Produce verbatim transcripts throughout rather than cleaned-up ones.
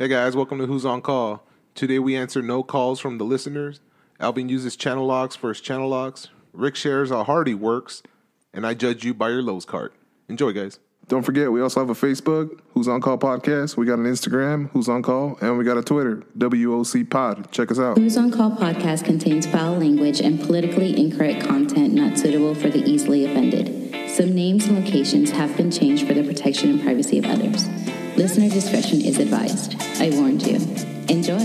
Hey guys, welcome to Who's On Call. Today we answer no calls from the listeners. Alvin uses channel logs for his channel logs. Rick shares how hard he works. And I judge you by your Lowe's cart. Enjoy, guys. Don't forget, we also have a Facebook, Who's On Call Podcast. We got an Instagram, Who's On Call. And we got a Twitter, W O C Pod. Check us out. Who's On Call Podcast contains foul language and politically incorrect content not suitable for the easily offended. Some names and locations have been changed for the protection and privacy of others. Listener discretion is advised. I warned you. Enjoy.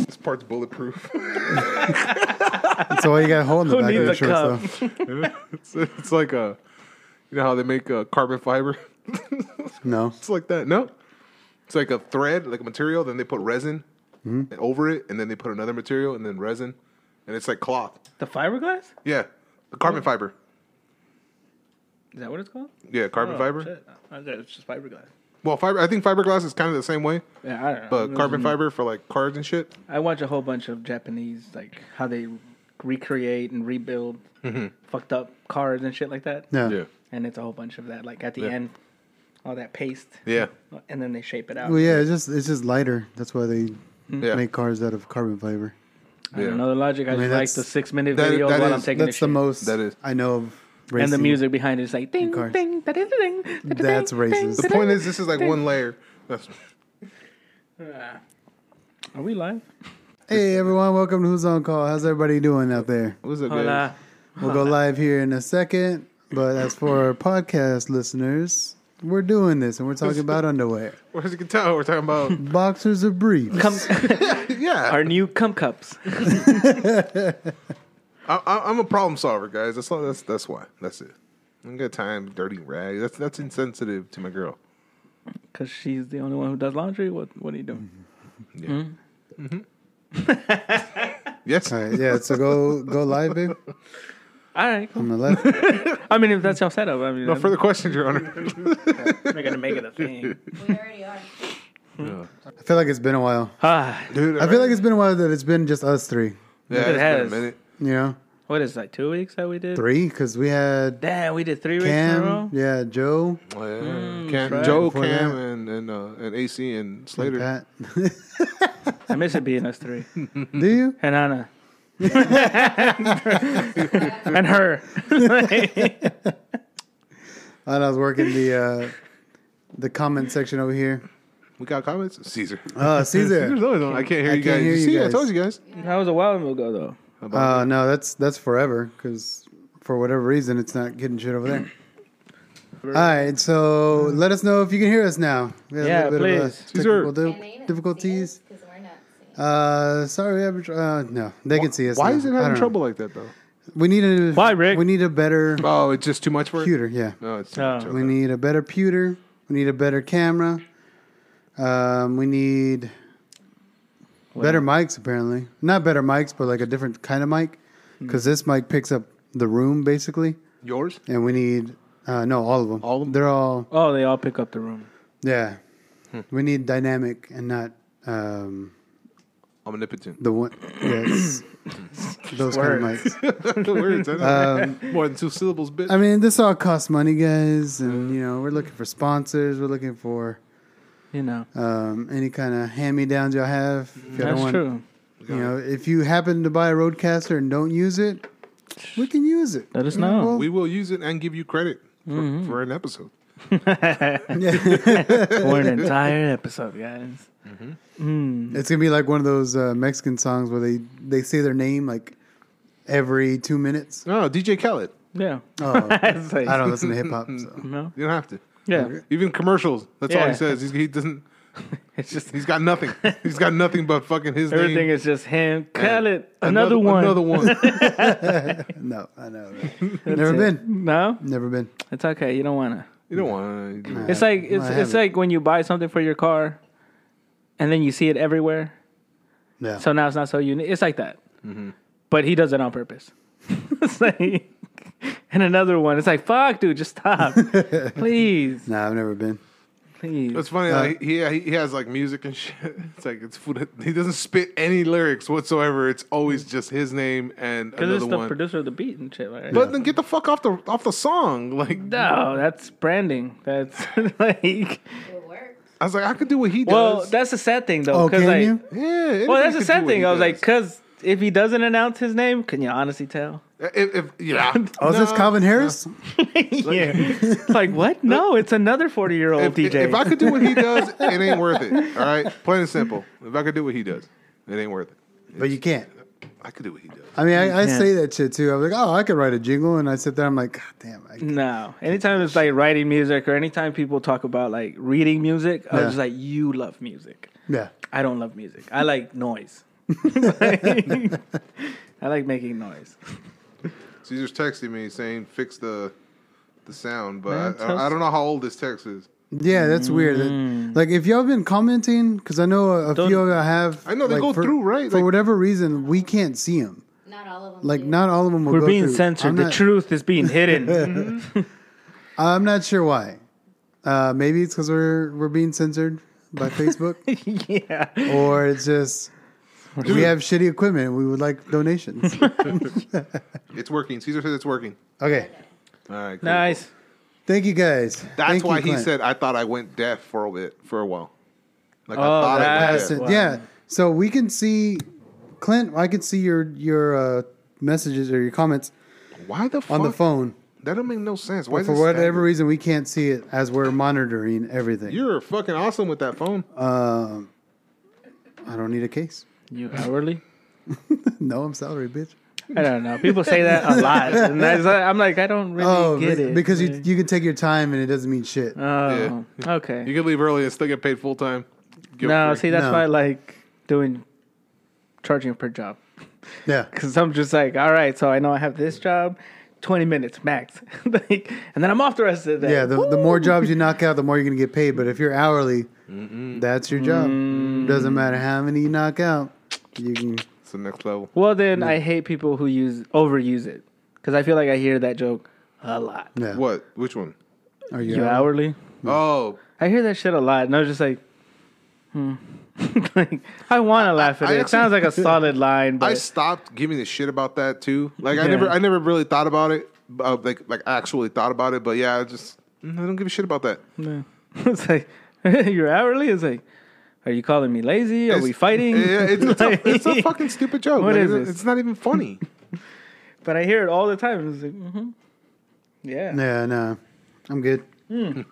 This part's bulletproof. That's why you got a hole in the Who back of your shirt. it's, it's like a, you know how they make uh, carbon fiber? No. It's like that. No. It's like a thread, like a material. Then they put resin mm-hmm. over it, and then they put another material, and then resin, and it's like cloth. The fiberglass? Yeah, the carbon oh. fiber. Is that what it's called? Yeah, carbon oh, fiber. Shit. I thought it's just fiberglass. Well, fiber. I think fiberglass is kind of the same way. Yeah, I don't know. But I'm carbon fiber know. for like cars and shit. I watch a whole bunch of Japanese, like how they recreate and rebuild mm-hmm. fucked up cars and shit like that. Yeah. yeah. And it's a whole bunch of that. Like at the yeah. end. All that paste, yeah, and then they shape it out. Well, yeah, it's just it's just lighter. That's why they yeah. make cars out of carbon fiber. I yeah. don't know the logic. I, I mean, just like the six minute video while is, I'm taking. That's a the shit. most that is. I know of. Racing and the music behind it is like ding ding da ding ding. That's racist. The point is, this is like one layer. That's... Are we live? Hey everyone, welcome to Who's On Call. How's everybody doing out there? What's up, guys? We'll go live here in a second, but as for podcast listeners. We're doing this, and we're talking about underwear. Where's well, the guitar? We're talking about boxers or briefs. Cum- yeah, our new cum cups. I, I, I'm a problem solver, guys. That's all. That's that's why. That's it. I don't got time. Dirty rag. That's that's insensitive to my girl. Because she's the only one who does laundry. What What are you doing? Yeah. Mm-hmm. Mm-hmm. Yes. All right. Yeah. So go go live, babe. All right. Cool. On the left. I mean, if that's your setup, I mean. No further questions, Your Honor. We're gonna make it a thing. We already are. Yeah. I feel like it's been a while. Ah, dude. I feel right. like it's been a while that it's been just us three. Yeah, it it's has. Been a minute. Yeah. What is it, like two weeks that we did? Three, because we had. Damn, we did three Cam, weeks in a row. Yeah, Joe. Oh, yeah. Mm, Cam, right. Joe, Before Cam, that. and and, uh, and A C and Slater. And Pat. I miss it being us three. Do you? And Anna. And her. I was working the uh, the comment section over here. We got comments, Caesar. Uh, Caesar. Caesar's always on. I can't hear I you can't guys. Hear you see, guys. I told you guys. That was a while ago, though. Uh, that? No, that's that's forever because for whatever reason, it's not getting shit over there. All right, so mm. let us know if you can hear us now. We had yeah, a little bit please. Of Caesar. Di- difficulties. Uh, sorry, uh, no, they can see us. Why now. Is it having trouble know. Like that though? We need a why, Rick? We need a better. Oh, it's just too much for computer. It? Yeah, no, it's too oh. much. We need a better pewter. We need a better camera. Um, we need what? Better mics. Apparently, not better mics, but like a different kind of mic, because mm-hmm. this mic picks up the room basically. Yours? And we need uh, no, all of them. All of them. They're all. Oh, they all pick up the room. Yeah, hmm. we need dynamic and not. Um, Omnipotent. The one, yes, those kind of mics. The words, um, more than two syllables. Bitch. I mean, this all costs money, guys, and you know we're looking for sponsors. We're looking for, you know, um, any kind of hand-me-downs y'all have. If That's don't want, true. You know, if you happen to buy a Rodecaster and don't use it, we can use it. Let us know. Well, we will use it and give you credit for, mm-hmm. for an episode. For an entire episode, guys. Mm-hmm. Mm. It's gonna be like one of those uh, Mexican songs where they, they say their name like every two minutes. Oh, D J Khaled. Yeah. Oh, like, I don't listen to hip hop. So. No, you don't have to. Yeah. Even commercials. That's yeah. all he says. He's, he doesn't. It's just he's got nothing. He's got nothing but fucking his. Everything name. Everything is just him. Khaled. Another, another one. Another one. No, I know. Right? Never it. been. No. Never been. It's okay. You don't wanna. You don't wanna. You it's like it's it's it. like when you buy something for your car. And then you see it everywhere. Yeah. So now it's not so unique. It's like that. Mm-hmm. But he does it on purpose. It's like, and another one. It's like, fuck, dude, just stop. Please. Nah, I've never been. Please. It's funny. Uh, like, he he has like music and shit. It's like it's he doesn't spit any lyrics whatsoever. It's always just his name and another it's the one. Producer of the beat and shit. Like that. But yeah. Then get the fuck off the off the song. Like no, that's branding. That's like. It works. I was like, I could do what he does. Well, that's the sad thing though. Oh, can like, you? Yeah. Well, that's the sad thing. I was does. like, because if he doesn't announce his name, can you honestly tell? If, if yeah, oh, is no, this Calvin Harris? No. Yeah, it's like what? No, it's another forty-year-old if, D J. If I could do what he does, it ain't worth it. All right, plain and simple. If I could do what he does, it ain't worth it. It's, but you can't. I could do what he does. I mean, I, I say that shit too. I was like, oh, I could write a jingle, and I sit there, I'm like, God damn. I no, anytime it's like writing music, or anytime people talk about like reading music, I was yeah. just like, you love music. Yeah, I don't love music. I like noise. Like, I like making noise. Caesar's texting me saying fix the the sound, but I, I don't know how old this text is. Yeah, that's weird. Mm. Like, if y'all been commenting, because I know a don't, few of y'all have. I know they like, go for, through, right? Like, for whatever reason, we can't see them. Not all of them. Like, do. not all of them will We're go being through. censored. I'm the not, truth is being hidden. Mm-hmm. I'm not sure why. Uh, maybe it's because we're we're being censored by Facebook. Yeah. Or it's just. Dude. We have shitty equipment. We would like donations. It's working. Caesar says it's working. Okay. All right. Cool. Nice. Thank you guys. That's Thank why you, he said I thought I went deaf for a bit for a while. Like oh, I thought I went deaf. Wow. Yeah. So we can see Clint. I can see your your uh, messages or your comments. Why the fuck? On the phone? That don't make no sense. Why is for whatever standard? reason we can't see it as we're monitoring everything. You're fucking awesome with that phone. Um, uh, I don't need a case. You hourly? No, I'm salary, bitch. I don't know. People say that a lot. And that's, I'm like, I don't really oh, get it. Because like. you, you can take your time and it doesn't mean shit. Oh, yeah. Okay. You can leave early and still get paid full time. No, free. see, that's no. why I like doing charging per job. Yeah. Because I'm just like, all right, so I know I have this job, twenty minutes max. Like, and then I'm off the rest of the day. Yeah, the, the more jobs you knock out, the more you're going to get paid. But if you're hourly, Mm-mm. that's your job. Mm-mm. Doesn't matter how many you knock out. You can, it's the next level. Well, then yeah. I hate people who use overuse it because I feel like I hear that joke a lot. Yeah. What? Which one? Are you, you hourly? Yeah. Oh, I hear that shit a lot, and I was just like, hmm. Like, I want to laugh at I, it. I actually, it sounds like a solid line. But I stopped giving a shit about that too. Like I yeah. never, I never really thought about it. Uh, like, like actually thought about it. But yeah, I just I don't give a shit about that. Yeah. It's like you're hourly. It's like. Are you calling me lazy? Are it's, we fighting? Yeah, it's, it's, like, a, it's a fucking stupid joke. What like, is it's, it's not even funny. But I hear it all the time. It's like, mm-hmm. Yeah. Yeah, no. I'm good. Mm.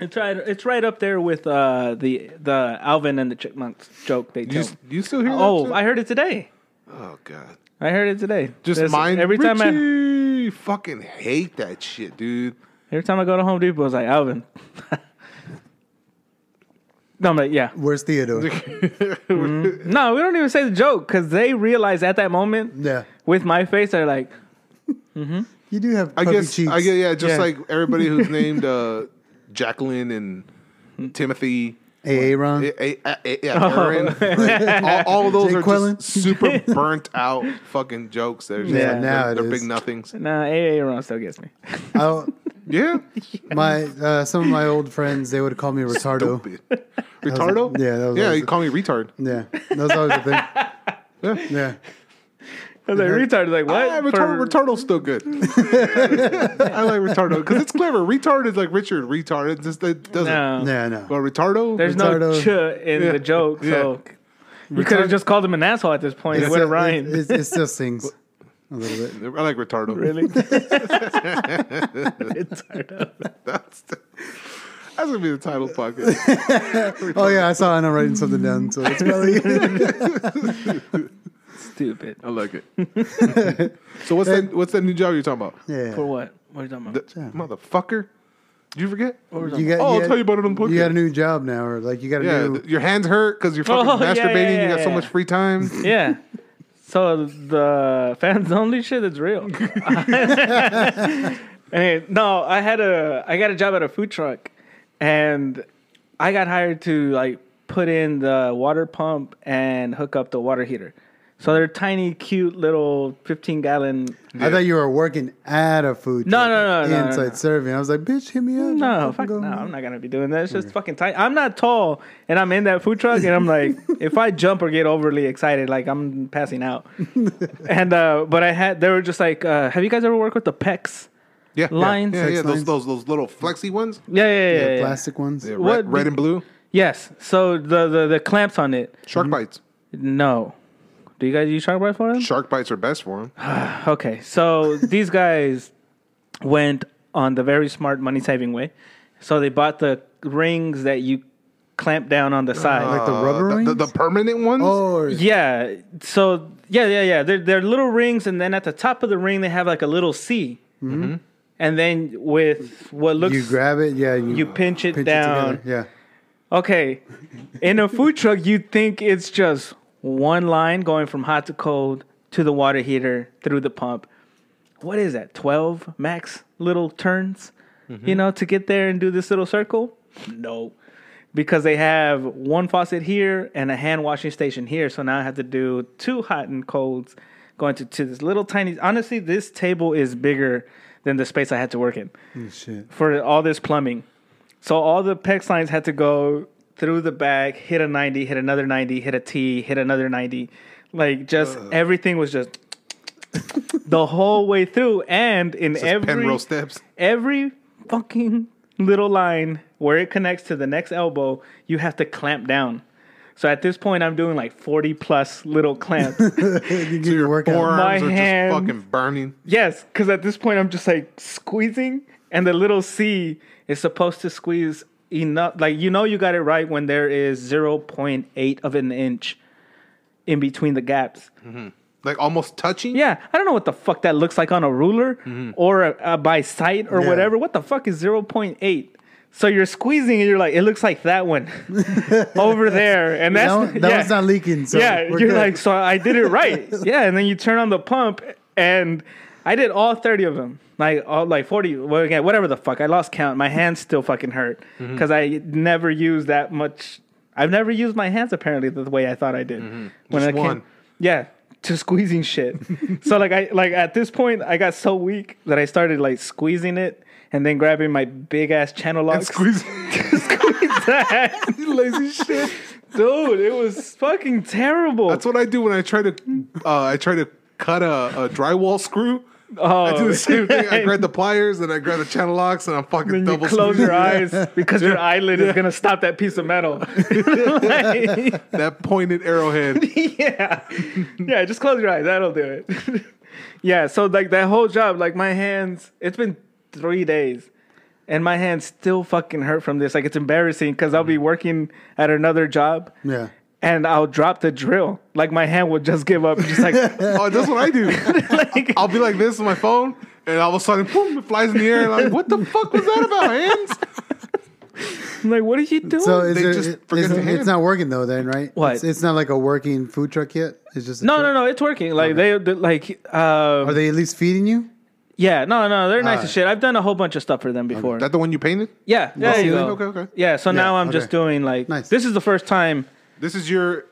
It's, right, it's right up there with uh, the the Alvin and the Chipmunks joke they tell. You, you still hear oh, that? Oh, I heard it today. Oh, God. I heard it today. Just There's, mind every time Richie. I fucking hate that shit, dude. Every time I go to Home Depot, I was like, Alvin. No, but yeah. Where's Theodore? Mm-hmm. No, we don't even say the joke because they realize at that moment. Yeah. With my face, they're like, mm-hmm. "You do have." I guess. Cheeks. I guess. Yeah. Just yeah. like everybody who's named uh, Jacqueline and Timothy. Aaron. A- A- A- yeah, Aaron. Oh. Like, all, all of those Jake are Quillen. Just super burnt out fucking jokes. That are just yeah, like, now they're, they're big nothings. Nah, Aaron still gets me. Oh. Yeah. Yes. My uh, some of my old friends, they would call me retardo. Stupid. Retardo? That was, yeah, that was yeah, you call me retard. Yeah. That was always the thing. Yeah. Yeah. I was like, retard. Like, what? I, I, retard, For... Retardo's still good. I like retardo because it's clever. Retard is like Richard. Retard. It just it doesn't. No. Yeah, no. But retardo? There's retardo. no ch in yeah. the joke. So yeah. you could have just called him an asshole at this point. It would have rhymed. It, it, it still sings. A little bit. I like retardo. Really? Retardo. That's, the, that's gonna be the title pocket. Oh yeah, I saw Anna writing something down, so it's probably stupid. I like it. So what's that? What's that new job you're talking about? Yeah. For what? What are you talking about? The, motherfucker. Did you forget? What you got, about? Oh, you I'll had, tell you about it on the podcast. You got a new job now, or like you got a yeah, new. Your hands hurt because you're fucking oh, masturbating. Yeah, yeah, yeah, you got yeah. so much free time. Yeah. So the fans only shit is real. Anyway, no, I had a I got a job at a food truck, and I got hired to like put in the water pump and hook up the water heater. So they're tiny, cute little fifteen gallon. Yeah. I thought you were working at a food truck. No, no, no, no. Inside no, no. serving. I was like, bitch, hit me up. No, fuck no. I'm not going to be doing that. It's just okay. fucking tight. I'm not tall and I'm in that food truck and I'm like, if I jump or get overly excited, like I'm passing out. And, uh, but I had, they were just like, uh, have you guys ever worked with the pecs? Yeah. Lines? Yeah, yeah, yeah. Those, those, those little flexy ones? Yeah, yeah, yeah. yeah, yeah, yeah. Plastic ones? Yeah, what, red, red and blue? Yes. So the, the, the clamps on it. Shark mm-hmm. bites. No. Do you guys use shark bites for them? Shark bites are best for them. Okay. So these guys went on the very smart money-saving way. So they bought the rings that you clamp down on the side. Uh, like the rubber the, rings? The, the permanent ones? Oh. Yeah. So, yeah, yeah, yeah. They're, they're little rings, and then at the top of the ring, they have like a little C. Mm-hmm. And then with what looks... You grab it, yeah. You, you pinch it pinch down. It yeah. Okay. In a food truck, you think it's just... one line going from hot to cold to the water heater through the pump. What is that? twelve max little turns, mm-hmm. you know, to get there and do this little circle? No. Because they have one faucet here and a hand washing station here. So now I have to do two hot and colds going to, to this little tiny. Honestly, this table is bigger than the space I had to work in oh, shit. for all this plumbing. So all the PEX lines had to go through the back, hit a ninety, hit another ninety, hit a T, hit another ninety. Like, just uh. everything was just the whole way through. And in every steps. every fucking little line where it connects to the next elbow, you have to clamp down. So at this point, I'm doing like forty plus little clamps. you so your forearms My are hand, just fucking burning. Yes, because at this point, I'm just like squeezing. And the little C is supposed to squeeze enough, like, you know, you got it right when there is zero point eight of an inch in between the gaps, mm-hmm. like almost touching. Yeah, I don't know what the fuck that looks like on a ruler mm-hmm. or a, a, by sight or yeah. whatever. What the fuck is zero point eight? So you're squeezing and you're like, it looks like that one over there, and that's that, one, that yeah. one's not leaking. So yeah, you're good. Like, so I did it right. Yeah, and then you turn on the pump, and I did all thirty of them. Like, all, like forty, well, again, whatever the fuck. I lost count. My hands still fucking hurt because mm-hmm. I never used that much. I've never used my hands, apparently, the way I thought I did. Mm-hmm. When Just I one. Came, yeah, to squeezing shit. So, like, I like at this point, I got so weak that I started, like, squeezing it and then grabbing my big-ass channel locks. And squeezing squeeze that. You lazy shit. Dude, it was fucking terrible. That's what I do when I try to, uh, I try to cut a, a drywall screw. Oh. I do the same thing. I grab the pliers and I grab the channel locks and I'm fucking then double. You close your eyes because yeah. your eyelid yeah. is gonna stop that piece of metal. like, that pointed arrowhead. yeah, yeah. Just close your eyes. That'll do it. yeah. So like that whole job, like my hands. It's been three days, and my hands still fucking hurt from this. Like it's embarrassing because I'll be working at another job. Yeah. And I'll drop the drill. Like, my hand would just give up. Just like, oh, that's what I do. like, I'll be like this on my phone, and all of a sudden, boom, it flies in the air. And I'm like, what the fuck was that about, hands? I'm like, what are you doing? So is they there, just it, forget the hand. It's not working, though, then, right? What? It's, it's not like a working food truck yet? It's just No, truck? no, no, it's working. Like, okay. they, like... Um, are they at least feeding you? Yeah, no, no, they're nice uh, as shit. I've done a whole bunch of stuff for them before. Okay. That the one you painted? Yeah, yeah, there you go. Okay, okay. Yeah, so yeah, now I'm okay. just doing, like... Nice. This is the first time... This is your,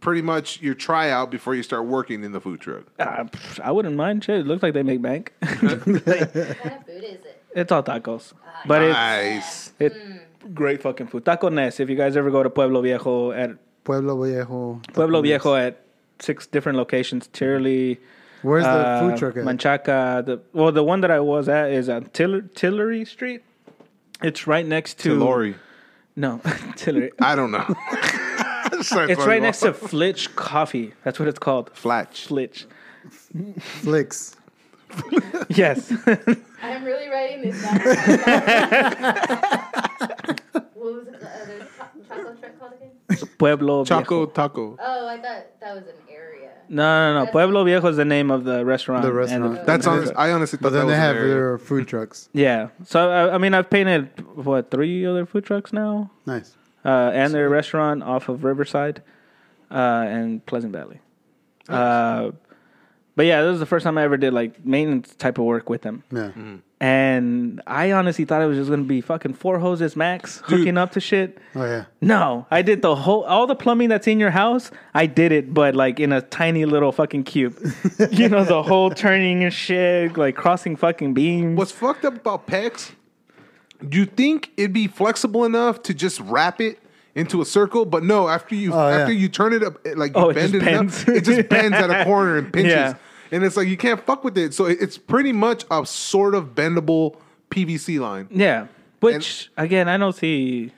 pretty much, your tryout before you start working in the food truck. Uh, I wouldn't mind. Shit. It looks like they make bank. What kind of food is it? It's all tacos. Uh, but nice. It's, it's mm. great fucking food. Tacones, if you guys ever go to Pueblo Viejo at... Pueblo Viejo. Tacones. Pueblo Viejo at six different locations. Tierly. Where's uh, the food truck at? Manchaca. The, well, the one that I was at is on Tiller, Tillery Street. It's right next to... Tillery. No, Tillery. I don't know. Sorry, it's right next to Flitch Coffee. That's what it's called. Flatch. Flitch. Flicks. yes. I'm really writing this down. What was the other chocolate truck called again? Pueblo Choco Viejo. Taco. Oh, I thought that was an area. No, no, no. That's Pueblo Viejo is the name of the restaurant. The restaurant. The That's honest, I honestly thought but that was an area. But then they have their food trucks. Yeah. So, I, I mean, I've painted, what, three other food trucks now? Nice. Uh, and their restaurant off of Riverside uh, and Pleasant Valley. Nice. Uh, but yeah, this was the first time I ever did like maintenance type of work with them. Yeah. Mm-hmm. And I honestly thought it was just going to be fucking four hoses max, dude, hooking up to shit. Oh, yeah. No, I did the whole, all the plumbing that's in your house, I did it, but like in a tiny little fucking cube. You know, the whole turning and shit, like crossing fucking beams. What's fucked up about PEX, do you think it'd be flexible enough to just wrap it into a circle? But no, after you oh, after yeah. you turn it up, like you oh, bend it, it up, it just bends at a corner and pinches. Yeah. And it's like, you can't fuck with it. So it's pretty much a sort of bendable P V C line. Yeah. Which, and, again, I don't see...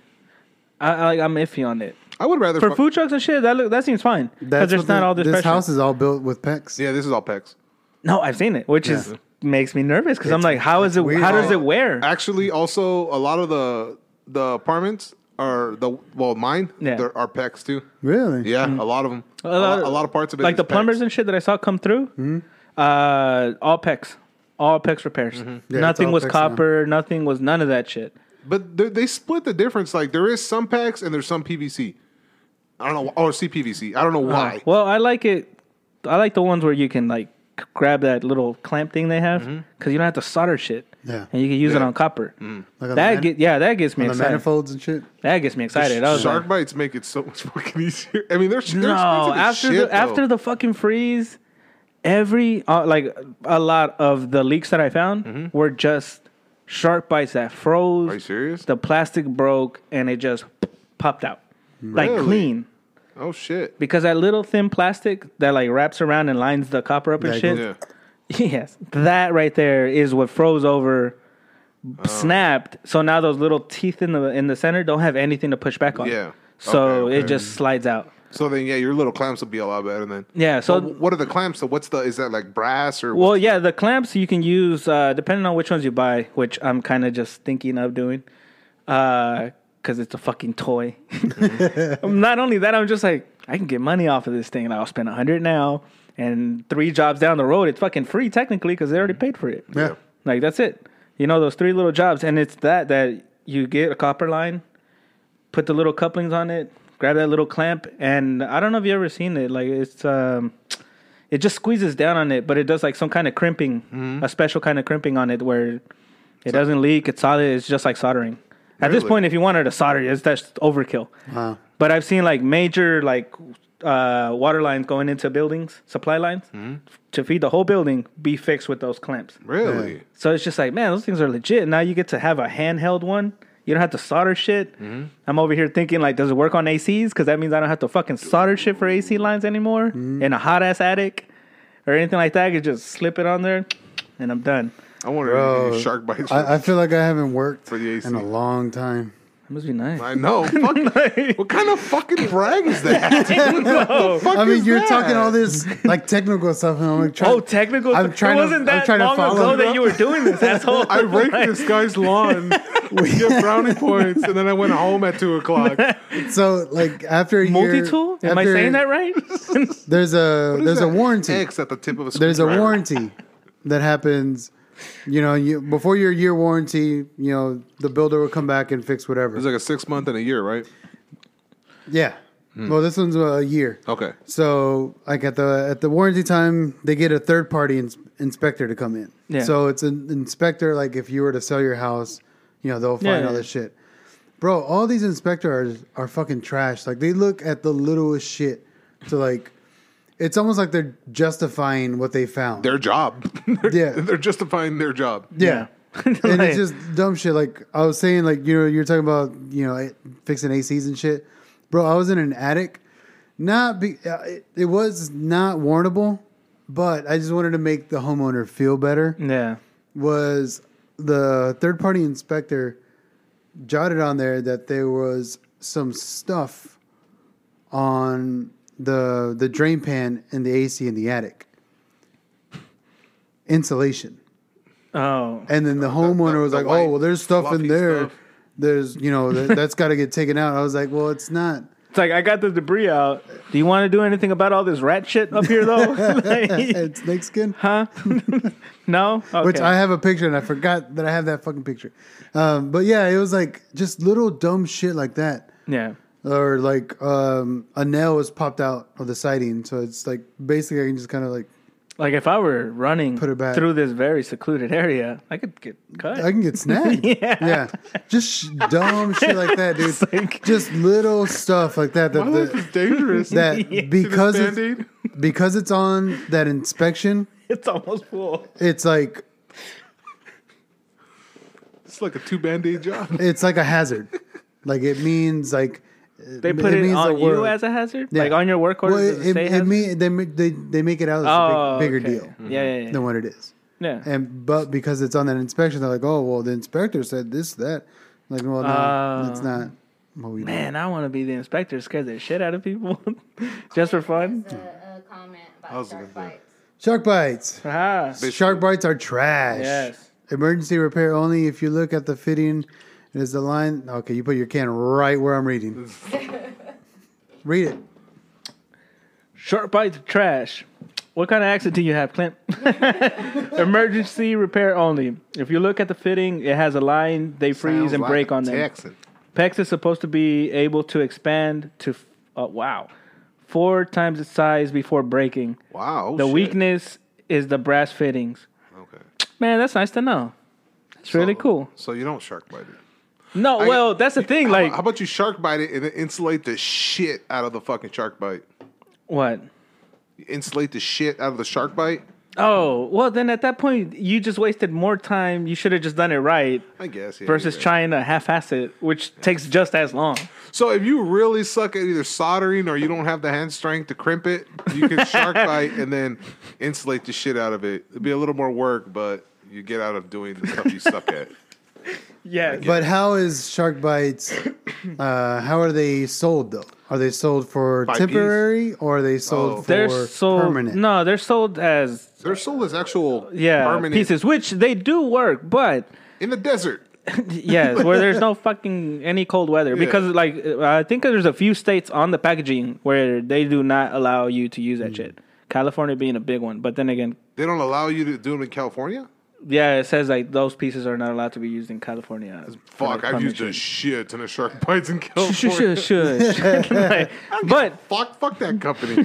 I, I, I'm iffy on it. I would rather... For fuck, food trucks and shit, that look, that seems fine. Because there's not the, all this, this pressure. This house is all built with PEX. Yeah, this is all PEX. No, I've seen it, which yeah. is makes me nervous. Because I'm like, how is it? Weird. How does it wear? Actually, also, a lot of the the apartments... Or the well, mine yeah. there are PEX too. Really? Yeah, mm-hmm. a lot of them. A lot, a lot of parts of it, like is the plumbers PEX. And shit that I saw come through. Mm-hmm. Uh, all PEX, all PEX repairs. Mm-hmm. Yeah, nothing was PEX copper. Now. Nothing was none of that shit. But they split the difference. Like there is some PEX and there's some P V C. I don't know, or C P V C. I don't know why. Uh, well, I like it. I like the ones where you can like grab that little clamp thing they have because mm-hmm. you don't have to solder shit. Yeah. And you can use yeah. it on copper. Mm. Like on that man- get, yeah, that gets me on excited. The manifolds and shit. That gets me excited. Sh- shark like, bites make it so much fucking easier. I mean, they're, they're no, expensive after as shit, the, after the fucking freeze, every, uh, like, a lot of the leaks that I found mm-hmm. were just shark bites that froze. Are you serious? The plastic broke and it just popped out. Really? Like, clean. Oh, shit. Because that little thin plastic that, like, wraps around and lines the copper up and yeah, shit. Yeah. Yes, that right there is what froze over, oh. snapped. So now those little teeth in the in the center don't have anything to push back on. Yeah, so okay, okay. it just slides out. So then, yeah, your little clamps will be a lot better then. Yeah. So well, what are the clamps? So what's the is that like brass or? Well, yeah, the clamps you can use uh, depending on which ones you buy, which I'm kind of just thinking of doing, because uh, it's a fucking toy. Not only that, I'm just like I can get money off of this thing, and I'll spend a hundred now. And three jobs down the road, it's fucking free technically because they already paid for it. Yeah. Like, that's it. You know, those three little jobs. And it's that that you get a copper line, put the little couplings on it, grab that little clamp. And I don't know if you've ever seen it. Like, it's, um, it just squeezes down on it, but it does like some kind of crimping, mm-hmm. a special kind of crimping on it where it so, doesn't leak. It's solid. It's just like soldering. At really? This point, if you wanted to solder, it's just overkill. Wow. But I've seen like major, like, Uh, water lines going into buildings, supply lines, mm-hmm. to feed the whole building, be fixed with those clamps. Really? Yeah. So it's just like, man, those things are legit. Now you get to have a handheld one. You don't have to solder shit. Mm-hmm. I'm over here thinking, like, does it work on A Cs? Because that means I don't have to fucking solder shit for A C lines anymore mm-hmm. in a hot-ass attic or anything like that. I could just slip it on there, and I'm done. I wonder if you use shark bites. I, I feel like I haven't worked for the A C in a long time. That must be nice. I know. Fuck, what kind of fucking brag is that? What the fuck I mean, is you're that? Talking all this like technical stuff, and I'm like, trying, oh, technical. I'm trying it wasn't to, that I'm trying long to follow ago that you were doing this, asshole. I raked this guy's lawn. We get brownie points, and then I went home at two o'clock. So, like after a year, multi-tool. Am I saying that right? There's a there's that? a warranty. X at the tip of a there's driver. a warranty that happens. You know, you before your year warranty, you know, the builder will come back and fix whatever. It's like a six month and a year, right? Yeah. Hmm. Well, this one's a year. Okay. So, like at the at the warranty time, they get a third party ins- inspector to come in. Yeah. So it's an inspector. Like if you were to sell your house, you know, they'll find yeah, yeah. all this shit. Bro, all these inspectors are, are fucking trash. Like they look at the littlest shit to like. It's almost like they're justifying what they found. Their job. they're, yeah. They're justifying their job. Yeah. And it's just dumb shit. Like, I was saying, like, you know, you're talking about, you know, fixing A Cs and shit. Bro, I was in an attic. Not be, uh, it, it was not warrantable, but I just wanted to make the homeowner feel better. Yeah. Was the third-party inspector jotted on there that there was some stuff on... The the drain pan and the A C in the attic. Insulation. Oh. And then the homeowner was like, oh, well, there's stuff in there. There's, you know, th- that's got to get taken out. I was like, well, it's not. It's like, I got the debris out. Do you want to do anything about all this rat shit up here, though? Like, it's snake skin? Huh? No? Okay. Which I have a picture, and I forgot that I have that fucking picture. Um, but, yeah, it was like just little dumb shit like that. Yeah. Or like um, a nail was popped out of the siding, so it's like basically I can just kind of like Like if I were running Put it back. through this very secluded area, I could get cut. I can get snagged. yeah. yeah. Just dumb shit like that, dude. Like, just little stuff like that. That, that is dangerous. That yeah. because, it's, because it's on that inspection. It's almost full. It's like... It's like a two Band-Aid job. It's like a hazard. Like it means like... They put it, it on you as a hazard? Yeah. Like on your work order? Well, it, it, it mean, they, they, they make it out as oh, a big, bigger okay. deal mm-hmm. yeah, yeah, yeah. than what it is. Yeah. And But because it's on that inspection, they're like, oh, well, the inspector said this, that. Like, well, no, uh, that's not what we Man, do. I want to be the inspector, scared the shit out of people just for fun. There's a, a comment about shark bites. Shark bites. Uh-huh. Shark bites are trash. Yes. Emergency repair only if you look at the fitting... Is the line... Okay, you put your can right where I'm reading. Read it. Shark bites of trash. What kind of accent do you have, Clint? Emergency repair only. If you look at the fitting, it has a line. They freeze Sounds and like break on them. P E X is supposed to be able to expand to... Uh, wow. Four times its size before breaking. Wow. The shit. weakness is the brass fittings. Okay. Man, that's nice to know. It's so, really cool. So you don't shark bite it. No, I, well, that's the thing. How, like, how about you shark bite it and insulate the shit out of the fucking shark bite? What? Insulate the shit out of the shark bite? Oh, well, then at that point, you just wasted more time. You should have just done it right. I guess. Yeah, versus yeah. trying to half-ass it, which yeah. takes just as long. So if you really suck at either soldering or you don't have the hand strength to crimp it, you can shark bite and then insulate the shit out of it. It'd be a little more work, but you get out of doing the stuff you suck at. Yeah, but how is shark bites? Uh, how are they sold though? Are they sold for Five temporary piece? or are they sold oh. for they're sold, permanent? No, they're sold as they're sold as actual yeah permanent pieces, which they do work, but in the desert, yes, where there's no fucking any cold weather. Yeah. Because like I think there's a few states on the packaging where they do not allow you to use that mm. shit. California being a big one, but then again, they don't allow you to do it in California. Yeah, it says like those pieces are not allowed to be used in California. Fuck, I've used a shit ton of shark bites in California. Sure, sure, sure. Like, but fuck, fuck that company.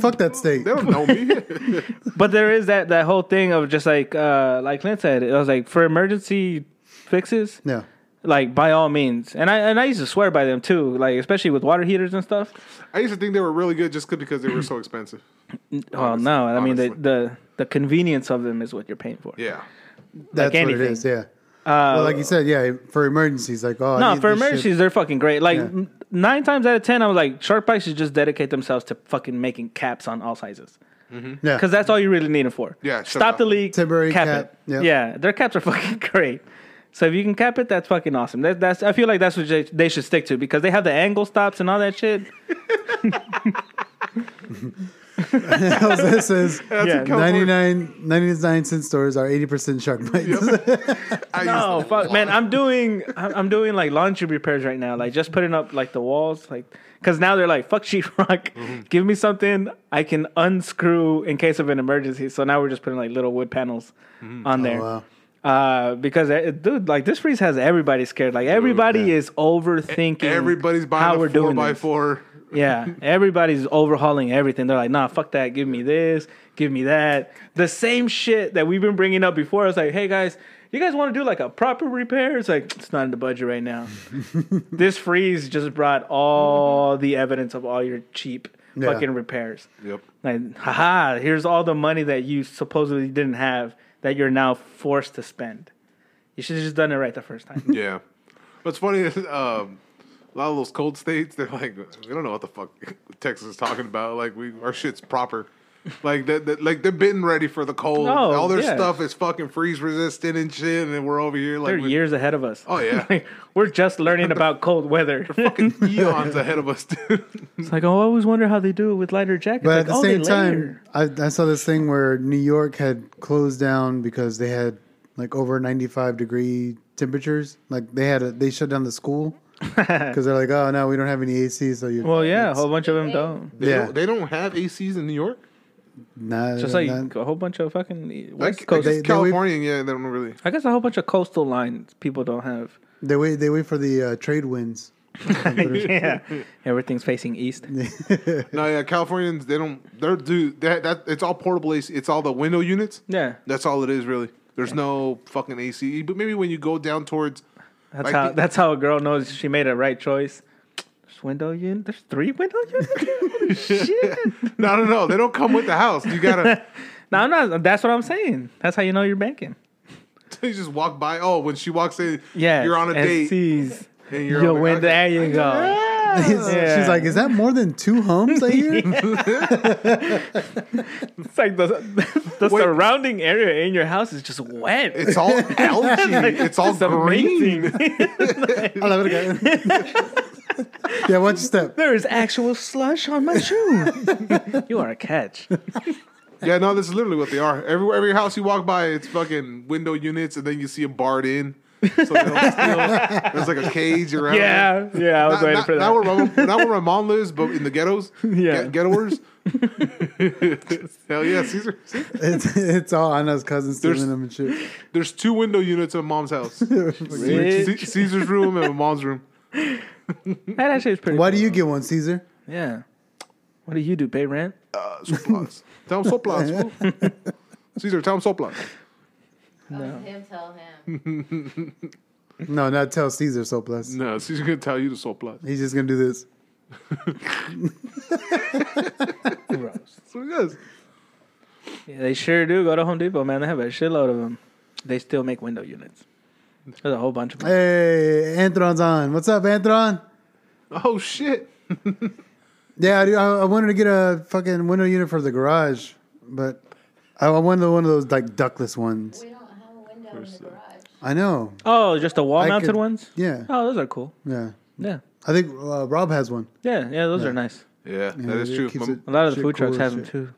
Fuck that state. They don't know me. But there is that, that whole thing of just like uh, like Clint said, it was like for emergency fixes. Yeah. Like by all means, and I and I used to swear by them too. Like especially with water heaters and stuff. I used to think they were really good just because they were so expensive. Honestly, oh no, I honestly. mean the, the the convenience of them is what you're paying for. Yeah, that's like what it is. Yeah, uh, well, like you said, yeah, for emergencies, like oh no, I need for emergencies shit. They're fucking great. Like yeah. nine times out of ten, I was like, shark bites should just dedicate themselves to fucking making caps on all sizes. Mm-hmm. Yeah, because that's all you really need them for. Yeah, stop the leak, temporary cap. cap. It. Yep. Yeah, their caps are fucking great. So if you can cap it, that's fucking awesome. That, that's I feel like that's what they, they should stick to because they have the angle stops and all that shit. This is yeah. ninety-nine, ninety-nine cent stores are eighty percent shark bites. Yep. No, fuck, man. I'm doing I'm doing like laundry repairs right now. Like just putting up like the walls, like because now they're like fuck sheetrock. Mm-hmm. Give me something I can unscrew in case of an emergency. So now we're just putting like little wood panels mm. on there. Oh, wow. Uh, because dude, like this freeze has everybody scared. Like everybody dude, yeah. is overthinking. Everybody's buying how a we're four doing by this. four. Yeah, everybody's overhauling everything. They're like, nah, fuck that. Give me this. Give me that. The same shit that we've been bringing up before. I was like, hey guys, you guys want to do like a proper repair? It's like it's not in the budget right now. This freeze just brought all the evidence of all your cheap yeah. fucking repairs. Yep. Like, haha, here's all the money that you supposedly didn't have. That you're now forced to spend. You should have just done it right the first time. Yeah. What's funny is um, a lot of those cold states, they're like, we don't know what the fuck Texas is talking about. Like, we our shit's proper. Like, they, they, like they're been ready for the cold. Oh, all their yeah. stuff is fucking freeze resistant and shit, and we're over here. Like, they're years ahead of us. Oh, yeah. Like, we're just learning about cold weather. They're fucking eons ahead of us, dude. It's like, oh, I always wonder how they do it with lighter jackets. But like, at the oh, same time, I, I saw this thing where New York had closed down because they had, like, over ninety-five degree temperatures. Like, they had a, they shut down the school. Because they're like, oh, no, we don't have any A Cs. So you, well, yeah, a whole bunch of them don't. They, yeah. don't. They don't have A Cs in New York? Nah, just like not. a whole bunch of fucking West I, Coast I they, California, they wait, yeah, they don't really. I guess a whole bunch of coastal lines people don't have. They wait. They wait for the uh, trade winds. Yeah, everything's facing east. No, yeah, Californians, they don't. They're do that. That it's all portable A C. It's all the window units. Yeah, that's all it is really. There's yeah. no fucking A C. But maybe when you go down towards, that's like how the, that's how a girl knows she made a right choice. There's window unit. There's three window units. Shit. No, no, no. They don't come with the house. You gotta. No, I'm not. That's what I'm saying. That's how you know you're banking. You just walk by. Oh, when she walks in, yes, you're on a date. Sees. And you're Yo, when there you go. Yeah. Yeah. She's like, is that more than two homes I hear? It's like the, the surrounding area in your house is just wet. It's all algae. Like, it's all green. I love it again. Yeah, one step. There is actual slush on my shoe. You are a catch. Yeah, no, this is literally what they are. Every, every house you walk by, it's fucking window units, and then you see them barred in. So still, there's like a cage around. Yeah, it. yeah, I was not, waiting not, for that. Not where, my, not where my mom lives, but in the ghettos. Yeah, get, ghettoers. Hell yeah, Caesar. It's, it's all on us cousins stealing them and shit. There's two window units in mom's house. Like C- Caesar's room and my mom's room. That actually is pretty. Why cool. do you get one, Caesar? Yeah. What do you do? Pay rent? Uh, soplas. Tell him soplas. Caesar, tell him soplas. No. Oh, him tell him. No, not tell Caesar soplas. No, Caesar's gonna tell you to soplas. He's just gonna do this. Gross. That's what he does. Yeah, they sure do. Go to Home Depot, man. They have a shitload of them. They still make window units. There's a whole bunch of them. Hey, Anthron's on. What's up, Anthron? Oh shit. Yeah, dude, I, I wanted to get a fucking window unit for the garage, but I wanted one of those like ductless ones. We don't in the garage. I know. Oh, just the wall-mounted could, ones? Yeah. Oh, those are cool. Yeah. Yeah. I think uh, Rob has one. Yeah, yeah, those yeah. are nice. Yeah, yeah that is true. A lot of the food trucks have them, too.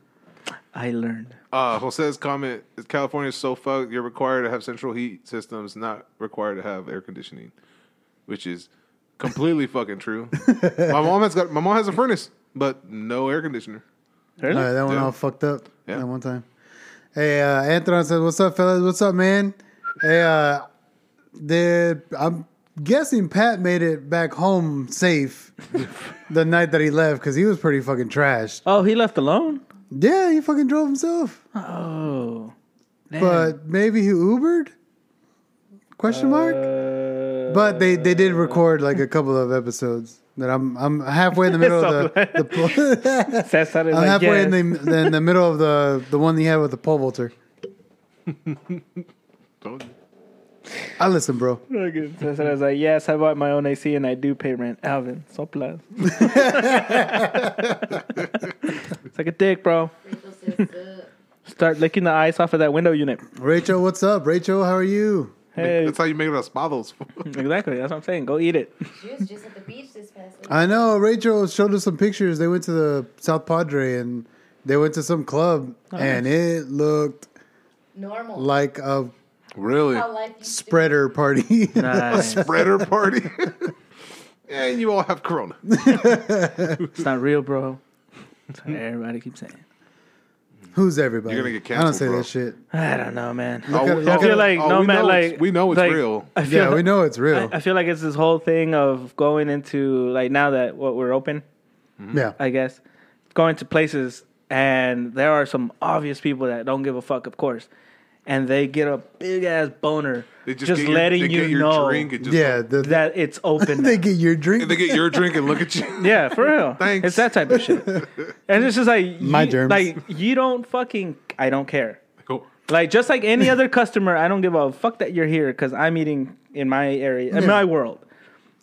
I learned. Uh, Jose's comment, California is so fucked, you're required to have central heat systems, not required to have air conditioning, which is completely fucking true. My mom has got. My mom has a furnace, but no air conditioner. Really? All right, that one yeah. all fucked up yeah. that one time. Hey, uh, Anthony says, what's up, fellas? What's up, man? Hey, uh, did, I'm guessing Pat made it back home safe the night that he left because he was pretty fucking trashed. Oh, he left alone? Yeah, he fucking drove himself. Oh. Damn. But maybe he Ubered? Question mark? Uh, but they, they did record like a couple of episodes. That I'm I'm halfway in the middle so of the, the pl- I'm like, halfway yes. in the in the middle of the the one you had with the pole vaulter. I listen, bro. Okay. So, so I was like, yes, I bought my own A C and I do pay rent. Alvin, so plus. It's like a dick, bro. Start licking the ice off of that window unit. Rachel, what's up? Rachel, how are you? Hey. That's how you make it raspados. Exactly. That's what I'm saying. Go eat it. She was just at the beach this past week. I know. Rachel showed us some pictures. They went to the South Padre and they went to some club oh, and nice. It looked normal. Like a really spreader party. Nice. A spreader party. And you all have corona. It's not real, bro. That's what everybody keeps saying. Who's everybody? You're gonna get canceled. I don't say bro. that shit. I don't know, man. Oh, at, oh, I feel like oh, no man, like we know it's like, real. Yeah, like, we know it's real. I, I feel like it's this whole thing of going into like now that what we're open. Mm-hmm. Yeah, I guess going to places and there are some obvious people that don't give a fuck, of course, and they get a big ass boner they just, just letting your, you know, just yeah, like, the, that it's open. They get your drink. And they get your drink and look at you. Yeah, for real. Thanks. It's that type of shit. And it's just like my you, germs. Like you don't fucking. I don't care. Cool. Like just like any other customer, I don't give a fuck that you're here because I'm eating in my area, in yeah. my world.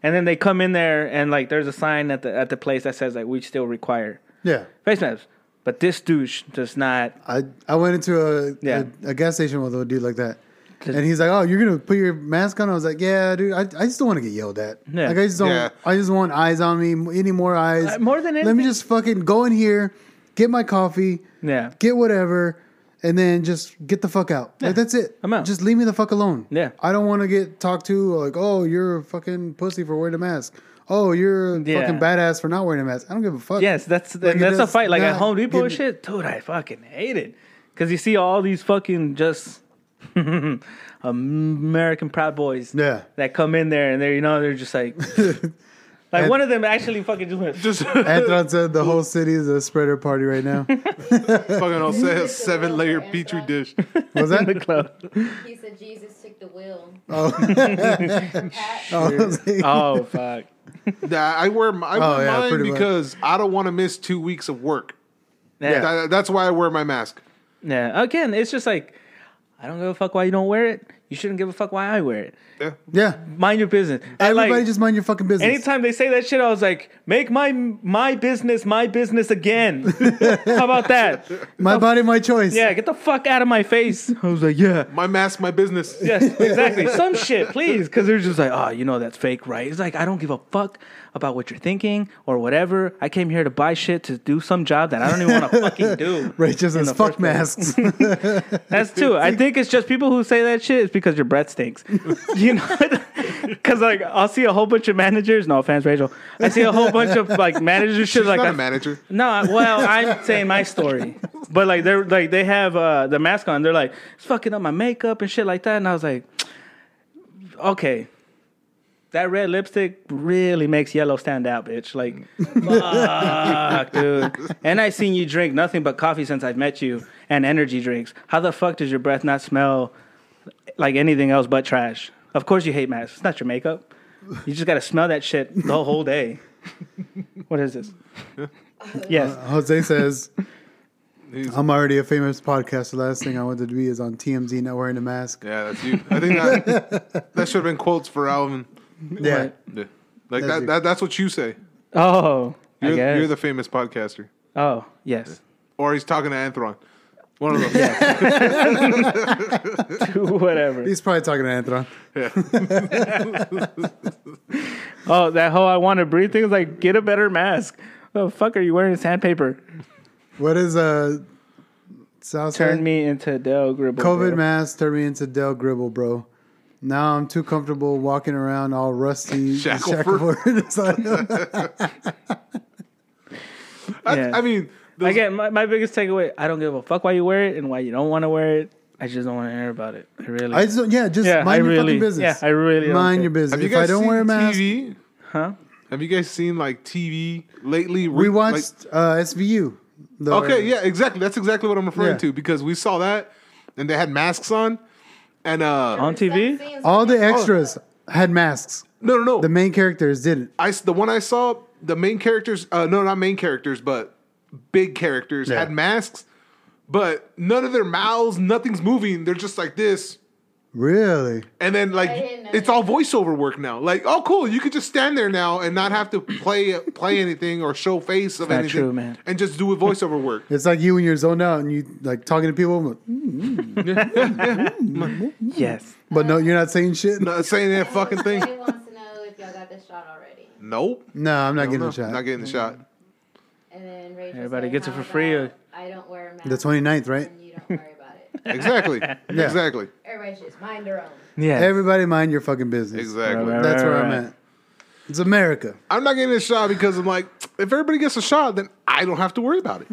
And then they come in there and like there's a sign at the at the place that says like we still require yeah face masks. But this douche does not. I, I went into a, yeah. a a gas station with a dude like that. And he's like, oh, you're going to put your mask on? I was like, yeah, dude. I, I just don't want to get yelled at. Yeah. Like, I just don't. Yeah. I just want eyes on me. Any more eyes. Uh, more than anything. Let me just fucking go in here, get my coffee, yeah. get whatever, and then just get the fuck out. Yeah. Like, that's it. I'm out. Just leave me the fuck alone. Yeah. I don't want to get talked to like, oh, you're a fucking pussy for wearing a mask. Oh, you're yeah. fucking badass for not wearing a mask. I don't give a fuck. Yes, that's like, that's, that's a fight. Like at Home Depot and shit, dude, I fucking hate it. Because you see all these fucking just American Proud Boys yeah. that come in there and they're, you know, they're just like, Like and one of them actually fucking just went. Just Anthron said the whole city is a spreader party right now. Fucking I'll say a seven layer petri dish. Was that in the club? He said Jesus took the wheel. Oh, oh, oh fuck. Nah, I wear my, I wear oh, yeah, mine because much. I don't want to miss two weeks of work. Yeah, that, that's why I wear my mask. Yeah, again, it's just like I don't give a fuck why you don't wear it. You shouldn't give a fuck why I wear it. Yeah. Yeah. Mind your business. Everybody like, just mind your fucking business. Anytime they say that shit, I was like, make my my business my business again. How about that? My oh, body, my choice. Yeah, get the fuck out of my face. I was like, yeah. My mask, my business. Yes, exactly. Some shit, please. Because they're just like, oh, you know, that's fake, right? It's like, I don't give a fuck about what you're thinking or whatever. I came here to buy shit to do some job that I don't even want to fucking do. Rachel's says fuck masks. That's too. I think it's just people who say that shit. It's because your breath stinks. You know, because like I'll see a whole bunch of managers. No offense, Rachel. I see a whole bunch of like managers. She's like not I, a manager. No, well, I'm saying my story. But like they're like they have uh, the mask on. They're like it's fucking up my makeup and shit like that. And I was like, okay. That red lipstick really makes yellow stand out, bitch. Like, fuck, dude. And I've seen you drink nothing but coffee since I've met you and energy drinks. How the fuck does your breath not smell like anything else but trash? Of course you hate masks. It's not your makeup. You just got to smell that shit the whole day. What is this? Yes. Uh, Jose says, I'm already a famous podcaster. The last thing I wanted to be is on T M Z not wearing a mask. Yeah, that's you. I think that, that should have been quotes for Alvin. Yeah. Yeah. Like that's that, that that's what you say. Oh. You're, I guess. You're the famous podcaster. Oh, yes. Or he's talking to Anthron. One of them. Yeah. Dude, whatever. He's probably talking to Anthron. Yeah. Oh, that whole I want to breathe thing is like get a better mask. What the fuck are you wearing sandpaper? What is uh South Turn Side? Me into Del Gribble. COVID bro. Mask, turn me into Del Gribble, bro. Now I'm too comfortable walking around all rusty. Shackleford. Shackleford. I, yeah. I mean, again, my, my biggest takeaway: I don't give a fuck why you wear it and why you don't want to wear it. I just don't want to hear about it. I really, I just, yeah, just yeah, mind I your really, fucking business. Yeah, I really don't mind care. Your business. Have you guys if I don't seen wear a mask, T V? Huh? Have you guys seen like T V lately? Re- we watched like, uh, S V U. Though, okay, yeah, exactly. That's exactly what I'm referring yeah. to because we saw that and they had masks on. And uh, on T V, all the extras oh. had masks. No, no, no. The main characters didn't. I the one I saw, the main characters, uh, no, not main characters, but big characters yeah. had masks, but none of their mouths, nothing's moving. They're just like this. Really? And then like it's all voiceover work now. Like, oh, cool, you could just stand there now and not have to play play anything or show face of not anything, true, man. And just do a voiceover work. It's like you when you're zoned out and you like talking to people. Like, mm-hmm. Yes, but no, you're not saying shit. Not saying that fucking thing. He wants to know if y'all got the shot already. Nope. No, I'm not getting know. the shot. Not getting the mm-hmm. shot. And then Rachel everybody said, gets it for free. Or... I don't wear a mask. The twenty-ninth, right? And you don't worry about it. Exactly. Yeah. Exactly. Everybody just mind their own. Yeah. Everybody mind your fucking business. Exactly. Right, right, that's where right, I'm right. at. It's America. I'm not getting a shot because I'm like, if everybody gets a shot, then I don't have to worry about it.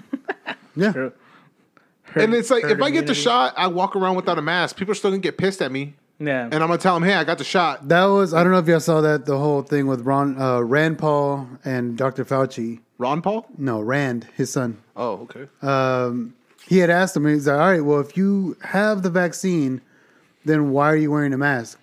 Yeah. Her, her, and it's like, if immunity. I get the shot, I walk around without a mask. People are still going to get pissed at me. Yeah. And I'm going to tell them, hey, I got the shot. That was, I don't know if y'all saw that, the whole thing with Ron, uh, Rand Paul and Doctor Fauci. Ron Paul? No, Rand, his son. Oh, okay. Um, he had asked him, he's like, all right, well, if you have the vaccine, then why are you wearing a mask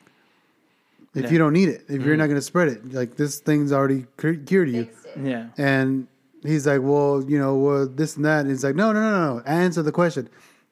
if yeah. you don't need it? If mm-hmm. you're not going to spread it, like this thing's already cured you. Yeah. And he's like, well, you know, well, this and that. And he's like, no, no, no, no. Answer the question.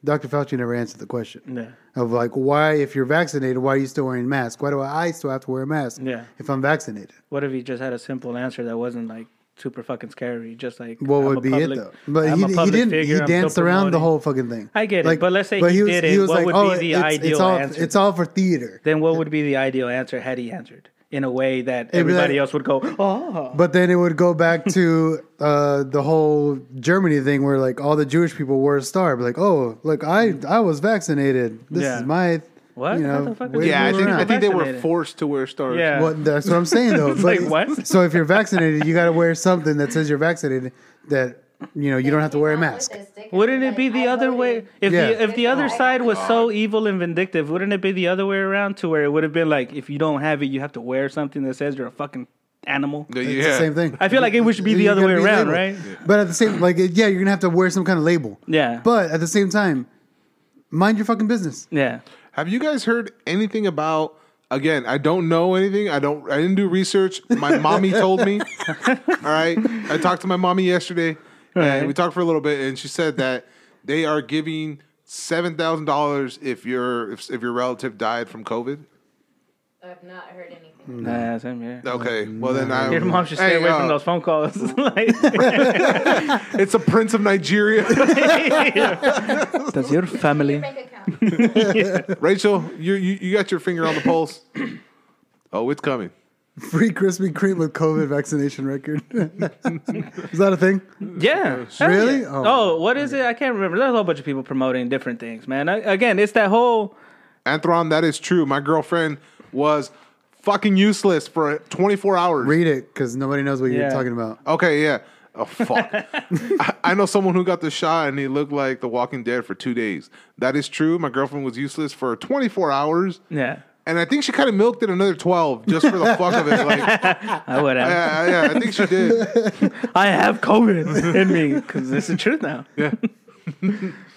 Doctor Fauci never answered the question yeah. of like, why, if you're vaccinated, why are you still wearing a mask? Why do I still have to wear a mask yeah. if I'm vaccinated? What if he just had a simple answer that wasn't like super fucking scary? Just like what would be public, it though? But I'm he, he didn't. Figure, he danced around the whole fucking thing. I get like, it, but let's say but he was, did it. He was what like, would oh, be the it's, ideal it's all, answer? It's all for theater. Then what would be the ideal answer had he answered in a way that It'd everybody like, else would go? Oh, but then it would go back to uh, the whole Germany thing where like all the Jewish people were a star. But like, oh, look, I I was vaccinated. This yeah. is my. What? You know, what the yeah, I think, I think they were forced to wear stars. Yeah. Well, that's what I'm saying, though. Like, what? So if you're vaccinated, you got to wear something that says you're vaccinated that, you know, you don't have to wear a mask. Wouldn't it be the other way? If yeah. the if the other side was so evil and vindictive, wouldn't it be the other way around to where it would have been like, if you don't have it, you have to wear something that says you're a fucking animal. Yeah. It's the same thing. I feel like it should be the you're other way around, labeled. right? Yeah. But at the same, like, yeah, you're gonna have to wear some kind of label. Yeah. But at the same time, mind your fucking business. Yeah. Have you guys heard anything about? Again, I don't know anything. I don't. I didn't do research. My mommy told me. All right. I talked to my mommy yesterday, right. and we talked for a little bit, and she said that they are giving seven thousand dollars if your if, if your relative died from COVID. I've not heard anything. Nah, same here. Okay, well then I... Your mom should stay hey, away uh, from those phone calls. It's a prince of Nigeria. That's your family. Yeah. Rachel, you, you you got your finger on the pulse. Oh, it's coming. Free Krispy Kreme with COVID vaccination record. Is that a thing? Yeah. Really? Yeah. Oh, oh, what is it? I can't remember. There's a whole bunch of people promoting different things, man. I, again, it's that whole... Anthron, that is true. My girlfriend... was fucking useless for twenty-four hours. Read it, because nobody knows what yeah. you're talking about. Okay, yeah. Oh, fuck. I, I know someone who got the shot, and he looked like The Walking Dead for two days. That is true. My girlfriend was useless for twenty-four hours. Yeah. And I think she kind of milked it another twelve just for the fuck of it. Like, I would have. Yeah, yeah, I think she did. I have COVID in me, because it's the truth now. Yeah.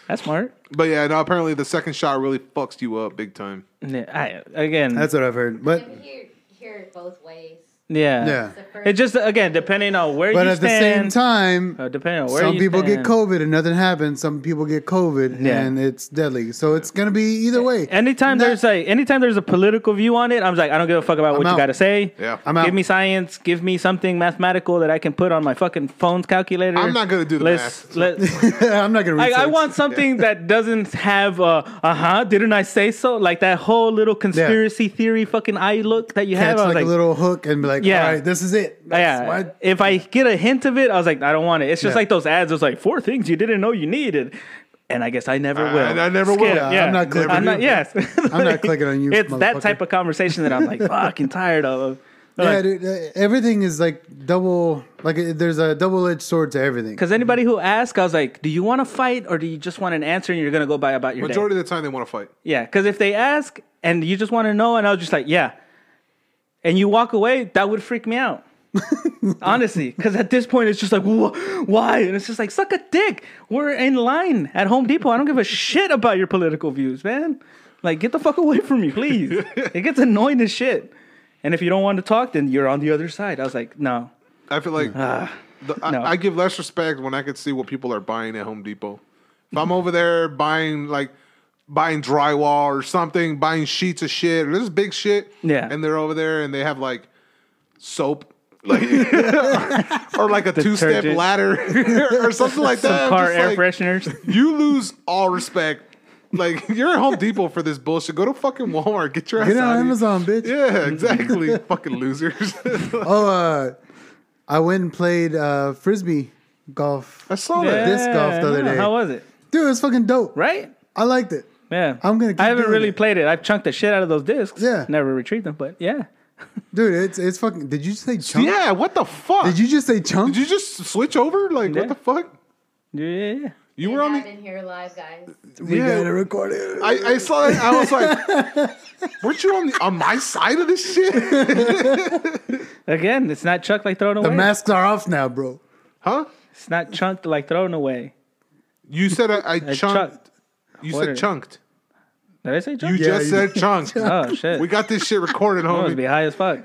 That's smart. But yeah, no, apparently the second shot really fucks you up big time. Yeah, I, again, that's what I've heard. But you hear, hear it both ways. Yeah, yeah. It just again depending on where but you stand. But at the same time, uh, depending on where some you people stand. get COVID and nothing happens. Some people get COVID yeah. and it's deadly. So it's gonna be either way. Anytime that, there's like, anytime there's a political view on it, I'm like, I don't give a fuck about I'm what out. you gotta say. Yeah, I'm out. Give me science. Give me something mathematical that I can put on my fucking phone's calculator. I'm not gonna do the let's, math. Let's, I'm not gonna. Research. I, I want something yeah. that doesn't have uh huh. Didn't I say so? Like that whole little conspiracy yeah. theory fucking eye look that you Catch have. Like, like a little hook and be like. Like, yeah. All right, this is it. That's yeah. I, if I get a hint of it, I was like, I don't want it. It's just yeah. like those ads. It was like four things you didn't know you needed. And I guess I never will. I, I never Skip. will. Yeah. Yeah. I'm not clicking I'm not, yes. like, I'm not clicking on you. It's that type of conversation that I'm like fucking tired of. But yeah, like, dude, uh, everything is like double, like uh, there's a double-edged sword to everything. Because anybody who asks, I was like, do you want to fight or do you just want an answer and you're going to go by about your Majority day? of the time they want to fight. Yeah, because if they ask and you just want to know, and I was just like, yeah. and you walk away, that would freak me out. Honestly. Because at this point, it's just like, wh- why? And it's just like, suck a dick. We're in line at Home Depot. I don't give a shit about your political views, man. Like, get the fuck away from me, please. It gets annoying as shit. And if you don't want to talk, then you're on the other side. I was like, no. I feel like uh, the, I, no. I give less respect when I can see what people are buying at Home Depot. If I'm over there buying, like, buying drywall or something, buying sheets of shit, or this is big shit. Yeah. And they're over there and they have like soap, like or, or like a two step ladder or something like that. Car air like, fresheners. You lose all respect. Like, you're at Home Depot for this bullshit. Go to fucking Walmart. Get your ass. Get on Amazon, bitch. Yeah, exactly. Fucking losers. Oh, uh, I went and played uh, Frisbee golf. I saw that. Yeah, disc golf the other day. How was it? Dude, it was fucking dope. Right? I liked it. Yeah, I'm gonna. Keep I haven't doing really it. played it. I've chunked the shit out of those discs. Yeah, never retrieved them. But yeah, dude, it's it's fucking. Did you just say chunk? Yeah, what the fuck? Did you just say chunk? Did you just switch over? Like yeah. what the fuck? Yeah, you were on the. In here live, guys. We yeah. gotta record it. I, I saw it. I was like, weren't you on the, on my side of this shit? Again, it's not chunked like thrown away. The masks are off now, bro. Huh? It's not chunked like thrown away. You said I, I, I chunked. chunked. You what said are, chunked. Did I say chunked? You yeah, just you said chunked. Oh, shit. We got this shit recorded, homie. It must be high as fuck.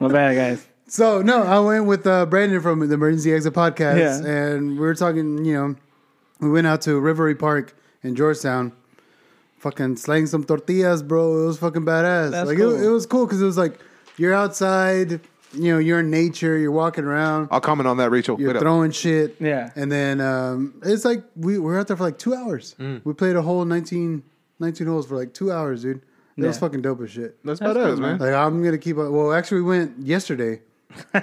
My bad, guys. So, no, I went with uh, Brandon from the Emergency Exit podcast, yeah. and we were talking, you know, we went out to Riverview Park in Georgetown, fucking slaying some tortillas, bro. It was fucking badass. That's like cool. it, it was cool because it was like, you're outside... You know, you're in nature, you're walking around. I'll comment on that, Rachel. You're Wait throwing up. shit. Yeah. And then um, it's like we were out there for like two hours. Mm. We played a whole nineteen holes for like two hours, dude. That yeah. was fucking dope as shit. That's, That's about it, man. Like, I'm going to keep up. Well, actually, we went yesterday.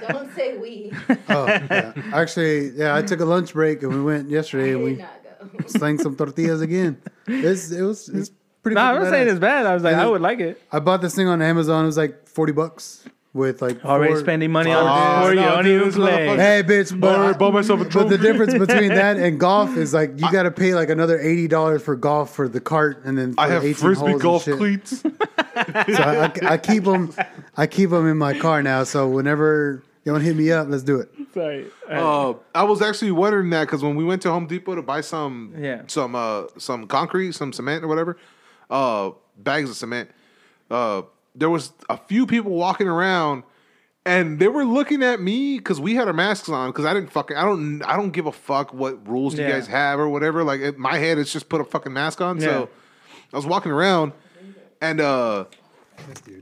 Don't say we. Oh, yeah. Actually, yeah, I took a lunch break and we went yesterday I and we slanged some tortillas again. It's, it was it's pretty No, nah, I was saying it's bad. I was like, and I would like it. I bought this thing on Amazon. It was like forty bucks. With like already four, spending money on oh, it, no, you don't even play. Hey, bitch, but, bought myself a trophy. But the difference between that and golf is like you got to pay like another eighty dollars for golf for the cart, and then I have frisbee golf cleats. So I, I keep them. I keep them in my car now. So whenever you want to hit me up, let's do it. Sorry. Uh, I was actually wondering that because when we went to Home Depot to buy some, yeah. some, uh, some concrete, some cement or whatever, uh, bags of cement. Uh, there was a few people walking around. And they were looking at me because we had our masks on because I didn't fucking I don't I don't give a fuck what rules yeah. you guys have or whatever. Like in my head, it's just put a fucking mask on. Yeah. So I was walking around, and uh,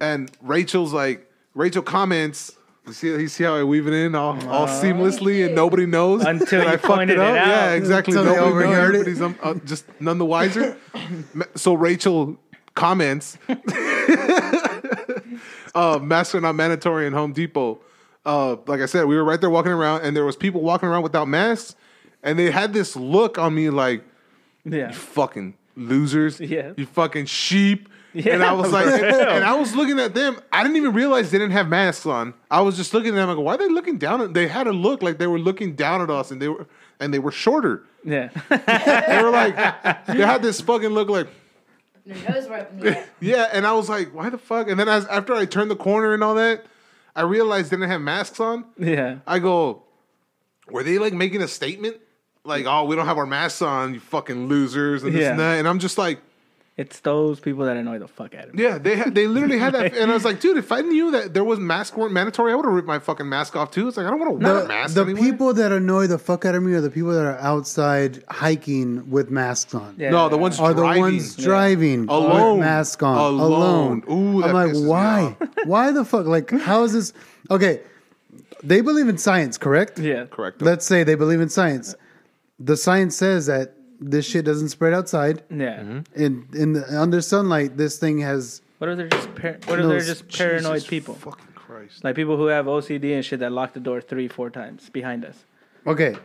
and Rachel's like Rachel comments. You see, you see how I weave it in all, uh, all seamlessly and nobody knows until I fucked it up. It out. Yeah, exactly. Until nobody overheard knows. It. Um, uh, just none the wiser. So Rachel comments. Uh, masks are not mandatory in Home Depot. Uh, like I said, we were right there walking around, and there was people walking around without masks, and they had this look on me like, yeah. "You fucking losers, yeah. you fucking sheep." Yeah, and I was like, and, and I was looking at them. I didn't even realize they didn't have masks on. I was just looking at them. Like, why are they looking down? At, they had a look like they were looking down at us, and they were and they were shorter. Yeah, they were like, they had this fucking look like. Your nose were up in the air. Yeah, and I was like, why the fuck? And then as, after I turned the corner and all that, I realized they didn't have masks on. Yeah. I go, were they like making a statement? Like, oh, we don't have our masks on, you fucking losers, and this yeah. and that. And I'm just like. It's those people that annoy the fuck out of me. Yeah, they ha- they literally had that. And I was like, dude, if I knew that there was masks weren't mandatory, I would have ripped my fucking mask off too. It's like, I don't want to wear the, a mask The anywhere. People that annoy the fuck out of me are the people that are outside hiking with masks on. Yeah, no, the ones are driving. Are the ones driving yeah. alone. With masks on. Alone. alone. Ooh, that I'm like, why? Why the fuck? Like, how is this? Okay, they believe in science, correct? Yeah. Correct. Let's say they believe in science. The science says that this shit doesn't spread outside. Yeah. Mm-hmm. In in the, under sunlight, this thing has. What are they just? Par- what are they just paranoid Jesus people? Fucking Christ! Like people who have O C D and shit that lock the door three, four times behind us. Okay. We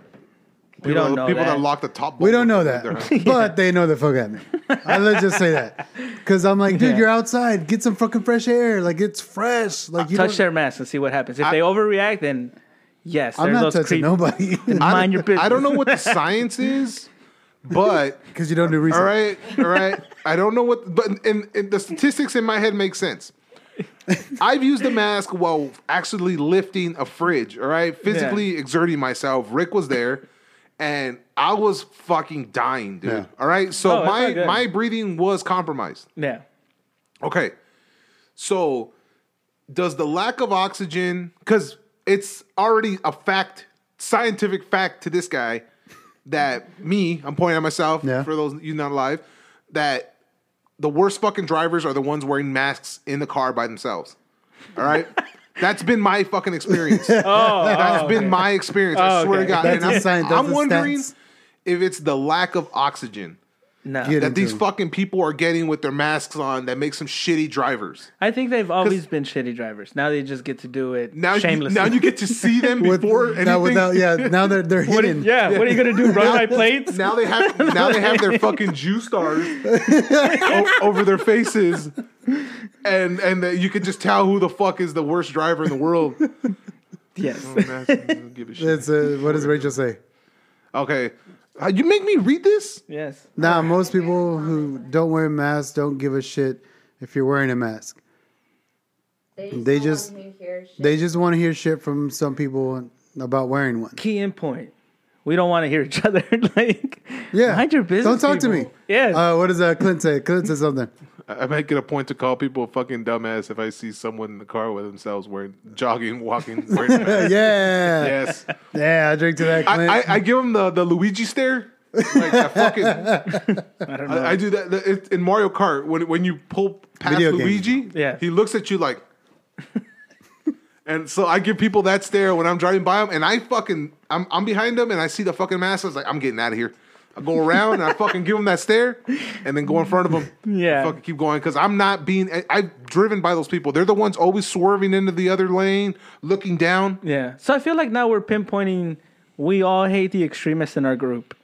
people, don't know people that. that lock the top. We don't know that, yeah. but they know the fuck at me. I, let's just say that, because I'm like, dude, yeah. you're outside. Get some fucking fresh air. Like it's fresh. Like I'll you touch don't... their mask and see what happens. If I, they overreact, then yes, I'm not those touching creep- nobody. Mind your business. I don't know what the science is. But because you don't do research, all right, all right. I don't know what, but in, in the statistics in my head make sense. I've used a mask while actually lifting a fridge, all right, physically yeah. exerting myself. Rick was there, and I was fucking dying, dude. Yeah. All right, so oh, my my breathing was compromised. Yeah. Okay, so does the lack of oxygen? Because it's already a fact, scientific fact to this guy. That me, I'm pointing at myself, yeah. for those of you not alive, that the worst fucking drivers are the ones wearing masks in the car by themselves. All right? That's been my fucking experience. oh, That's oh, been okay. my experience. Oh, I swear okay. to God. That's and I'm, I'm wondering stats. If it's the lack of oxygen no. that these do. fucking people are getting with their masks on that makes them shitty drivers. I think they've always been shitty drivers. Now they just get to do it now shamelessly. You, now you get to see them before with, anything. Now without, yeah, now they're they're what hidden. Is, yeah, yeah, what are you gonna do? Run my plates? Now they have now they have their fucking juice stars o- over their faces, and and the, you can just tell who the fuck is the worst driver in the world. Yes. Oh, man, I don't give a shit. That's uh, what does Rachel say? Okay. Uh, you make me read this? Yes. Nah, most people who don't wear masks don't give a shit if you're wearing a mask. They just they just want to hear shit from some people about wearing one. Key in point. We don't want to hear each other. Like, yeah. Mind your business. Don't talk people. to me. Yeah. Uh, what does uh, Clint say? Clint says something. I might get a point to call people a fucking dumbass if I see someone in the car with themselves wearing, jogging, walking, wearing a mask. Yeah. Yes. Yeah, I drink to that, Clint. I, I, I give them the, the Luigi stare. Like, I fucking... I don't know. I, I do that. It, in Mario Kart, when when you pull past Video Luigi, game. Yeah. he looks at you like... And so I give people that stare when I'm driving by them, and I fucking... I'm, I'm behind them, and I see the fucking mask. I was like, I'm getting out of here. I go around and I fucking give them that stare and then go in front of them. Yeah. Fucking keep going because I'm not being, I, I've driven by those people. They're the ones always swerving into the other lane, looking down. Yeah. So I feel like now we're pinpointing, we all hate the extremists in our group.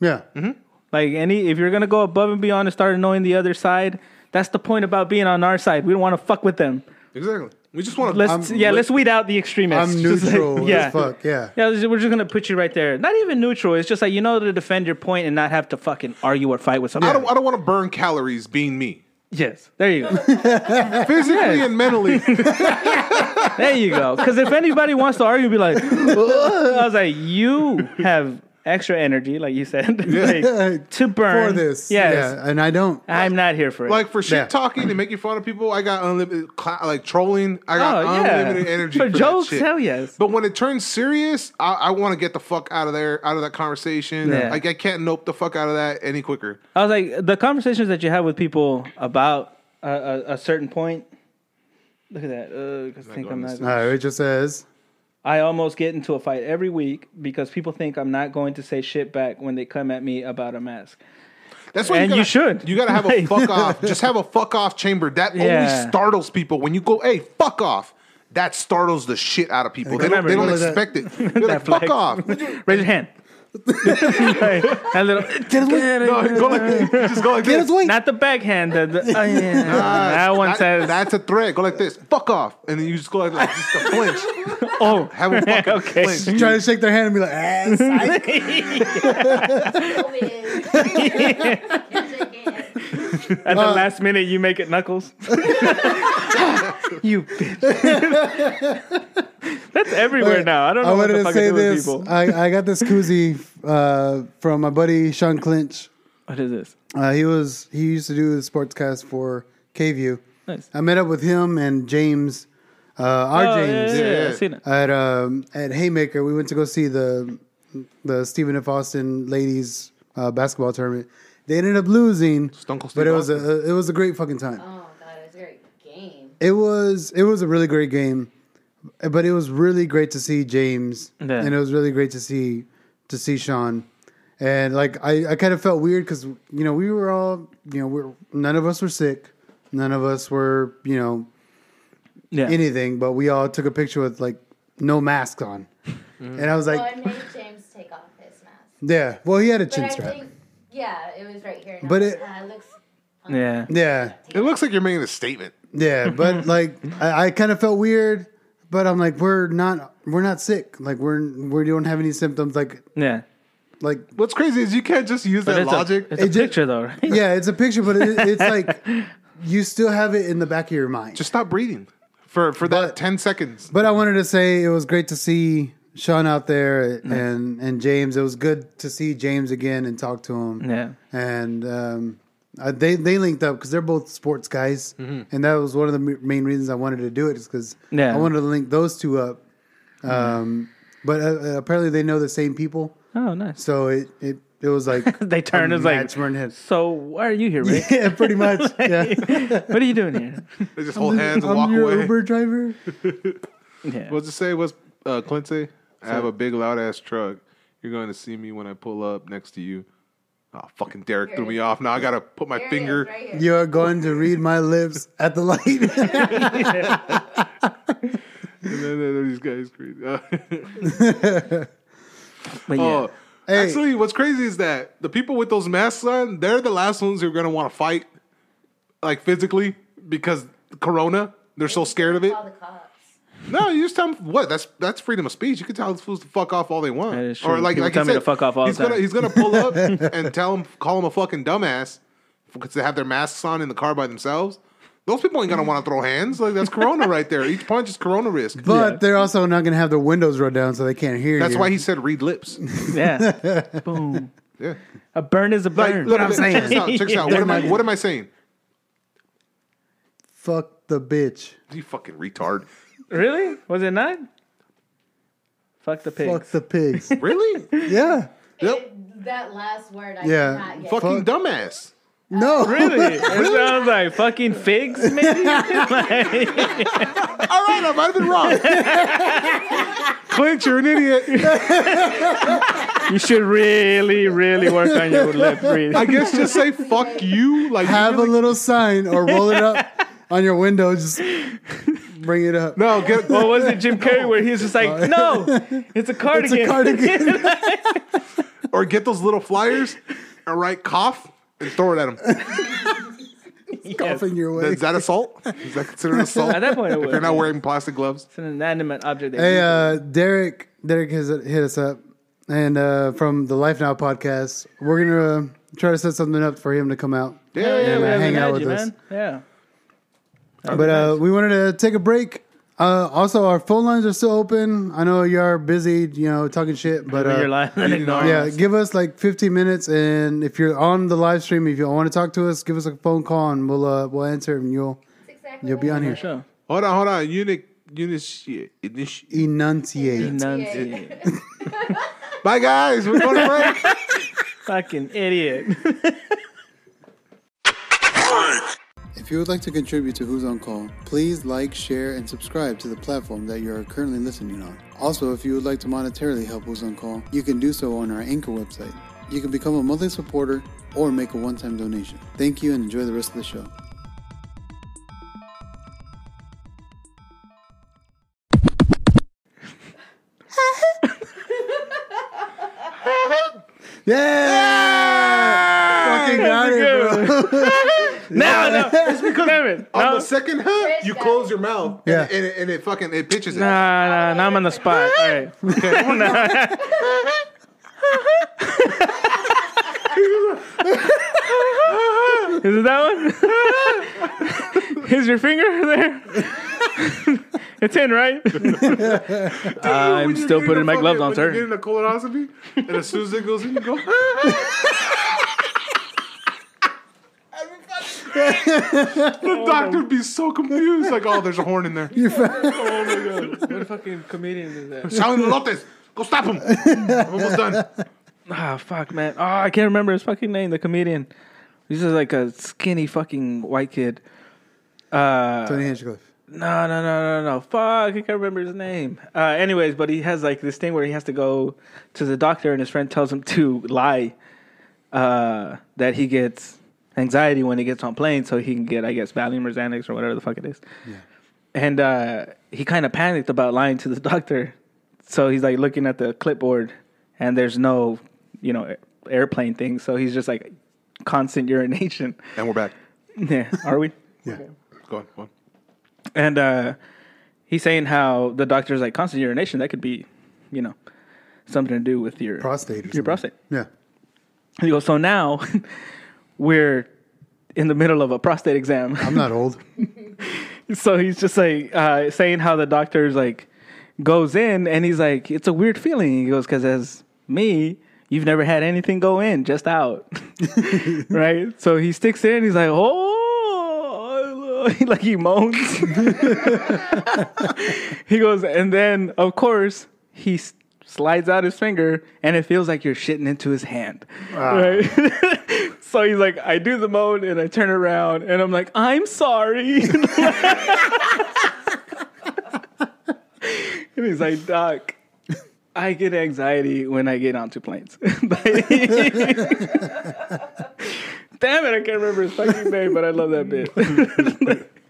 Yeah. Mm-hmm. Like any, if you're going to go above and beyond and start annoying the other side, that's the point about being on our side. We don't want to fuck with them. Exactly. We just want to... Let's, yeah, let's weed out the extremists. I'm neutral like, yeah. as fuck, yeah. Yeah, we're just going to put you right there. Not even neutral. It's just like, you know, to defend your point and not have to fucking argue or fight with somebody. I don't, I don't want to burn calories being me. Yes, there you go. Physically yes. and mentally. There you go. Because if anybody wants to argue, be like, oh. I was like, you have extra energy, like you said, like, to burn for this. Yes. Yeah, and I don't. I'm not here for it. Like for shit yeah. talking and making fun of people, I got unlimited, like trolling. I got oh, unlimited yeah. energy for, for jokes. That shit. Hell yes. But when it turns serious, I, I want to get the fuck out of there, out of that conversation. Yeah. Like I can't nope the fuck out of that any quicker. I was like, the conversations that you have with people about a, a, a certain point. Look at that. Uh, I think I'm not. All right, it just says. I almost get into a fight every week because people think I'm not going to say shit back when they come at me about a mask. That's what and you, gotta, you should. You got to have a fuck off. Just have a fuck off chamber. That yeah. always startles people. When you go, hey, fuck off. That startles the shit out of people. They don't, they don't expect that, it. They're like, flag. Fuck off. Raise your hand. Like, a little, get no, go like, just go like get this. Not the backhand. The, the, oh yeah, nah, that one that, says that's a threat. Go like this. Fuck off, and then you just go like, like just a flinch. Oh, have a fucking okay. flinch. Try to shake their hand and be like, ass. At the uh, last minute, you make it knuckles. You bitch. That's everywhere okay. now. I don't know I what the fuck to do this. With people. I, I got this koozie uh, from my buddy Sean Clinch. What is this? Uh, he was he used to do the sportscast for K-View. Nice. I met up with him and James, uh, our oh, James, yeah, yeah, yeah. Yeah. I've seen it. at um, at Haymaker. We went to go see the the Stephen F. Austin ladies uh, basketball tournament. They ended up losing, but it was a, a it was a great fucking time. Oh god, it was a great game. It was it was a really great game. But it was really great to see James, yeah. and it was really great to see to see Sean, and like I, I kind of felt weird because you know we were all you know we're none of us were sick, none of us were you know yeah. anything, but we all took a picture with like no mask on, mm-hmm. and I was like, well, I made James take off his mask. Yeah, well he had a but chin I strap. Think, yeah, it was right here. And but I was, it uh, looks. Um, yeah, yeah, it looks like you're making a statement. Yeah, but like I, I kind of felt weird. But I'm like, we're not, we're not sick. Like we're, we don't have any symptoms. Like, yeah. Like, what's crazy is you can't just use that logic. A, it's a it's picture just, though, right? Yeah, it's a picture, but it, it's like you still have it in the back of your mind. Just stop breathing for for but, that ten seconds. But I wanted to say it was great to see Sean out there and mm-hmm. and James. It was good to see James again and talk to him. Yeah. And um, they they linked up because they're both sports guys, mm-hmm. and that was one of the main reasons I wanted to do it is because yeah. I wanted to link those two up. Um, mm-hmm. But uh, apparently they know the same people. Oh, nice! So it it, it was like they turned as like so. Why are you here, Rick? Yeah, pretty much. Like, yeah. What are you doing here? They just hold hands and I'm walk your away. Uber driver. Yeah. What's it say? What's uh, Clint say? I have a big loud ass truck. You're going to see me when I pull up next to you. Oh, fucking Derek here threw me off. Now I got to put my here finger. Right You're going to read my lips at the light. And then, then these guys crazy. Oh. But yeah. oh. hey. Actually, what's crazy is that the people with those masks on, they're the last ones who are going to want to fight, like physically, because corona, they're so scared of it. All the cops. No, you just tell them what that's that's freedom of speech. You can tell these fools to fuck off all they want, that is true. Or like People like tell I said, me to fuck off all he's the time. Gonna, he's gonna pull up and tell them, call them a fucking dumbass because they have their masks on in the car by themselves. Those people ain't gonna want to throw hands. Like that's corona right there. Each punch is corona risk. But yeah. they're also not gonna have their windows rolled down so they can't hear. That's you. That's why he said read lips. Yeah, boom. Yeah, a burn is a burn. Like, look, what I'm saying. Check this out. Check this out. What am I? What am I saying? Fuck the bitch. You fucking retard. Really? Was it not? Fuck the pigs. Fuck the pigs. Really? Yeah. Yep. It, that last word I yeah. did not get. Fucking Fuck. Dumbass. No. Really? It sounds like fucking figs, maybe? Like... All right, I might have been wrong. Clint, you're an idiot. You should really, really work on your left reading. I guess just say fuck you. Like Have really... a little sign or roll it up on your window. Just... Bring it up. No, get. Well, was it Jim Carrey no. where he was just like, no, it's a cardigan. It's a cardigan. Or get those little flyers and write cough and throw it at him. Yes. Coughing your way. Is that assault? Is that considered assault? At that point, it was. If you're not wearing plastic gloves. It's an inanimate object. Hey, uh, Derek, Derek has hit us up and uh, from the Life Now podcast, we're going to uh, try to set something up for him to come out. Yeah, and, yeah, uh, we hang out with you, us. Man. Yeah. That'd but nice. uh, we wanted to take a break. Uh, also, our phone lines are still open. I know you are busy, you know, talking shit, but uh, live, yeah, give us like fifteen minutes, and if you're on the live stream, if you want to talk to us, give us a phone call, and we'll uh, we'll answer, and you'll exactly you'll be on here. Sure. Hold on, hold on, Unic, Unic, Unic, enunciate, enunciate. Bye, guys. We're going to break. Fucking idiot. If you would like to contribute to Who's On Call, please like, share, and subscribe to the platform that you are currently listening on. Also, if you would like to monetarily help Who's On Call, you can do so on our Anchor website. You can become a monthly supporter or make a one-time donation. Thank you and enjoy the rest of the show. Yeah! Fucking got it, bro. No, no, it's because Kevin, on no. the second half, you close your mouth, yeah. and, and, it, and it fucking, it pitches it. Nah, nah, nah, I'm on the spot. All right. Okay. Is it that one? Is your finger there? It's in, right? Dude, I'm still putting my gloves on, sir. You're getting a colonoscopy, and as soon as it goes in, you go... The oh, doctor would be so confused. Like, oh, there's a horn in there. Oh my god, what fucking comedian is that? Shawn Lopez, go stop him. I'm almost done. Ah, fuck, man. Oh, I can't remember his fucking name. The comedian. He's just like a skinny fucking white kid. Uh, Tony Hinchcliffe. No, no, no, no, no. Fuck, I can't remember his name. Uh, anyways, but he has like this thing where he has to go to the doctor, and his friend tells him to lie uh, that he gets anxiety when he gets on plane, so he can get, I guess, Valium or Xanax or whatever the fuck it is. Yeah. And uh, he kind of panicked about lying to the doctor, so he's like looking at the clipboard, and there's no, you know, airplane thing, so he's just like constant urination. And we're back. Yeah, are we? Yeah. Okay. Go on, go on. And uh, he's saying how the doctor's like constant urination. That could be, you know, something to do with your prostate. Or your something. prostate. Yeah. And he goes, so now. We're in the middle of a prostate exam. I'm not old. So he's just like uh, saying how the doctor's like goes in, and he's like, it's a weird feeling. He goes, because as me, you've never had anything go in, just out. Right? So he sticks it in. He's like, oh, like he moans. He goes, and then, of course, he slides out his finger, and it feels like you're shitting into his hand. Wow. Right? So he's like, I do the moan, and I turn around, and I'm like, I'm sorry. And he's like, Doc, I get anxiety when I get onto planes. Damn it, I can't remember his fucking name, but I love that bit.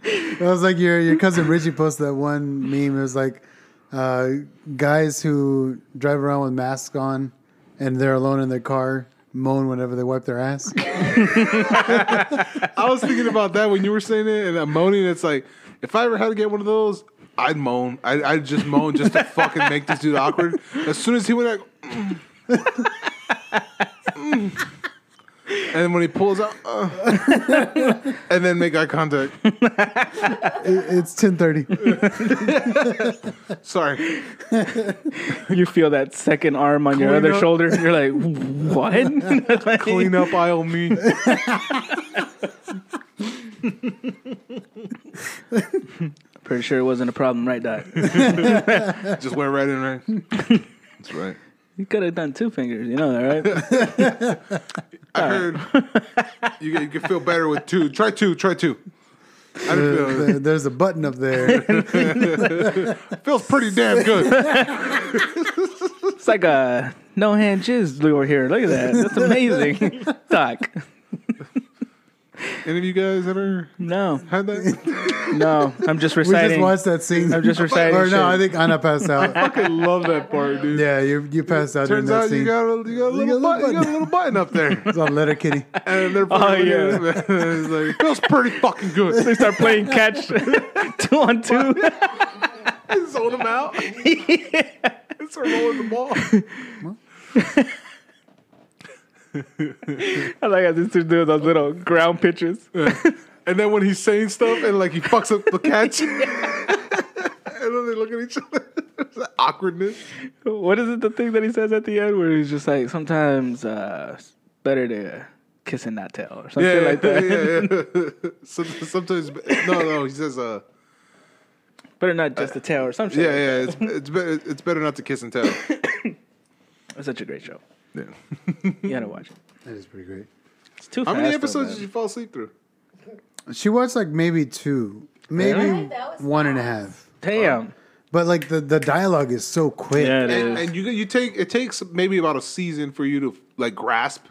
It was like your your cousin Richie posted that one meme. It was like uh, guys who drive around with masks on, and they're alone in their car. Moan whenever they wipe their ass. I was thinking about that when you were saying it, and I'm moaning. It's like, if I ever had to get one of those, I'd moan. I'd, I'd just moan just to fucking make this dude awkward. As soon as he went out, mm. Mm. And when he pulls out, uh, and then make eye contact. It, it's ten thirty. Sorry. You feel that second arm on Clean your other up. shoulder. You're like, what? Like, clean up aisle me. Pretty sure it wasn't a problem, right, Doc? Just went right in, right? That's right. You could have done two fingers, you know that, right? I heard you, you can feel better with two. Try two, try two. I didn't feel there, there's a button up there. Feels pretty damn good. It's like a no hand jizz lure here. Look at that. That's amazing. Doc. Any of you guys ever no. had that? No, I'm just reciting. We just watched that scene. I'm just reciting. Or no, shit. I think Anna passed out. I fucking love that part, dude. Yeah, you you passed out during that scene. Turns out you got a, you got a, little, you got a little button. button. You got a little button up there. It's on Letter Kitty. And they're oh yeah, it. It's like, feels pretty fucking good. They start playing catch, two on two. Just hold them out. Yeah. Start rolling the ball. What? I like how these two do those little ground pictures. Yeah. And then when he's saying stuff and like he fucks up the catch, and then they look at each other. It's like awkwardness. What is it, the thing that he says at the end where he's just like, sometimes uh, it's better to kiss and not tell or something yeah, yeah, like that? Yeah, yeah. Sometimes, no, no, he says, uh, better not just uh, to tell or something. Yeah, like yeah, that. it's it's better it's better not to kiss and tell. That's such a great show. Yeah, you gotta watch it. That is pretty great. It's too. How fast, many episodes though, did you fall asleep through? She watched like maybe two, maybe yeah, one and a half. Damn. Um, but like the, the dialogue is so quick, yeah, it and, is. and you you take it takes maybe about a season for you to like grasp.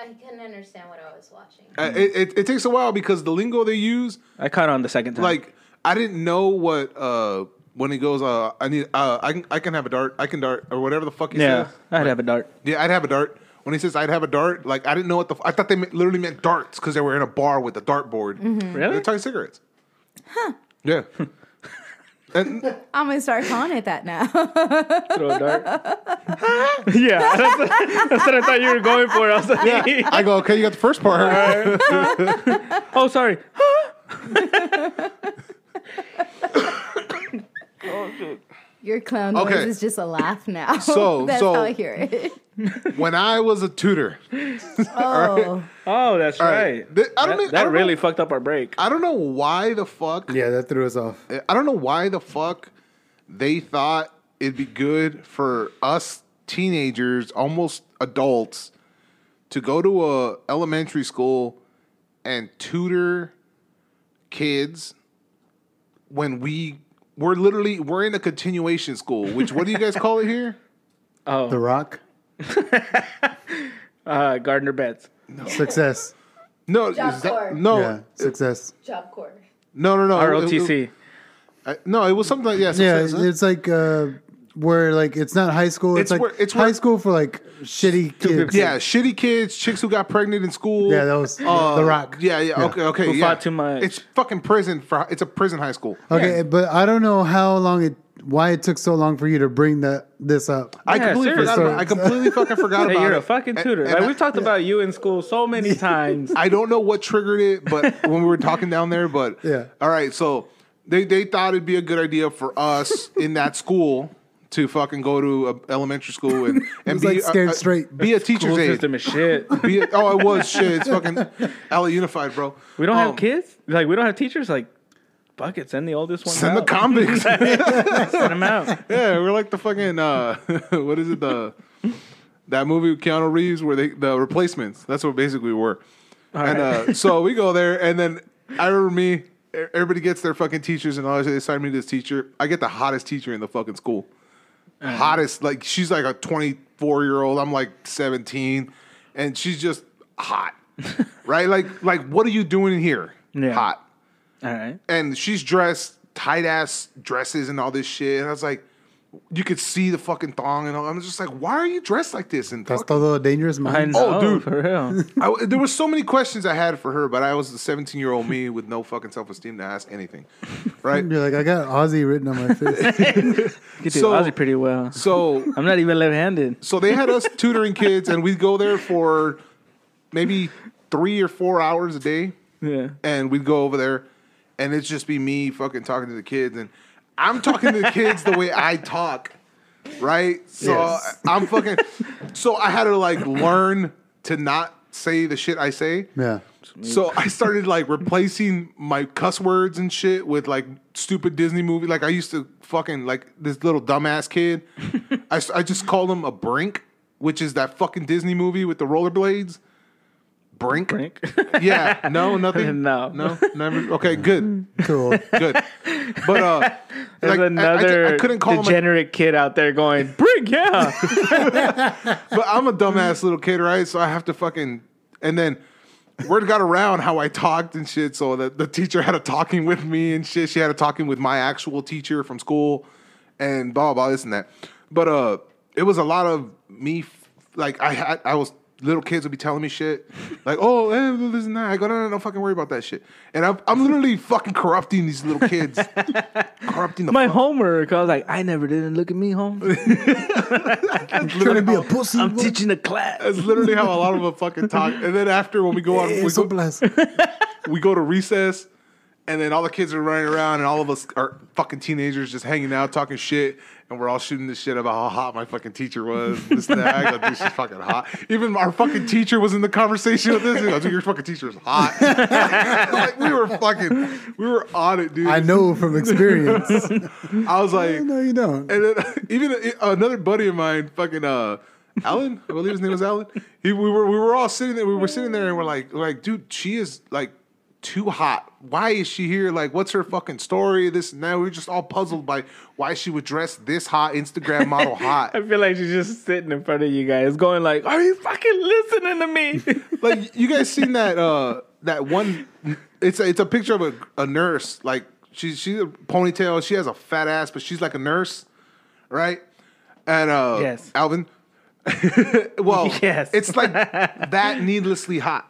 I couldn't understand what I was watching. Uh, it, it it takes a while because the lingo they use. I caught on the second time. Like I didn't know what. Uh, When he goes, uh, I need, uh, I can, I can have a dart, I can dart, or whatever the fuck he yeah, says. Yeah, I'd like, have a dart. Yeah, I'd have a dart. When he says I'd have a dart, like I didn't know what the, f- I thought they meant, literally meant darts because they were in a bar with a dartboard. Mm-hmm. Really? They're talking cigarettes. Huh? Yeah. And, I'm gonna start calling it that now. Throw a dart. Yeah, that's, that's what I thought you were going for. I was like, yeah. I go, okay, you got the first part. Right. Oh, sorry. Your clown noise okay. is just a laugh now. So, that's so how I hear it. When I was a tutor. Oh, right? Oh, that's All right. right. I don't that, know, that I don't really know, fucked up our break. I don't know why the fuck. Yeah, that threw us off. I don't know why the fuck they thought it'd be good for us teenagers, almost adults, to go to a elementary school and tutor kids when we. We're literally, we're in a continuation school, which, what do you guys call it here? Oh. The Rock? uh, Gardner Betts. No. Success. No. Job Corps. No. Yeah, success. Job Corps. No, no, no. R O T C. Uh, no, it was something like, yeah. Success, yeah, huh? It's like, uh, where, like, it's not high school. It's, it's like where, it's high where, school for, like, shitty kids. Yeah, shitty kids, chicks who got pregnant in school. Yeah, that was uh, The Rock. Yeah, yeah, yeah. okay, okay. Who yeah. fought too much. It's fucking prison. For It's a prison high school. Okay, yeah. But I don't know how long it, why it took so long for you to bring that this up. Yeah, I completely seriously. forgot about I completely fucking forgot about it. You're a fucking tutor. And, and like, I, we've talked yeah. about you in school so many times. I don't know what triggered it, but when we were talking down there, but. Yeah. All right, so they, they thought it'd be a good idea for us in that school to fucking go to a elementary school and, and be, like scared a, a, straight. be a teacher's aide. System is shit. Be a, oh, it was shit. It's fucking L A Unified, bro. We don't um, have kids? Like, we don't have teachers? Like, fuck it, send the oldest one Send out. the convicts. Send them out. Yeah, we're like the fucking, uh, what is it, the that movie with Keanu Reeves where they, the Replacements. That's what basically we were. All and right. uh, so we go there, and then I remember me, everybody gets their fucking teachers, and all they assign me this teacher. I get the hottest teacher in the fucking school. Mm-hmm. Hottest, like she's like a twenty-four year old, I'm like seventeen, and she's just hot. Right? Like like what are you doing here? Yeah. Hot. All right. And she's dressed tight ass dresses and all this shit. And I was like, you could see the fucking thong and all. I'm just like, why are you dressed like this? And that's a little dangerous, man. Oh, dude, for real. I, there were so many questions I had for her, but I was the seventeen year old me with no fucking self esteem to ask anything, right? You're like, I got Aussie written on my face. You do Aussie pretty well. So I'm not even left handed. So they had us tutoring kids, and we'd go there for maybe three or four hours a day. Yeah, and we'd go over there, and it'd just be me fucking talking to the kids and. I'm talking to the kids the way I talk, right? So yes. I'm fucking. So I had to like learn to not say the shit I say. Yeah. So I started like replacing my cuss words and shit with like stupid Disney movie. Like I used to fucking like this little dumbass kid. I, I just called him a brink, which is that fucking Disney movie with the rollerblades. Brink? Brink? Yeah. No, nothing? No. No? Never? Okay, good. Cool. Good. But uh, there's like, another I, I, I couldn't call degenerate him a, kid out there going, Brink, yeah. But I'm a dumbass little kid, right? So I have to fucking... And then word got around how I talked and shit, so that the teacher had a talking with me and shit. She had a talking with my actual teacher from school and blah, blah, this and that. But uh, it was a lot of me... Like, I had I was... little kids will be telling me shit. Like, oh, eh, this and that. I go, no, no, no, don't fucking worry about that shit. And I'm, I'm literally fucking corrupting these little kids. corrupting the My fuck. homework. I was like, I never didn't look at me, homework. I'm trying to be a pussy. I'm boy. teaching a class. That's literally how a lot of them fucking talk. And then after, when we go on, yeah, we, so go, we go to recess. And then all the kids are running around, and all of us are fucking teenagers just hanging out, talking shit, and we're all shooting this shit about how hot my fucking teacher was. This and that. I go, dude, she's fucking hot. Even our fucking teacher was in the conversation with this. I go, dude, your fucking teacher is hot. like, like, we were fucking, we were on it, dude. I know from experience. I was like, no, you don't. And then even another buddy of mine, fucking uh, Alan, I believe his name was Alan. He, we were, we were all sitting there. We were sitting there, and we're like, we're like, dude, she is like. too hot. Why is she here? Like, what's her fucking story? This and that. We're just all puzzled by why she would dress this hot, Instagram model hot. I feel like she's just sitting in front of you guys going like, are you fucking listening to me? Like, you guys seen that uh that one, it's a, it's a picture of a, a nurse. Like, she's she's a ponytail, she has a fat ass, but she's like a nurse, right? And uh yes. Alvin. well yes. It's like that needlessly hot.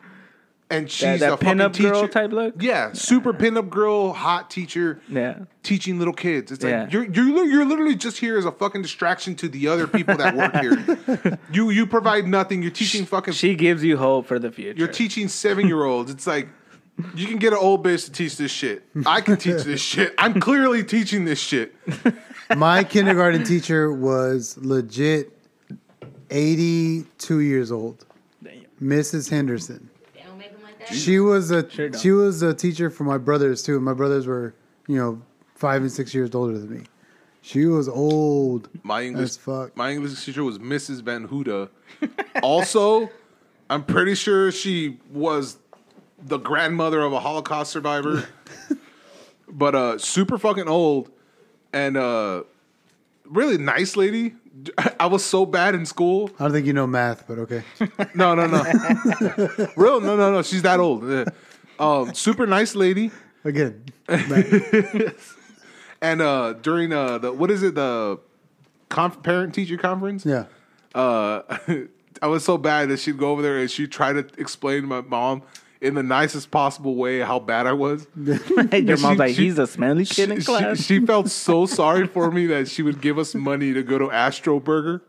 And she's that, that a pinup girl type look. Yeah, super pinup girl, hot teacher. Yeah, teaching little kids. It's yeah. like you're you're you're literally just here as a fucking distraction to the other people that work here. You you provide nothing. You're teaching fucking. She gives you hope for the future. You're teaching seven year olds. It's like you can get an old bitch to teach this shit. I can teach this shit. I'm clearly teaching this shit. My kindergarten teacher was legit eighty-two years old. Damn. Missus Henderson. She was a sure she was a teacher for my brothers too. My brothers were, you know, five and six years older than me. She was old. My English as fuck. My English teacher was Missus Van Huda. Also, I'm pretty sure she was the grandmother of a Holocaust survivor. But uh, super fucking old and uh, really nice lady. I was so bad in school. I don't think you know math, but okay. No, no, no. Real? No, no, no. She's that old. Yeah. Um, super nice lady. Again. And uh, during uh, the, what is it, the conf- parent-teacher conference? Yeah. Uh, I was so bad that she'd go over there and she'd try to explain to my mom in the nicest possible way how bad I was. Your mom's she, like, she, he's a smelly kid she, in class. She, she felt so sorry for me that she would give us money to go to Astro Burger.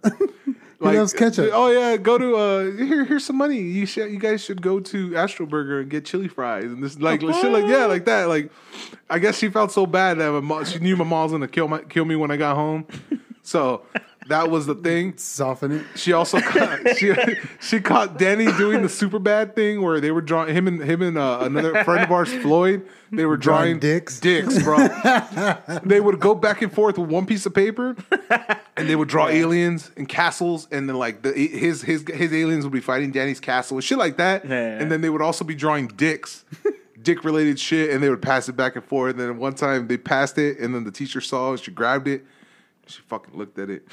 Like, loves ketchup. Oh, yeah, go to, uh, here, here's some money. You sh- you guys should go to Astro Burger and get chili fries. And this, like, shit like, yeah, like that. Like, I guess she felt so bad that my mom, she knew my mom was going to kill my, kill me when I got home. So... that was the thing. Soften it. She also caught, she she caught Danny doing the super bad thing where they were drawing him and him and uh, another friend of ours, Floyd. They were drawing, drawing dicks, dicks, bro. They would go back and forth with one piece of paper, and they would draw aliens and castles, and then like the, his his his aliens would be fighting Danny's castle and shit like that. Yeah, yeah. And then they would also be drawing dicks. Dick related shit, and they would pass it back and forth. And then one time they passed it, and then the teacher saw and she grabbed it. She fucking looked at it,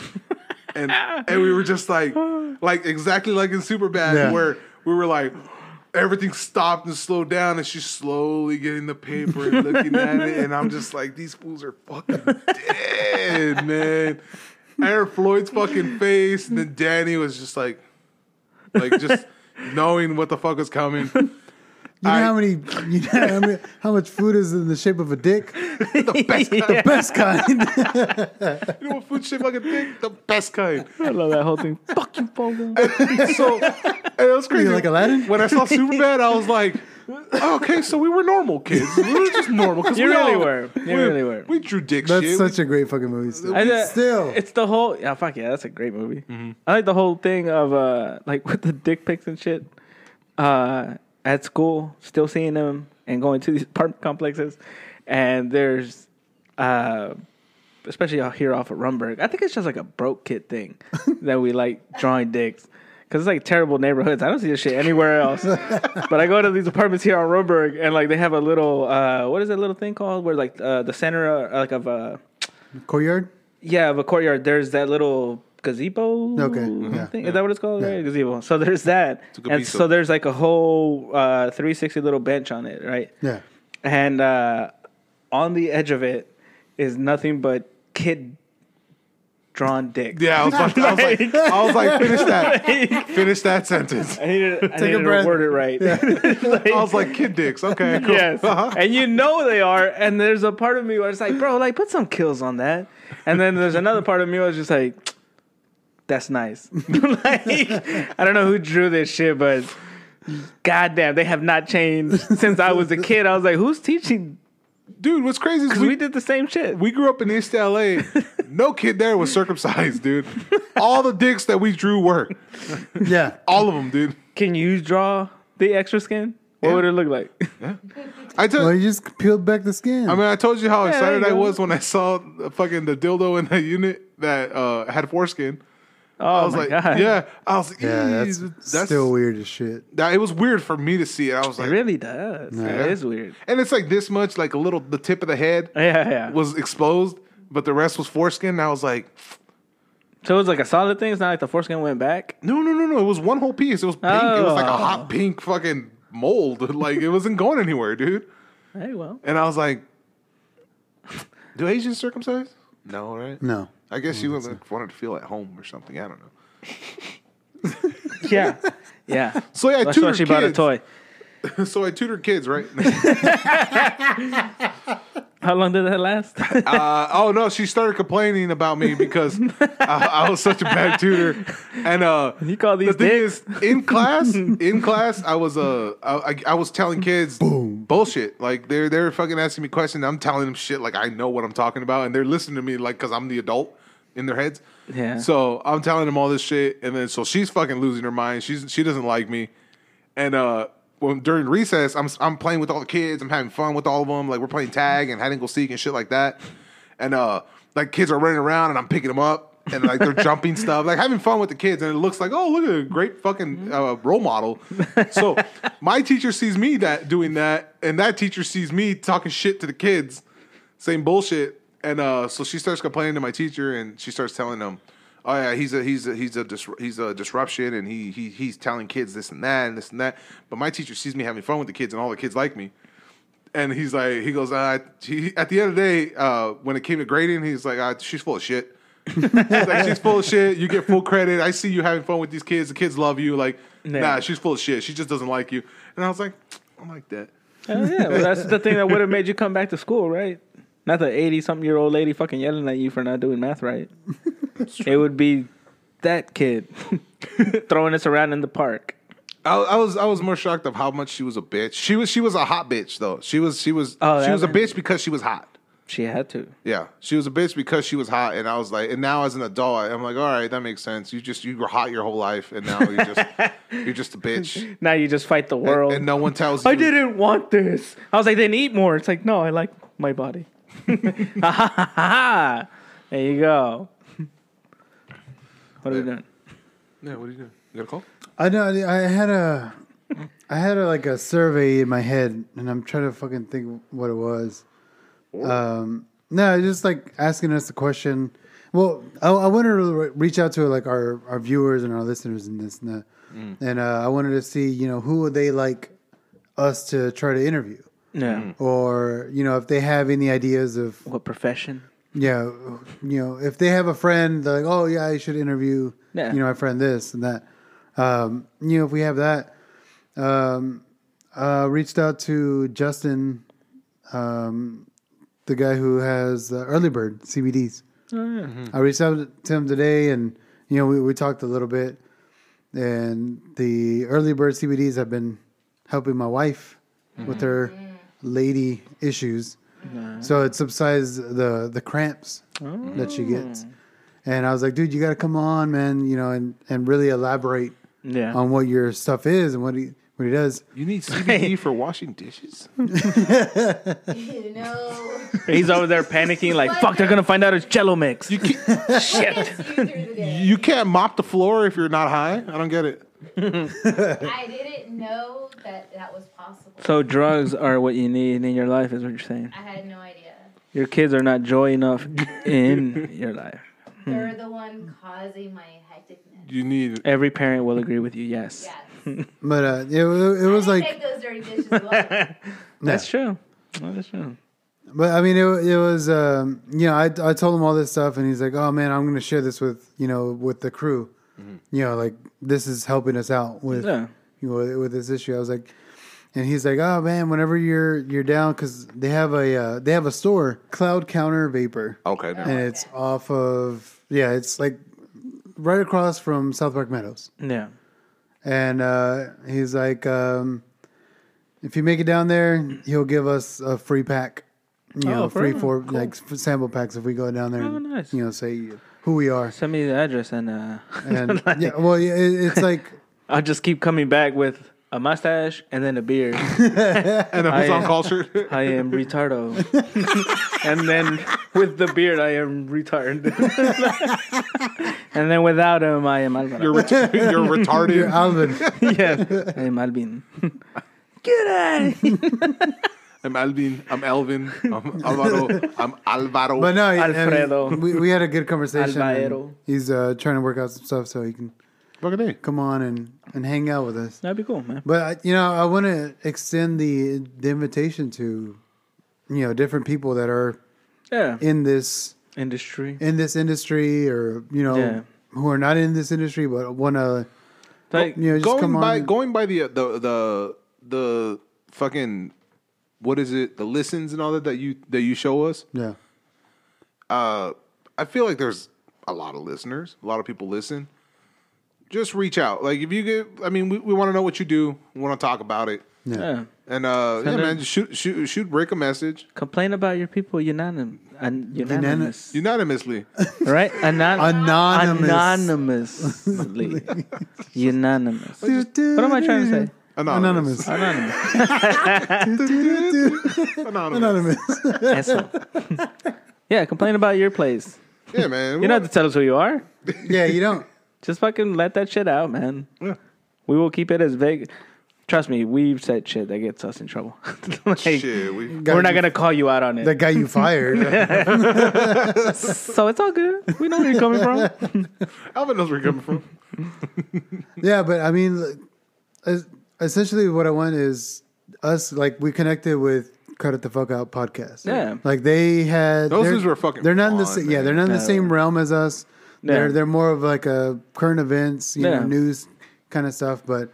and and we were just like, like exactly like in Superbad, yeah. where we were like, everything stopped and slowed down, and she's slowly getting the paper and looking at it, and I'm just like, these fools are fucking dead, man. I heard Floyd's fucking face, and then Danny was just like, like just knowing what the fuck was coming. You know, I, how many, you know how many? How much food is in the shape of a dick? The best kind. Yeah. The best kind. You know what food shaped like a dick? The best kind. I love that whole thing. Fucking Pogo. So and it was crazy. Like Aladdin. When I saw Superbad, I was like, oh, okay, so we were normal kids. We were just normal. You we really all, were. You we, really were. We drew dick that's shit. That's such we, a great fucking movie. Still, I, uh, still. It's the whole. Yeah, fuck yeah, that's a great movie. Mm-hmm. I like the whole thing of uh, like with the dick pics and shit. Uh. At school, still seeing them and going to these apartment complexes. And there's, uh, especially out here off of Rumberg, I think it's just like a broke kid thing that we like drawing dicks. Because it's like terrible neighborhoods. I don't see this shit anywhere else. But I go to these apartments here on Rumberg and like they have a little, uh, what is that little thing called? Where like uh, the center uh, like of a... courtyard? Yeah, of a courtyard. There's that little... gazebo okay yeah, thing? Yeah. Is that what it's called? Yeah. Right? Gazebo. So there's that and so there's like a whole uh, three sixty little bench on it, right? Yeah. And uh, on the edge of it is nothing but kid drawn dick. Yeah, I was like, I was like, I was like finish that, finish that sentence. I needed, I needed to word it right. Yeah. Like, I was like, kid dicks. Okay, cool. Yes. Uh-huh. And you know they are. And there's a part of me where it's like, bro, like put some kills on that. And then there's another part of me where it's just like, that's nice. Like, I don't know who drew this shit, but goddamn, they have not changed since I was a kid. I was like, who's teaching? Dude, what's crazy is because we, we did the same shit. We grew up in East L A. No kid there was circumcised, dude. All the dicks that we drew were. Yeah. All of them, dude. Can you draw the extra skin? What yeah. would it look like? Yeah. I told, well, you just peeled back the skin. I mean, I told you how yeah, excited I was when I saw the fucking the dildo in the unit that uh, had foreskin. Oh, I was my like, God. Yeah. I was like, yeah, that's, that's still weird as shit. That, it was weird for me to see it. I was like, it really does. Nah. Yeah. It is weird. And it's like this much, like a little, the tip of the head yeah, yeah. was exposed, but the rest was foreskin. And I was like, so it was like a solid thing? It's not like the foreskin went back? No, no, no, no. It was one whole piece. It was pink. Oh. It was like a hot pink fucking mold. Like, it wasn't going anywhere, dude. Hey, well. And I was like, do Asians circumcise? No, right? No. I guess you like, wanted to feel at home or something. I don't know. Yeah. Yeah. So yeah, I That's tutored why she kids. Bought a toy. So I tutored kids, right? How long did that last? uh, oh, no. She started complaining about me because I, I was such a bad tutor. And uh, you call these the thing dicks? Is, in class, in class, I was uh, I, I was telling kids Boom. bullshit. Like, they're, they're fucking asking me questions. I'm telling them shit like I know what I'm talking about. And they're listening to me like because I'm the adult in their heads. Yeah. So I'm telling them all this shit. And then so she's fucking losing her mind. She's She doesn't like me. And uh. Well, during recess, I'm I'm playing with all the kids. I'm having fun with all of them. Like, we're playing tag and hide and go seek and shit like that. And, uh, like, kids are running around, and I'm picking them up. And, like, they're jumping stuff. Like, having fun with the kids. And it looks like, oh, look at a great fucking uh, role model. So my teacher sees me that doing that, and that teacher sees me talking shit to the kids. Same bullshit. And uh, so she starts complaining to my teacher, and she starts telling them, oh yeah, he's a he's a he's a dis- he's a disruption, and he he he's telling kids this and that and this and that. But my teacher sees me having fun with the kids, and all the kids like me. And he's like, he goes, uh, he, at the end of the day, uh, when it came to grading, he's like, uh, she's full of shit. He's like, she's full of shit. You get full credit. I see you having fun with these kids. The kids love you. Like, nah, nah she's full of shit. She just doesn't like you. And I was like, I like that. Oh yeah, well, that's the thing that would have made you come back to school, right? Not the eighty-something-year-old lady fucking yelling at you for not doing math right. It would be that kid throwing us around in the park. I, I was I was more shocked of how much she was a bitch. She was she was a hot bitch though. She was she was oh, she was meant- a bitch because she was hot. She had to. Yeah, she was a bitch because she was hot, and I was like, and now as an adult, I'm like, all right, that makes sense. You just you were hot your whole life, and now you're just you're just a bitch. Now you just fight the world, and, and no one tells you. I didn't want this. I was like, then eat more. It's like, no, I like my body. There you go. What are yeah. we doing? Yeah, what are you doing? You got a call? I know. I had a, I had a, like a survey in my head, and I'm trying to fucking think what it was. Um, no, just like asking us the question. Well, I, I wanted to reach out to like our, our viewers and our listeners and this and that, mm. and uh, I wanted to see, you know, who would they like us to try to interview? Yeah. Mm. Or, you know, if they have any ideas of what profession. Yeah, you know, if they have a friend, they're like, oh yeah, I should interview, yeah. you know, my friend this and that. Um, you know, if we have that, um, uh, reached out to Justin, um, the guy who has uh, Early Bird C B Ds. Oh, yeah. mm-hmm. I reached out to him today, and you know, we, we talked a little bit, and the Early Bird C B Ds have been helping my wife mm-hmm. with her lady issues. Nah. So it subsides the, the cramps oh. that she gets. And I was like, dude, you got to come on, man, you know, and, and really elaborate yeah. on what your stuff is and what he what he does. You need C B D for washing dishes? No. He's over there panicking like, fuck, they're going to find out it's Jell-O mix. You can't, shit. You can't mop the floor if you're not high? I don't get it. I didn't know that that was possible. So drugs are what you need in your life is what you're saying. I had no idea. Your kids are not joy enough in your life. They're hmm. the one causing my hecticness. You need every parent will agree with you. Yes. Yes. But uh, it, it, it was I didn't like take those dirty dishes. Well. That's true. Well, that's true. But I mean, it, it was, um, you know, I, I told him all this stuff and he's like, oh man, I'm going to share this with, you know, with the crew. Mm-hmm. You know, like this is helping us out with, yeah. you know, with this issue. I was like, and he's like, oh man, whenever you're, you're down. Cause they have a, uh, they have a store, Cloud Counter Vapor. Okay. And okay. it's off of, yeah, it's like right across from South Park Meadows. Yeah. And, uh, he's like, um, if you make it down there, he'll give us a free pack. You oh, know, free four cool. like sample packs if we go down there. Oh, and, nice. You know, say who we are. Send me the address and uh. And like, yeah, well, yeah, it, it's like I'll just keep coming back with a mustache and then a beard and a who's on call shirt. I am retardo, and then with the beard I am retarded, and then without him I am Alvin. You're, ret- you're retarded. You're Alvin. Yes, I am Alvin. Good eye. I'm Alvin. I'm Elvin. I'm Alvaro. I'm Alvaro. But no, Alfredo. I mean, we, we had a good conversation. He's uh, trying to work out some stuff so he can come on and, and hang out with us. That'd be cool, man. But, you know, I want to extend the the invitation to, you know, different people that are yeah. in this industry, in this industry or, you know, yeah. who are not in this industry but want to, like, you know, just going come on. By, and, going by the the the, the fucking... What is it? The listens and all that that you that you show us. Yeah. Uh, I feel like there's a lot of listeners. A lot of people listen. Just reach out. Like if you get, I mean, we, we want to know what you do. We want to talk about it. Yeah. yeah. And uh, yeah, man, just shoot shoot shoot Rick a message. Complain about your people unanim- un- unanimous. Unanimously. Right? Anon- Anonymous. Anonymously. Unanimous. What am I trying to say? Anonymous. Anonymous. Anonymous. Anonymous. Anonymous. Yeah, complain about your place. Yeah, man. You don't have to tell us who you are. Yeah, you don't. Just fucking let that shit out, man. Yeah. We will keep it as vague. Trust me, we've said shit that gets us in trouble. Like, shit, we we're not going to call you out on it. That got you fired. So it's all good. We know where you're coming from. Alvin knows where you're coming from. Yeah, but I mean... As, Essentially, what I want is us, like, we connected with Cut It The Fuck Out podcast. Yeah. Like, they had... Those dudes were fucking They're not in the on, Yeah, man. They're not in no. the same realm as us. No. They're they're more of, like, a current events, you yeah. know, news kind of stuff, but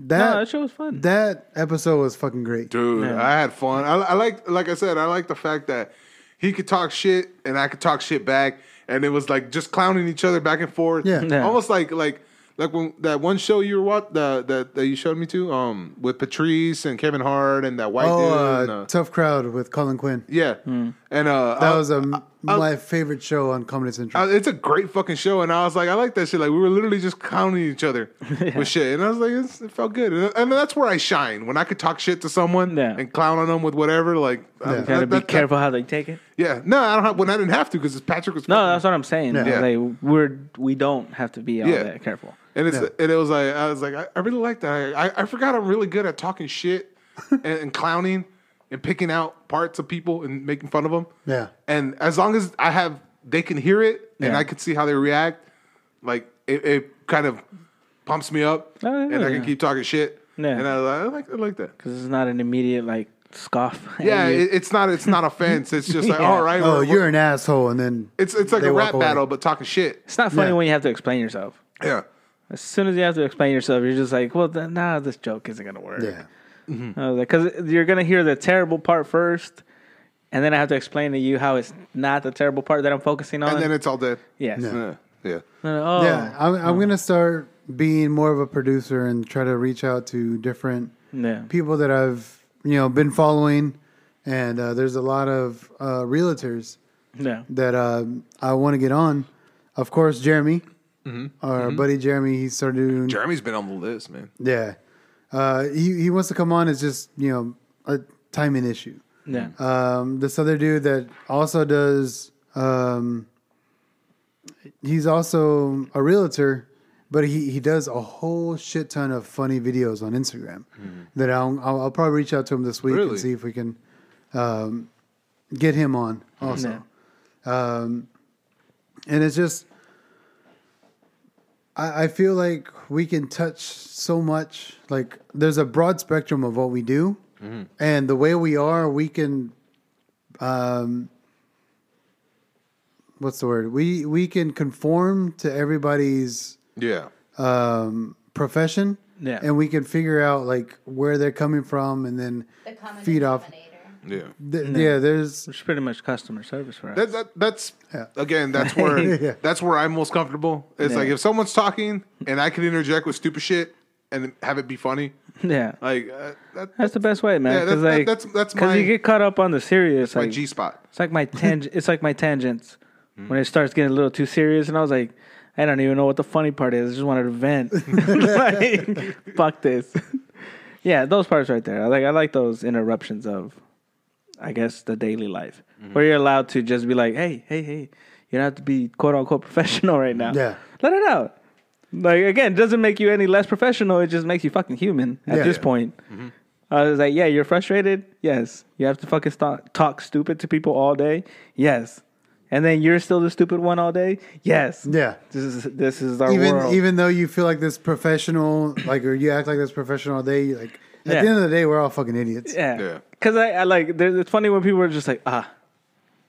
that... No, that show was fun. That episode was fucking great. Dude, yeah. I had fun. I, I like, like I said, I like the fact that he could talk shit, and I could talk shit back, and it was, like, just clowning each other back and forth. Yeah. yeah. Almost like like... Like when that one show you were what that that that you showed me to, um, with Patrice and Kevin Hart and that white oh, dude, uh, and, uh, Tough Crowd with Colin Quinn. Yeah, mm. and uh, that I, was a, I, my I, favorite show on Comedy Central. I, it's a great fucking show, and I was like, I like that shit. Like we were literally just clowning each other yeah. with shit, and I was like, it's, it felt good, and, and that's where I shine when I could talk shit to someone yeah. and clown on them with whatever. Like, yeah. I, you gotta that, be that, careful that, how they take it. Yeah, no, I don't. Have, when I didn't have to because Patrick was. No, fucking, that's what I'm saying. Yeah. Yeah. Like, we're we don't have to be all yeah. that careful. And it's yeah. and it was like I was like I, I really like that. I, I I forgot I'm really good at talking shit and, and clowning and picking out parts of people and making fun of them. Yeah. And as long as I have, they can hear it and yeah. I can see how they react. Like it, it kind of pumps me up, oh, yeah, and I can yeah. keep talking shit. Yeah. And I, I like I like that because it's not an immediate like scoff. Yeah, it, it's not it's not offense. It's just like yeah. all right. Oh, we're, you're we're, an asshole, and then it's it's like a rap away. battle, but talking shit. It's not funny yeah. when you have to explain yourself. Yeah. As soon as you have to explain yourself, you're just like, well, th- nah, this joke isn't going to work. Yeah. Because mm-hmm. uh, you're going to hear the terrible part first, and then I have to explain to you how it's not the terrible part that I'm focusing on. And then it's all dead. Yes. Yeah. Yeah. Oh. Yeah. I'm, I'm oh. going to start being more of a producer and try to reach out to different yeah. people that I've, you know, been following. And uh, there's a lot of uh, realtors yeah. that uh, I want to get on. Of course, Jeremy. Mm-hmm. Our mm-hmm. buddy Jeremy, he started doing... Jeremy's been on the list, man. Yeah. Uh, he, he wants to come on. It's just, you know, a timing issue. Yeah. Um, this other dude that also does... Um, he's also a realtor, but he, he does a whole shit ton of funny videos on Instagram mm-hmm. that I'll, I'll, I'll probably reach out to him this week really? and see if we can um, get him on also. No. Um, and it's just... I feel like we can touch so much. Like, there's a broad spectrum of what we do. Mm-hmm. And the way we are, we can um, what's the word? We we can conform to everybody's yeah um, profession, yeah, and we can figure out like where they're coming from, and then the feed off. Yeah, Th- no. yeah. There's it's pretty much customer service for us. That, that, that's yeah. again. That's where yeah. that's where I'm most comfortable. It's yeah. like if someone's talking and I can interject with stupid shit and have it be funny. Yeah, like uh, that, that's the best way, man. Yeah, that's, like, that, that's that's because you get caught up on the serious. Like, my G spot. It's like my tangent. It's like my tangents when it starts getting a little too serious, and I was like, I don't even know what the funny part is. I just wanted to vent. Like, fuck this. Yeah, those parts right there. Like I like those interruptions of. I guess, the daily life. Mm-hmm. Where you're allowed to just be like, hey, hey, hey. You don't have to be quote-unquote professional right now. Yeah. Let it out. Like, again, it doesn't make you any less professional. It just makes you fucking human at yeah, this yeah. point. Mm-hmm. I was like, yeah, you're frustrated? Yes. You have to fucking st- talk stupid to people all day? Yes. And then you're still the stupid one all day? Yes. Yeah. This is this is our even, world. Even though you feel like this professional, like, or you act like this professional all day, like, at yeah. the end of the day, we're all fucking idiots. Yeah. Yeah. Because I, I like, it's funny when people are just like, ah.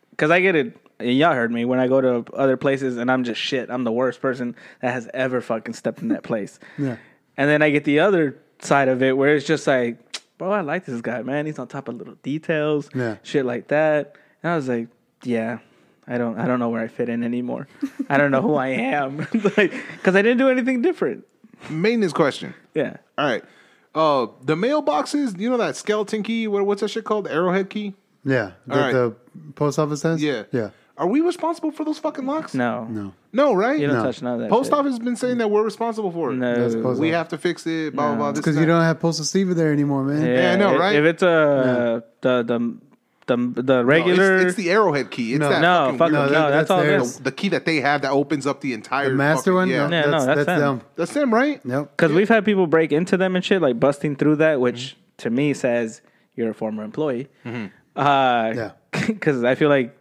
Because I get it, and y'all heard me, when I go to other places and I'm just shit. I'm the worst person that has ever fucking stepped in that place. Yeah. And then I get the other side of it where it's just like, bro, I like this guy, man. He's on top of little details, yeah. shit like that. And I was like, yeah, I don't I don't know where I fit in anymore. I don't know who I am. Because like, I didn't do anything different. Maintenance question. Yeah. All right. Oh, uh, the mailboxes, you know that skeleton key? What, what's that shit called? Arrowhead key? Yeah. That right. the post office has? Yeah. Yeah. Are we responsible for those fucking locks? No. No. No, right? You don't no. touch none of that Post shit. Office has been saying that we're responsible for it. No. We have to fix it, blah, no. blah, blah. Because you don't have Postal Steve there anymore, man. Yeah, yeah I know, right? If it's uh, no. the... the The, the regular... No, it's, it's the arrowhead key. It's no, that no, fucking fuck no, key. no, that's, that's all it is. The, the key that they have that opens up the entire... The master fucking, one? Yeah, yeah that's, no, that's, that's them. them. That's them, right? Nope. Because yeah. we've had people break into them and shit, like busting through that, which mm-hmm. to me says you're a former employee. Mm-hmm. Uh, yeah. Because I feel like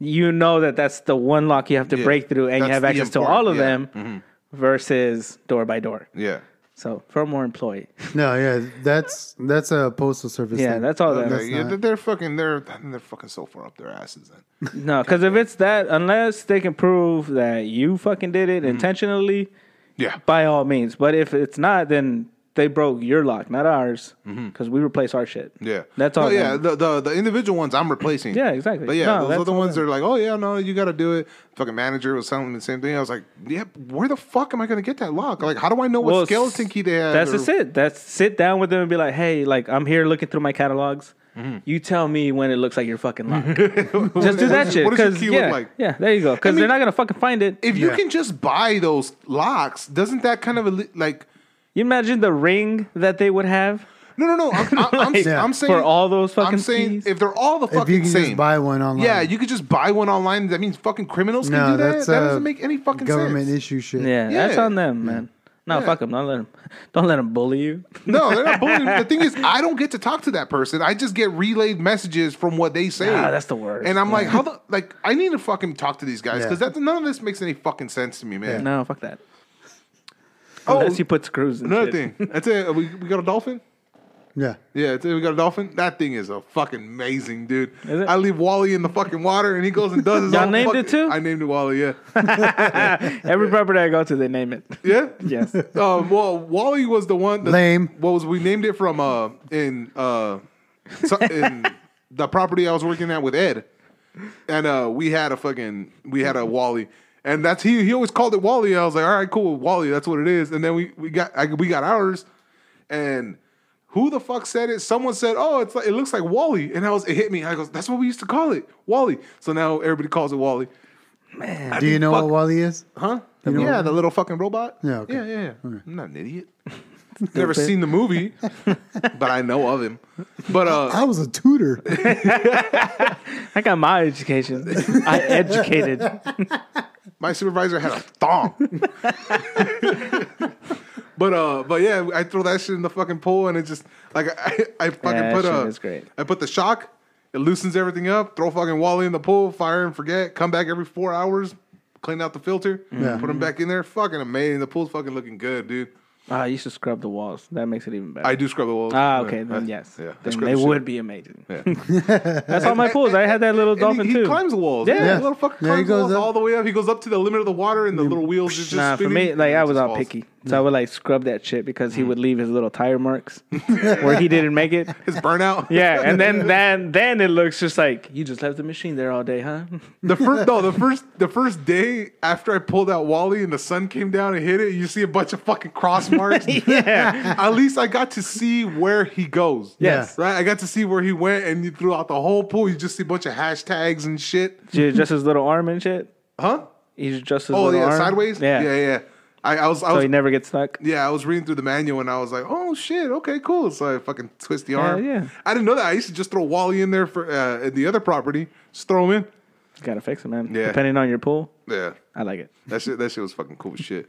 you know that that's the one lock you have to yeah. break through and that's you have access important. to all of yeah. them mm-hmm. versus door by door. Yeah. So, former employee. No, yeah, that's that's a postal service. Yeah, thing. that's all that. No, yeah, they're fucking they're they're fucking so far up their asses. Then. No, because if it's that, unless they can prove that you fucking did it mm-hmm. intentionally, yeah, by all means. But if it's not, then they broke your lock, not ours, because mm-hmm. we replace our shit. Yeah, that's all. No, yeah, the, the the individual ones I'm replacing. Yeah, exactly. But yeah, no, those other ones that. are like, oh yeah, no, you got to do it. Fucking manager was telling me the same thing. I was like, yeah, where the fuck am I gonna get that lock? Like, how do I know what well, skeleton key they have? That's or- just it. That's sit down with them and be like, hey, like I'm here looking through my catalogs. Mm-hmm. You tell me when it looks like your fucking lock. Just do that shit. What does your key yeah, look like? Yeah, there you go. Because I mean, they're not gonna fucking find it. If you yeah. can just buy those locks, doesn't that kind of a, like? You imagine the ring that they would have? No, no, no. I'm, I'm, I'm, yeah. I'm saying for all those fucking I'm saying keys? If they're all the fucking same, if you can same, just buy one online, yeah, you could just buy one online. That means fucking criminals no, can do that. That doesn't make any fucking government sense. Government issue shit. Yeah, yeah, that's on them, man. No, yeah. fuck them. Don't let them. Don't let them bully you. No, they're not bullying. The thing is, I don't get to talk to that person. I just get relayed messages from what they say. Nah, that's the worst. And I'm yeah. like, how the like? I need to fucking talk to these guys because yeah. none of this makes any fucking sense to me, man. Yeah. No, fuck that. Unless oh, you put screws in another shit. thing. That's it. We, we got a dolphin? Yeah. Yeah, that's it. We got a dolphin? That thing is a fucking amazing, dude. Is it? I leave Wally in the fucking water, and he goes and does his Y'all own Y'all named fucking, it, too? I named it Wally, yeah. yeah. Every yeah. property I go to, they name it. Yeah? Yes. Um, well, Wally was the one. That, Lame. What was we named it from uh, in, uh, in the property I was working at with Ed. And uh, we had a fucking, we had a Wally. And that's he. He always called it Wally. I was like, all right, cool, Wally. That's what it is. And then we we got I, we got ours. And who the fuck said it? Someone said, oh, it's like, it looks like Wally. And I was it hit me. I goes, that's what we used to call it, Wally. So now everybody calls it Wally. Man, I do you know fuck, what Wally is? Huh? You know yeah, Wally? The little fucking robot. Yeah, okay. yeah, yeah. yeah. Okay. I'm not an idiot. Never seen the movie, but I know of him. But uh, I was a tutor. I got my education. I educated. My supervisor had a thong. but uh, but yeah, I throw that shit in the fucking pool, and it just like I, I fucking yeah, put a. Great. I put the shock. It loosens everything up. Throw fucking Wally in the pool. Fire and forget. Come back every four hours. Clean out the filter. Yeah. Put him back in there. Fucking amazing. The pool's fucking looking good, dude. Ah, you should scrub the walls. That makes it even better. I do scrub the walls. Ah, okay, yeah. then yes. Yeah. Then they the would be amazing. Yeah. That's all my pools. I had that little dolphin he, he too. He climbs the walls. Yeah, yeah. Little fucker climbs yeah, he goes walls all the way up. He goes up to the limit of the water, and the yeah. little wheels are just nah, spinning. For me, like I was all picky, so yeah. I would like scrub that shit because he mm. would leave his little tire marks where he didn't make it. His burnout. Yeah, and then then then it looks just like you just left the machine there all day, huh? The first no, the first the first day after I pulled out Wally and the sun came down and hit it, you see a bunch of fucking cross marks. Yeah. At least I got to see where he goes. Yes. Right? I got to see where he went, and you threw out the whole pool. You just see a bunch of hashtags and shit. Did you adjust his little arm and shit? Huh? You just his oh, little yeah, arm? Oh, yeah, sideways? Yeah, yeah, yeah. I, I was, I so was, he never gets stuck? Yeah, I was reading through the manual, and I was like, oh, shit, okay, cool. So I fucking twist the arm. Yeah, yeah. I didn't know that. I used to just throw Wally in there for uh, at the other property. Just throw him in. You got to fix it, man. Yeah. Depending on your pool. Yeah. I like it. That shit, that shit was fucking cool as shit.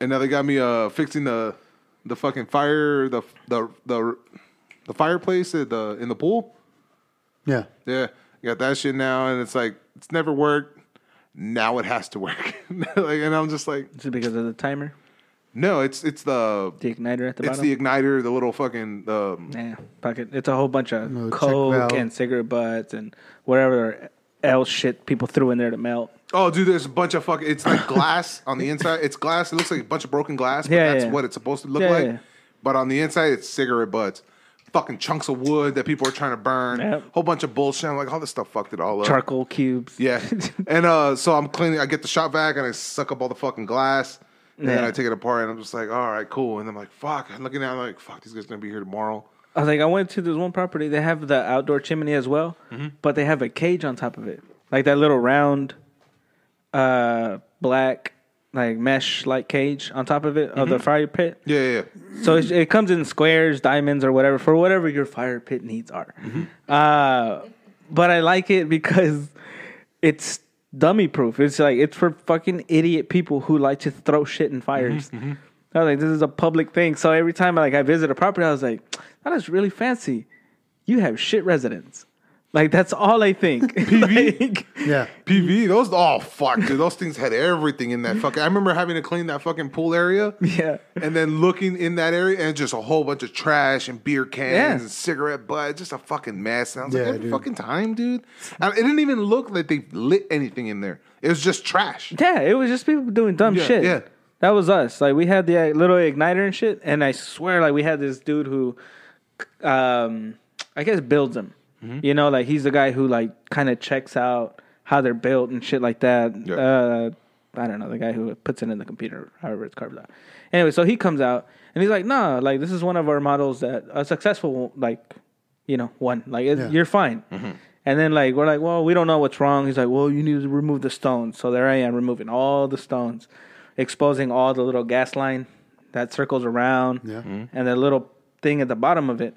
And now they got me uh, fixing the the fucking fire the the the, the fireplace at the, in the pool. Yeah, yeah, I got that shit now, and it's like it's never worked. Now it has to work, like, and I'm just like, is it because of the timer? No, it's it's the the igniter at the it's bottom. It's the igniter, the little fucking um, yeah, bucket. It's a whole bunch of no, coke and cigarette butts and whatever else shit people threw in there to melt. Oh, dude, there's a bunch of fucking... It's like glass on the inside. It's glass. It looks like a bunch of broken glass, but yeah, that's yeah. what it's supposed to look yeah, like. Yeah. But on the inside, it's cigarette butts. Fucking chunks of wood that people are trying to burn. Yep. Whole bunch of bullshit. I'm like, all this stuff fucked it all up. Charcoal cubes. Yeah. And uh, so I'm cleaning... I get the shop vac, and I suck up all the fucking glass. And yeah. then I take it apart, and I'm just like, all right, cool. And I'm like, fuck. I'm looking at it, I'm like, fuck, these guys are going to be here tomorrow. I was like, I went to this one property. They have the outdoor chimney as well, mm-hmm. but they have a cage on top of it. Like that little round... Uh, black like mesh like cage on top of it mm-hmm. of the fire pit. Yeah, yeah. yeah. So it, it comes in squares, diamonds, or whatever for whatever your fire pit needs are. Mm-hmm. Uh, but I like it because it's dummy proof. It's like it's for fucking idiot people who like to throw shit in fires. Mm-hmm. I was like, this is a public thing. So every time I, like I visit a property, I was like, that is really fancy. You have shit residents. Like, that's all I think. P V? Like, yeah. P V. Those, oh, fuck, dude. Those things had everything in that fucking... I remember having to clean that fucking pool area. Yeah. And then looking in that area and just a whole bunch of trash and beer cans yeah. and cigarette butts. Just a fucking mess. And I was yeah, like, every dude. fucking time, dude. And it didn't even look like they lit anything in there. It was just trash. Yeah, it was just people doing dumb yeah, shit. Yeah. That was us. Like, we had the little igniter and shit. And I swear, like, we had this dude who, um, I guess, builds them. You know, like, he's the guy who, like, kind of checks out how they're built and shit like that. Yeah. Uh, I don't know, the guy who puts it in the computer, however it's carved out. Anyway, so he comes out, and he's like, no, like, this is one of our models that a successful, like, you know, one. Like, it, yeah. you're fine. Mm-hmm. And then, like, we're like, well, we don't know what's wrong. He's like, well, you need to remove the stones. So there I am, removing all the stones, exposing all the little gas line that circles around yeah. mm-hmm. and the little thing at the bottom of it.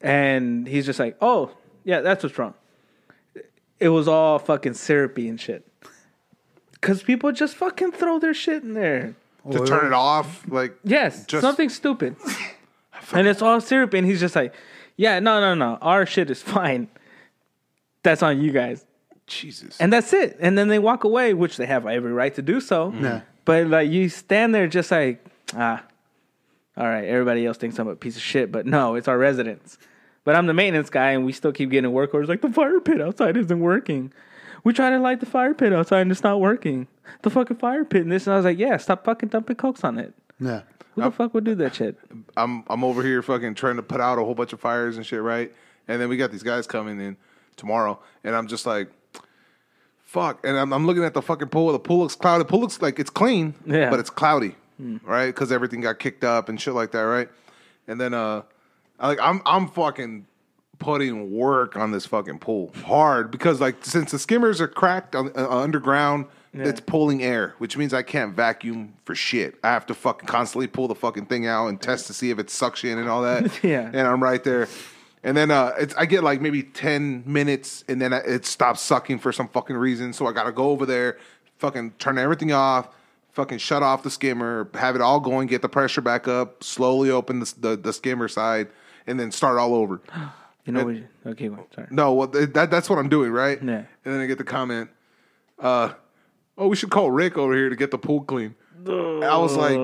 And he's just like, oh, yeah, that's what's wrong. It was all fucking syrupy and shit. Because people just fucking throw their shit in there. To turn it off? Like, yes, just... something stupid. And it's all syrupy. And he's just like, yeah, no, no, no. Our shit is fine. That's on you guys. Jesus. And that's it. And then they walk away, which they have every right to do so. Nah. But like, you stand there just like, ah. All right, everybody else thinks I'm a piece of shit, but no, it's our residents. But I'm the maintenance guy, and we still keep getting work orders like, the fire pit outside isn't working. We try to light the fire pit outside, and it's not working. The fucking fire pit and this. And I was like, yeah, stop fucking dumping cokes on it. Yeah. Who the fuck would do that shit? I'm I'm over here fucking trying to put out a whole bunch of fires and shit, right? And then we got these guys coming in tomorrow, and I'm just like, fuck. And I'm, I'm looking at the fucking pool. The pool looks cloudy. The pool looks like it's clean, yeah. but it's cloudy. Right, because everything got kicked up and shit like that, right? And then, uh, I, like I'm, I'm fucking putting work on this fucking pool hard because, like, since the skimmers are cracked on, uh, underground, yeah. it's pulling air, which means I can't vacuum for shit. I have to fucking constantly pull the fucking thing out and test to see if it's suction and all that. yeah, and I'm right there. And then uh, it's, I get like maybe ten minutes, and then I, it stops sucking for some fucking reason. So I gotta go over there, fucking turn everything off. Fucking shut off the skimmer, have it all going, get the pressure back up, slowly open the the, the skimmer side, and then start all over. You know, and, what you, okay, well, sorry. No, well, that that's what I'm doing, right? Yeah. And then I get the comment, uh, "Oh, we should call Rick over here to get the pool clean." Uh, I was like,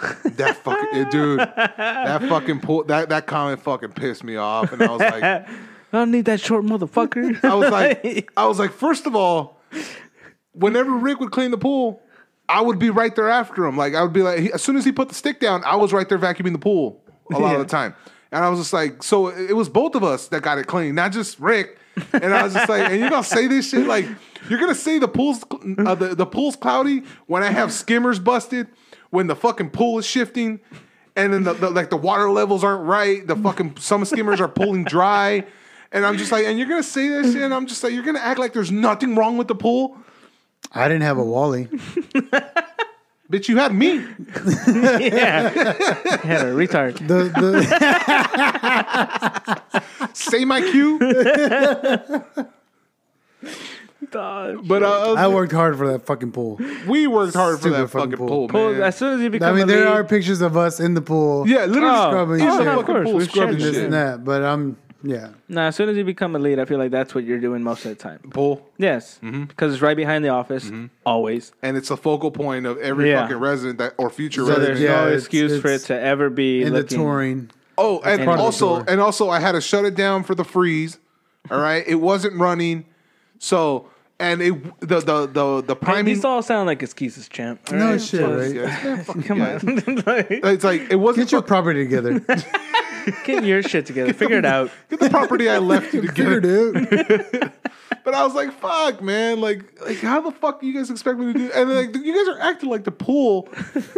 That fucking dude, that fucking po- that that comment fucking pissed me off, and I was like, I don't need that short motherfucker. I was like, I was like, first of all, whenever Rick would clean the pool, I would be right there after him. Like I would be like, he, as soon as he put the stick down, I was right there vacuuming the pool a lot yeah. of the time, and I was just like, so it was both of us that got it clean, not just Rick. And I was just like, and you're gonna say this shit like you're gonna say the pool's uh, the the pool's cloudy when I have skimmers busted. When the fucking pool is shifting, and then the, the, like the water levels aren't right, the fucking some skimmers are pulling dry, and I'm just like, and you're gonna say that shit, and I'm just like, you're gonna act like there's nothing wrong with the pool. I didn't have a Wally, bitch. You had me. Yeah, I had a retard. The, the say my cue. Dog, but uh, I worked hard for that fucking pool. We worked hard Stupid for that fucking, fucking pool. pool man. As soon as you become, I mean, there league. Are pictures of us in the pool. Yeah, literally oh, scrubbing oh, shit. No, of course, pool, scrubbing this shit. And that. But I'm yeah. Nah, as soon as you become a lead, I feel like that's what you're doing most of the time. Pool. Yes, because mm-hmm. it's right behind the office, mm-hmm. always, and it's a focal point of every yeah. fucking resident that or future so resident. There's yeah, no it's, excuse it's for it to ever be in looking. The touring. Oh, and, and also, and also, I had to shut it down for the freeze. All right, it wasn't running, so. And it, the the the the priming. These all sound like excuses, champ. All no right? shit, right? Yeah, fucking, come yeah. on. It's like it wasn't. Get your fuck- property together. Get your shit together. Get Figure the, it out. Get the property I left you to get it out. But I was like, "Fuck, man! Like, like how the fuck do you guys expect me to do?" And like, you guys are acting like the pool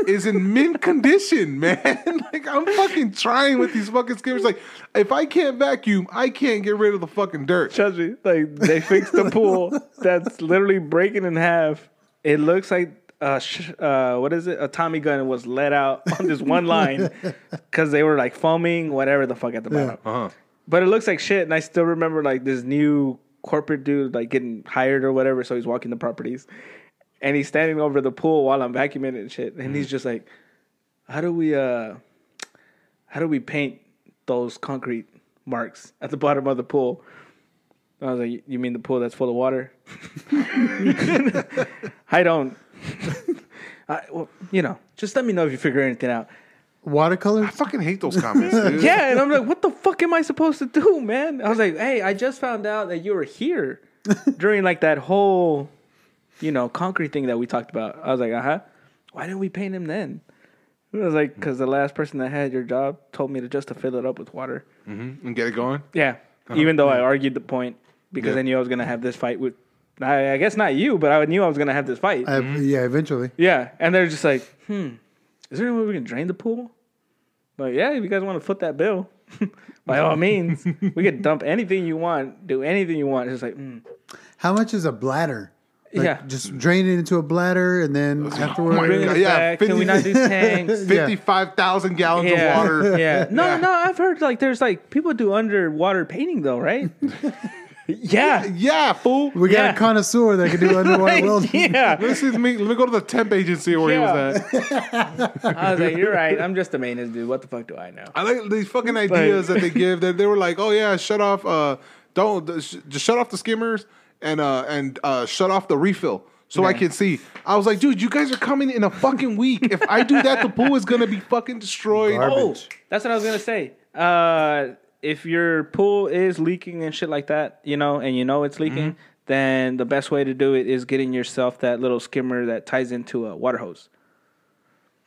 is in mint condition, man. Like, I'm fucking trying with these fucking skimmers. Like, if I can't vacuum, I can't get rid of the fucking dirt. Trust me. Like, they fixed the pool that's literally breaking in half. It looks like. Uh, sh- uh, what is it? A Tommy gun was let out on this one line because they were like foaming, whatever the fuck at the bottom. Yeah. Uh-huh. But it looks like shit, and I still remember like this new corporate dude like getting hired or whatever, so he's walking the properties, and he's standing over the pool while I'm vacuuming and shit, and mm. he's just like, "How do we, uh, how do we paint those concrete marks at the bottom of the pool?" And I was like, "You mean the pool that's full of water?" I don't. I, well, you know, just let me know if you figure anything out. Watercolor? I fucking hate those comments, dude. Yeah, and I'm like, what the fuck am I supposed to do, man? I was like, hey, I just found out that you were here during like that whole, you know, concrete thing that we talked about. I was like, uh huh. Why didn't we paint him then? I was like, because the last person that had your job told me to just to fill it up with water mm-hmm. and get it going. Yeah, uh-huh. even though yeah. I argued the point because yeah. I knew I was gonna have this fight with. I, I guess not you, but I knew I was going to have this fight. I, yeah, eventually. Yeah, and they're just like, hmm, is there any way we can drain the pool? Like, yeah, if you guys want to foot that bill, by all means, we could dump anything you want, do anything you want. It's just like, hmm. How much is a bladder? Like, yeah. Just drain it into a bladder, and then afterwards... Oh my God. Yeah, fifty, can we not do tanks? fifty-five thousand gallons yeah. of water. Yeah. No, yeah. no, I've heard, like, there's, like, people do underwater painting, though, right? Yeah. yeah, yeah, fool. We got yeah. a connoisseur that can do underwater like, welding. Yeah, listen, me. Let me go to the temp agency where yeah. he was at. I was like, you're right. I'm just a maintenance dude. What the fuck do I know? I like these fucking ideas like, that they give. That they were like, oh yeah, shut off. Uh, don't just shut off the skimmers and uh and uh shut off the refill so yeah. I can see. I was like, dude, you guys are coming in a fucking week. If I do that, the pool is gonna be fucking destroyed. Garbage. Oh, that's what I was gonna say. Uh. If your pool is leaking and shit like that, you know, and you know it's leaking, mm-hmm. then the best way to do it is getting yourself that little skimmer that ties into a water hose.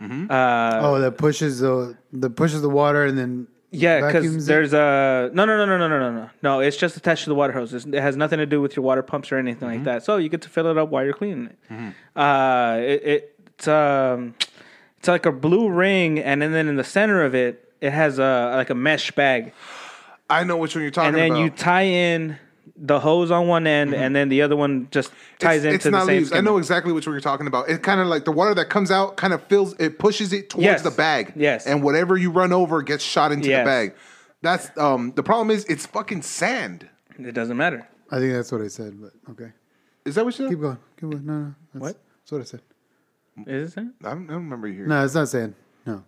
Mm-hmm. Uh, oh, that pushes the that pushes the water and then yeah, because there's it? a no no no no no no no no. It's just attached to the water hose. It's, it has nothing to do with your water pumps or anything mm-hmm. like that. So you get to fill it up while you're cleaning it. Mm-hmm. Uh, it, it it's um it's like a blue ring, and then in the center of it, it has a like a mesh bag. I know which one you're talking about. And then about. You tie in the hose on one end, mm-hmm. and then the other one just ties it's, into it's the same skimmer. I know exactly which one you're talking about. It kind of like the water that comes out kind of fills, it pushes it towards yes. the bag. Yes. And whatever you run over gets shot into yes. the bag. That's um, the problem is it's fucking sand. It doesn't matter. I think that's what I said, but okay. Is that what you said? Keep going. Keep going. No, no. That's, what? That's what I said. Is it sand? I don't, I don't remember you hearing No, it's not sand. No.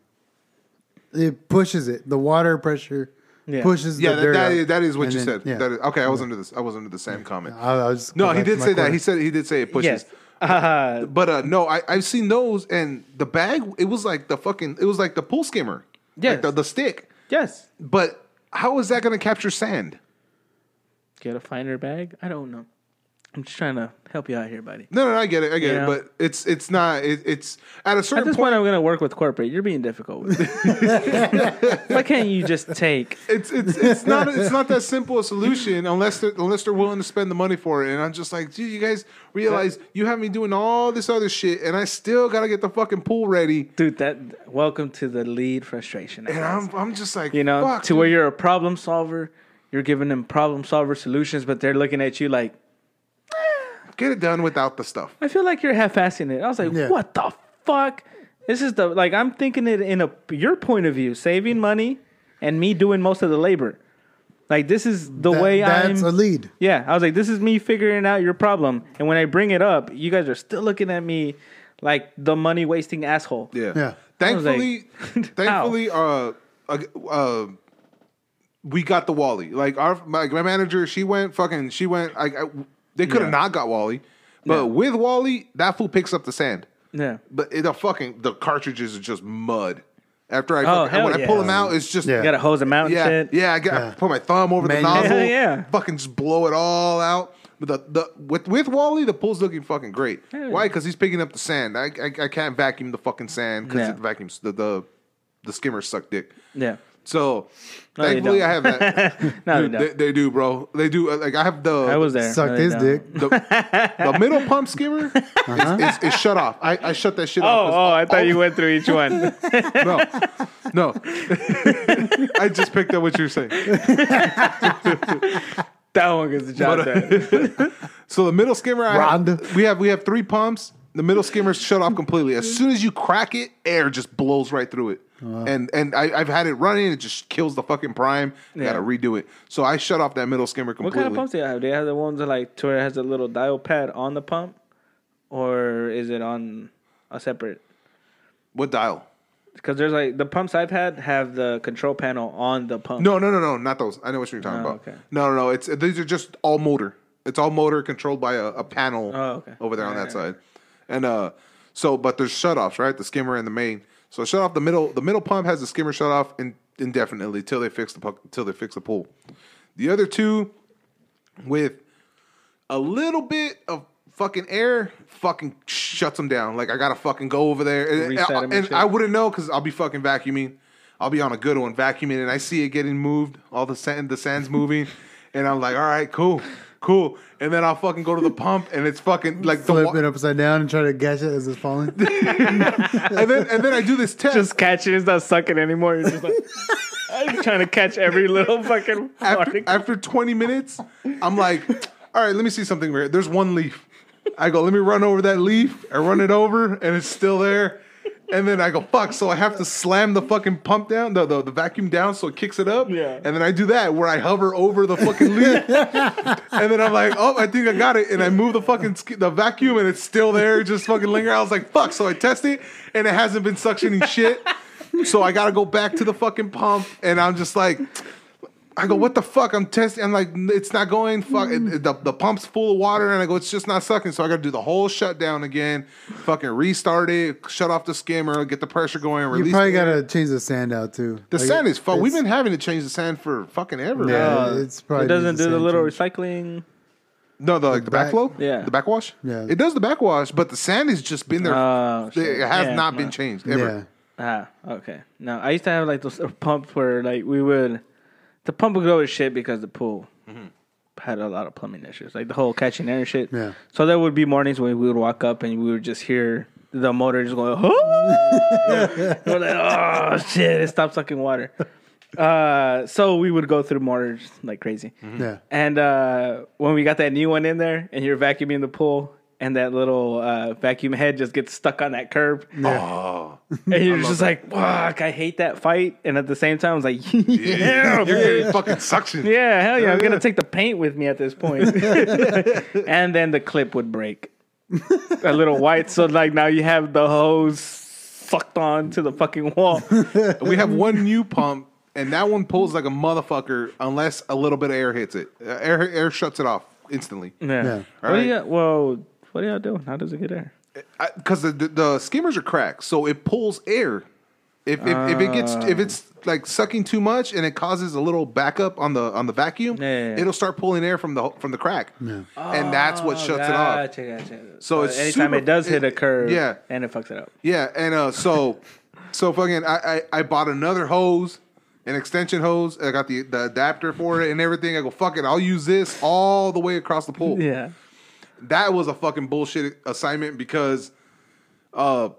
It pushes it. The water pressure... Yeah. Pushes yeah, the that, dirt that, is, that is what and you then, said. Yeah. That is, okay, I was under this. I was under the same yeah. comment. I, I was, no, he did say that. He said he did say it pushes. Yes. Uh, Uh, but uh, no, I, I've seen those, and the bag, it was like the fucking, it was like the pool skimmer. Yes. Like the, the stick. Yes. But how is that going to capture sand? Get a finer bag? I don't know. I'm just trying to help you out here, buddy. No, no, I get it. I get you it. Know? But it's it's not, it, it's at a certain point. At this point, point I'm going to work with corporate. You're being difficult with it. Why can't you just take? It's it's it's not it's not that simple a solution unless they're, unless they're willing to spend the money for it. And I'm just like, dude, you guys realize that, you have me doing all this other shit and I still got to get the fucking pool ready. Dude, that welcome to the lead frustration. And I'm, I'm just like, you know, fuck, to dude. Where you're a problem solver, you're giving them problem solver solutions, but they're looking at you like, get it done without the stuff. I feel like you're half-assing it. I was like, yeah. What the fuck? This is the, like, I'm thinking it in a your point of view, saving money and me doing most of the labor. Like, this is the that, way that's I'm. That's a lead. Yeah. I was like, this is me figuring out your problem. And when I bring it up, you guys are still looking at me like the money-wasting asshole. Yeah. Yeah. Thankfully, like, thankfully, uh, uh, uh, we got the Wally. Like, our my, my manager, she went fucking, she went, I, I They could have yeah. not got Wally, but yeah. with Wally, that fool picks up the sand. Yeah, but it, the fucking the cartridges are just mud. After I oh, fucking, when yeah. I pull them out, it's just yeah. you gotta hose them out. Yeah, and shit. yeah. I gotta yeah. put my thumb over Man, the nozzle. Yeah, yeah, fucking just blow it all out. But the, the with with Wally, the pool's looking fucking great. Yeah. Why? Because he's picking up the sand. I I, I can't vacuum the fucking sand because yeah. it vacuums the the the skimmers suck dick. Yeah. So, no, thankfully, I have that. no, Dude, they, don't. They, they do, bro. They do. Like, I have the. I was there. Sucked no, his don't. dick. The, the middle pump skimmer uh-huh. is, is, is shut off. I, I shut that shit oh, off. Oh, I thought all... you went through each one. no, no. I just picked up what you were saying. That one gets the job done. So the middle skimmer, I have, we have we have three pumps. The middle skimmer's shut off completely. As soon as you crack it, air just blows right through it. Wow. And and I, I've had it running. It just kills the fucking prime. Yeah. Got to redo it. So I shut off that middle skimmer completely. What kind of pumps do you have? Do you have the ones that like to where it has a little dial pad on the pump? Or is it on a separate? What dial? Because there's like the pumps I've had have the control panel on the pump. No, no, no, no. Not those. I know what you're talking oh, about. Okay. No, no, no. It's, these are just all motor. It's all motor controlled by a, a panel oh, okay. over there all on right, that right. side. And uh, so, but there's shutoffs, right? The skimmer and the main. So shut off the middle. The middle pump has the skimmer shut off in, indefinitely till they fix the till they fix the pool. The other two, with a little bit of fucking air, fucking shuts them down. Like I gotta fucking go over there, and, and, and I wouldn't know because I'll be fucking vacuuming. I'll be on a good one vacuuming, and I see it getting moved. All the sand, the sand's moving, and I'm like, all right, cool. Cool. And then I'll fucking go to the pump and it's fucking like flip the wa- it upside down and try to catch it as it's falling. and then and then I do this test. Just catch it, it's not sucking anymore. You're just like I'm trying to catch every little fucking after, after twenty minutes, I'm like, all right, let me see something weird. There's one leaf. I go, let me run over that leaf. I run it over and it's still there. And then I go, fuck, so I have to slam the fucking pump down, the, the, the vacuum down so it kicks it up. Yeah. And then I do that where I hover over the fucking leaf. And then I'm like, oh, I think I got it. And I move the fucking the vacuum and it's still there, just fucking lingering. I was like, fuck. So I test it and it hasn't been suctioning shit. So I got to go back to the fucking pump. And I'm just like, I go, what the fuck? I'm testing. I'm like, it's not going. Fuck. Mm. It, the, the pump's full of water. And I go, it's just not sucking. So I got to do the whole shutdown again. Fucking restart it. Shut off the skimmer. Get the pressure going. Release. You probably got to change the sand out too. The like sand it, is fuck. We've been having to change the sand for fucking ever. Yeah, right? It's probably. It doesn't do the little change. Recycling. No, the, like the back, backflow? Yeah. The backwash? Yeah. It does the backwash, but the sand has just been there. Oh, shit. It has yeah, not no. been changed ever. Yeah. Ah, okay. No, I used to have like those pumps where like we would. The pump would go with shit because the pool mm-hmm. had a lot of plumbing issues, like the whole catching air and shit. Yeah. So there would be mornings when we would walk up and we would just hear the motor just going, oh, we're like, oh shit, it stopped sucking water. Uh, so we would go through mortars like crazy. Mm-hmm. Yeah. And uh, when we got that new one in there and you're vacuuming the pool and that little uh, vacuum head just gets stuck on that curb. Yeah. Oh. And you're just that. Like, fuck, I hate that fight. And at the same time, I was like, yeah. yeah you're getting fucking suction. Yeah, hell yeah. I'm going to take the paint with me at this point. And then the clip would break. A little white. So, like, now you have the hose sucked on to the fucking wall. We have one new pump, and that one pulls like a motherfucker unless a little bit of air hits it. Air, air shuts it off instantly. Yeah. yeah. All right. Well, yeah, well... What are y'all doing? How does it get air? Because the, the the skimmers are cracked, so it pulls air. If if, uh, if it gets if it's like sucking too much and it causes a little backup on the on the vacuum, yeah, yeah, it'll start pulling air from the from the crack, yeah, oh, and that's what shuts gotcha, it off. Gotcha. So, so it's anytime super, it does hit a curve, yeah, and it fucks it up. Yeah, and uh, so so fucking I, I I bought another hose, an extension hose. I got the the adapter for it and everything. I go, fuck it, I'll use this all the way across the pool. Yeah. That was a fucking bullshit assignment because uh,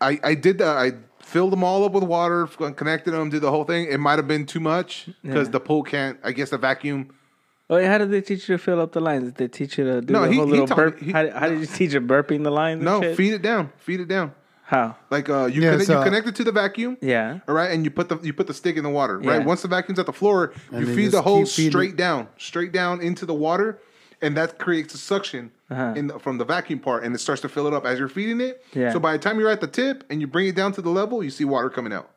I I did that. I filled them all up with water, connected them, did the whole thing. It might have been too much because yeah. the pool can't, I guess the vacuum. Oh, yeah, how did they teach you to fill up the lines? Did they teach you to do no, the he, whole he little taught, burp? He, how, how did you teach you burping the lines? No, shit? feed it down. Feed it down. How? Like uh, you, yeah, connect, so, you connect it to the vacuum. Yeah. All right, and you put the you put the stick in the water. Yeah. Right. Once the vacuum's at the floor, and you feed the hose straight it. down, straight down into the water. And that creates a suction uh-huh. in the, from the vacuum part, and it starts to fill it up as you're feeding it. Yeah. So by the time you're at the tip and you bring it down to the level, you see water coming out.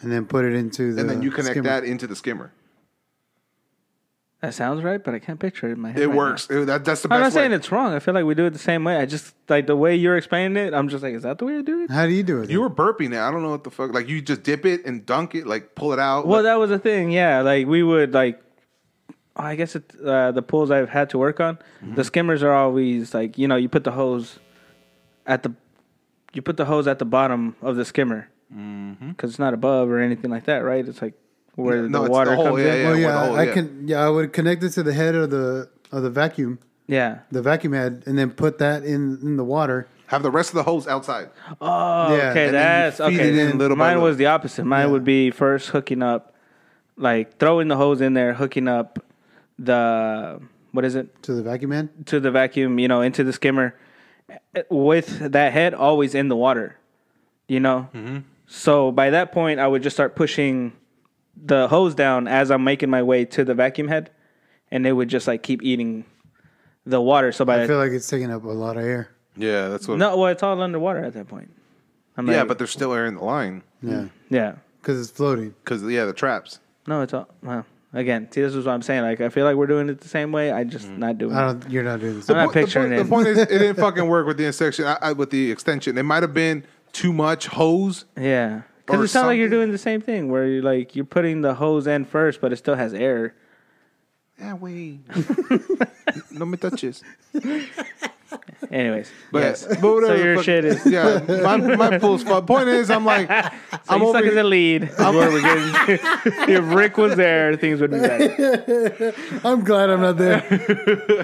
And then put it into the And then you connect skimmer. that into the skimmer. That sounds right, but I can't picture it in my head. It right works. It, that, that's the best I'm not way. saying it's wrong. I feel like we do it the same way. I just, like, the way you're explaining it, I'm just like, is that the way I do it? How do you do it? You were burping it. I don't know what the fuck. Like, you just dip it and dunk it, like, pull it out. Well, like, that was the thing, yeah. Like, we would, like, Oh, I guess it, uh, the pools I've had to work on, mm-hmm. the skimmers are always like, you know, you put the hose at the, you put the hose at the bottom of the skimmer because mm-hmm. it's not above or anything like that, right? It's like where yeah, the no, water the comes yeah, in. Yeah, well, yeah, hole, I yeah. can, yeah, I would connect it to the head of the of the vacuum, yeah, the vacuum head, and then put that in, in the water. Have the rest of the hose outside. Oh, yeah. okay, and that's okay. Then then mine was the opposite. Mine yeah. would be first hooking up, like throwing the hose in there, hooking up. The what is it to the vacuum man to the vacuum you know into the skimmer with that head always in the water, you know. Mm-hmm. So by that point, I would just start pushing the hose down as I'm making my way to the vacuum head, and it would just like keep eating the water. So by I feel like it's taking up a lot of air. Yeah, that's what. No, well, it's all underwater at that point. I'm yeah, like, but there's still air in the line. Yeah, yeah, because it's floating. Because yeah, the traps. No, it's all. Wow. Again, see, this is what I'm saying. Like, I feel like we're doing it the same way. I just mm. not doing I don't, it. You're not doing this. I'm not picturing it. The point is, it didn't fucking work with the extension. I, I, with the extension, it might have been too much hose. Yeah, because it sounds something. like you're doing the same thing, where you're like you're putting the hose in first, but it still has air. Yeah, wait. No me touches. Anyways, but, yes. but whatever. So your fuck, shit is yeah. My my pool's fun. Point is, I'm like, so I'm you over stuck in the lead. I'm if Rick was there, things would be better. I'm glad I'm not there.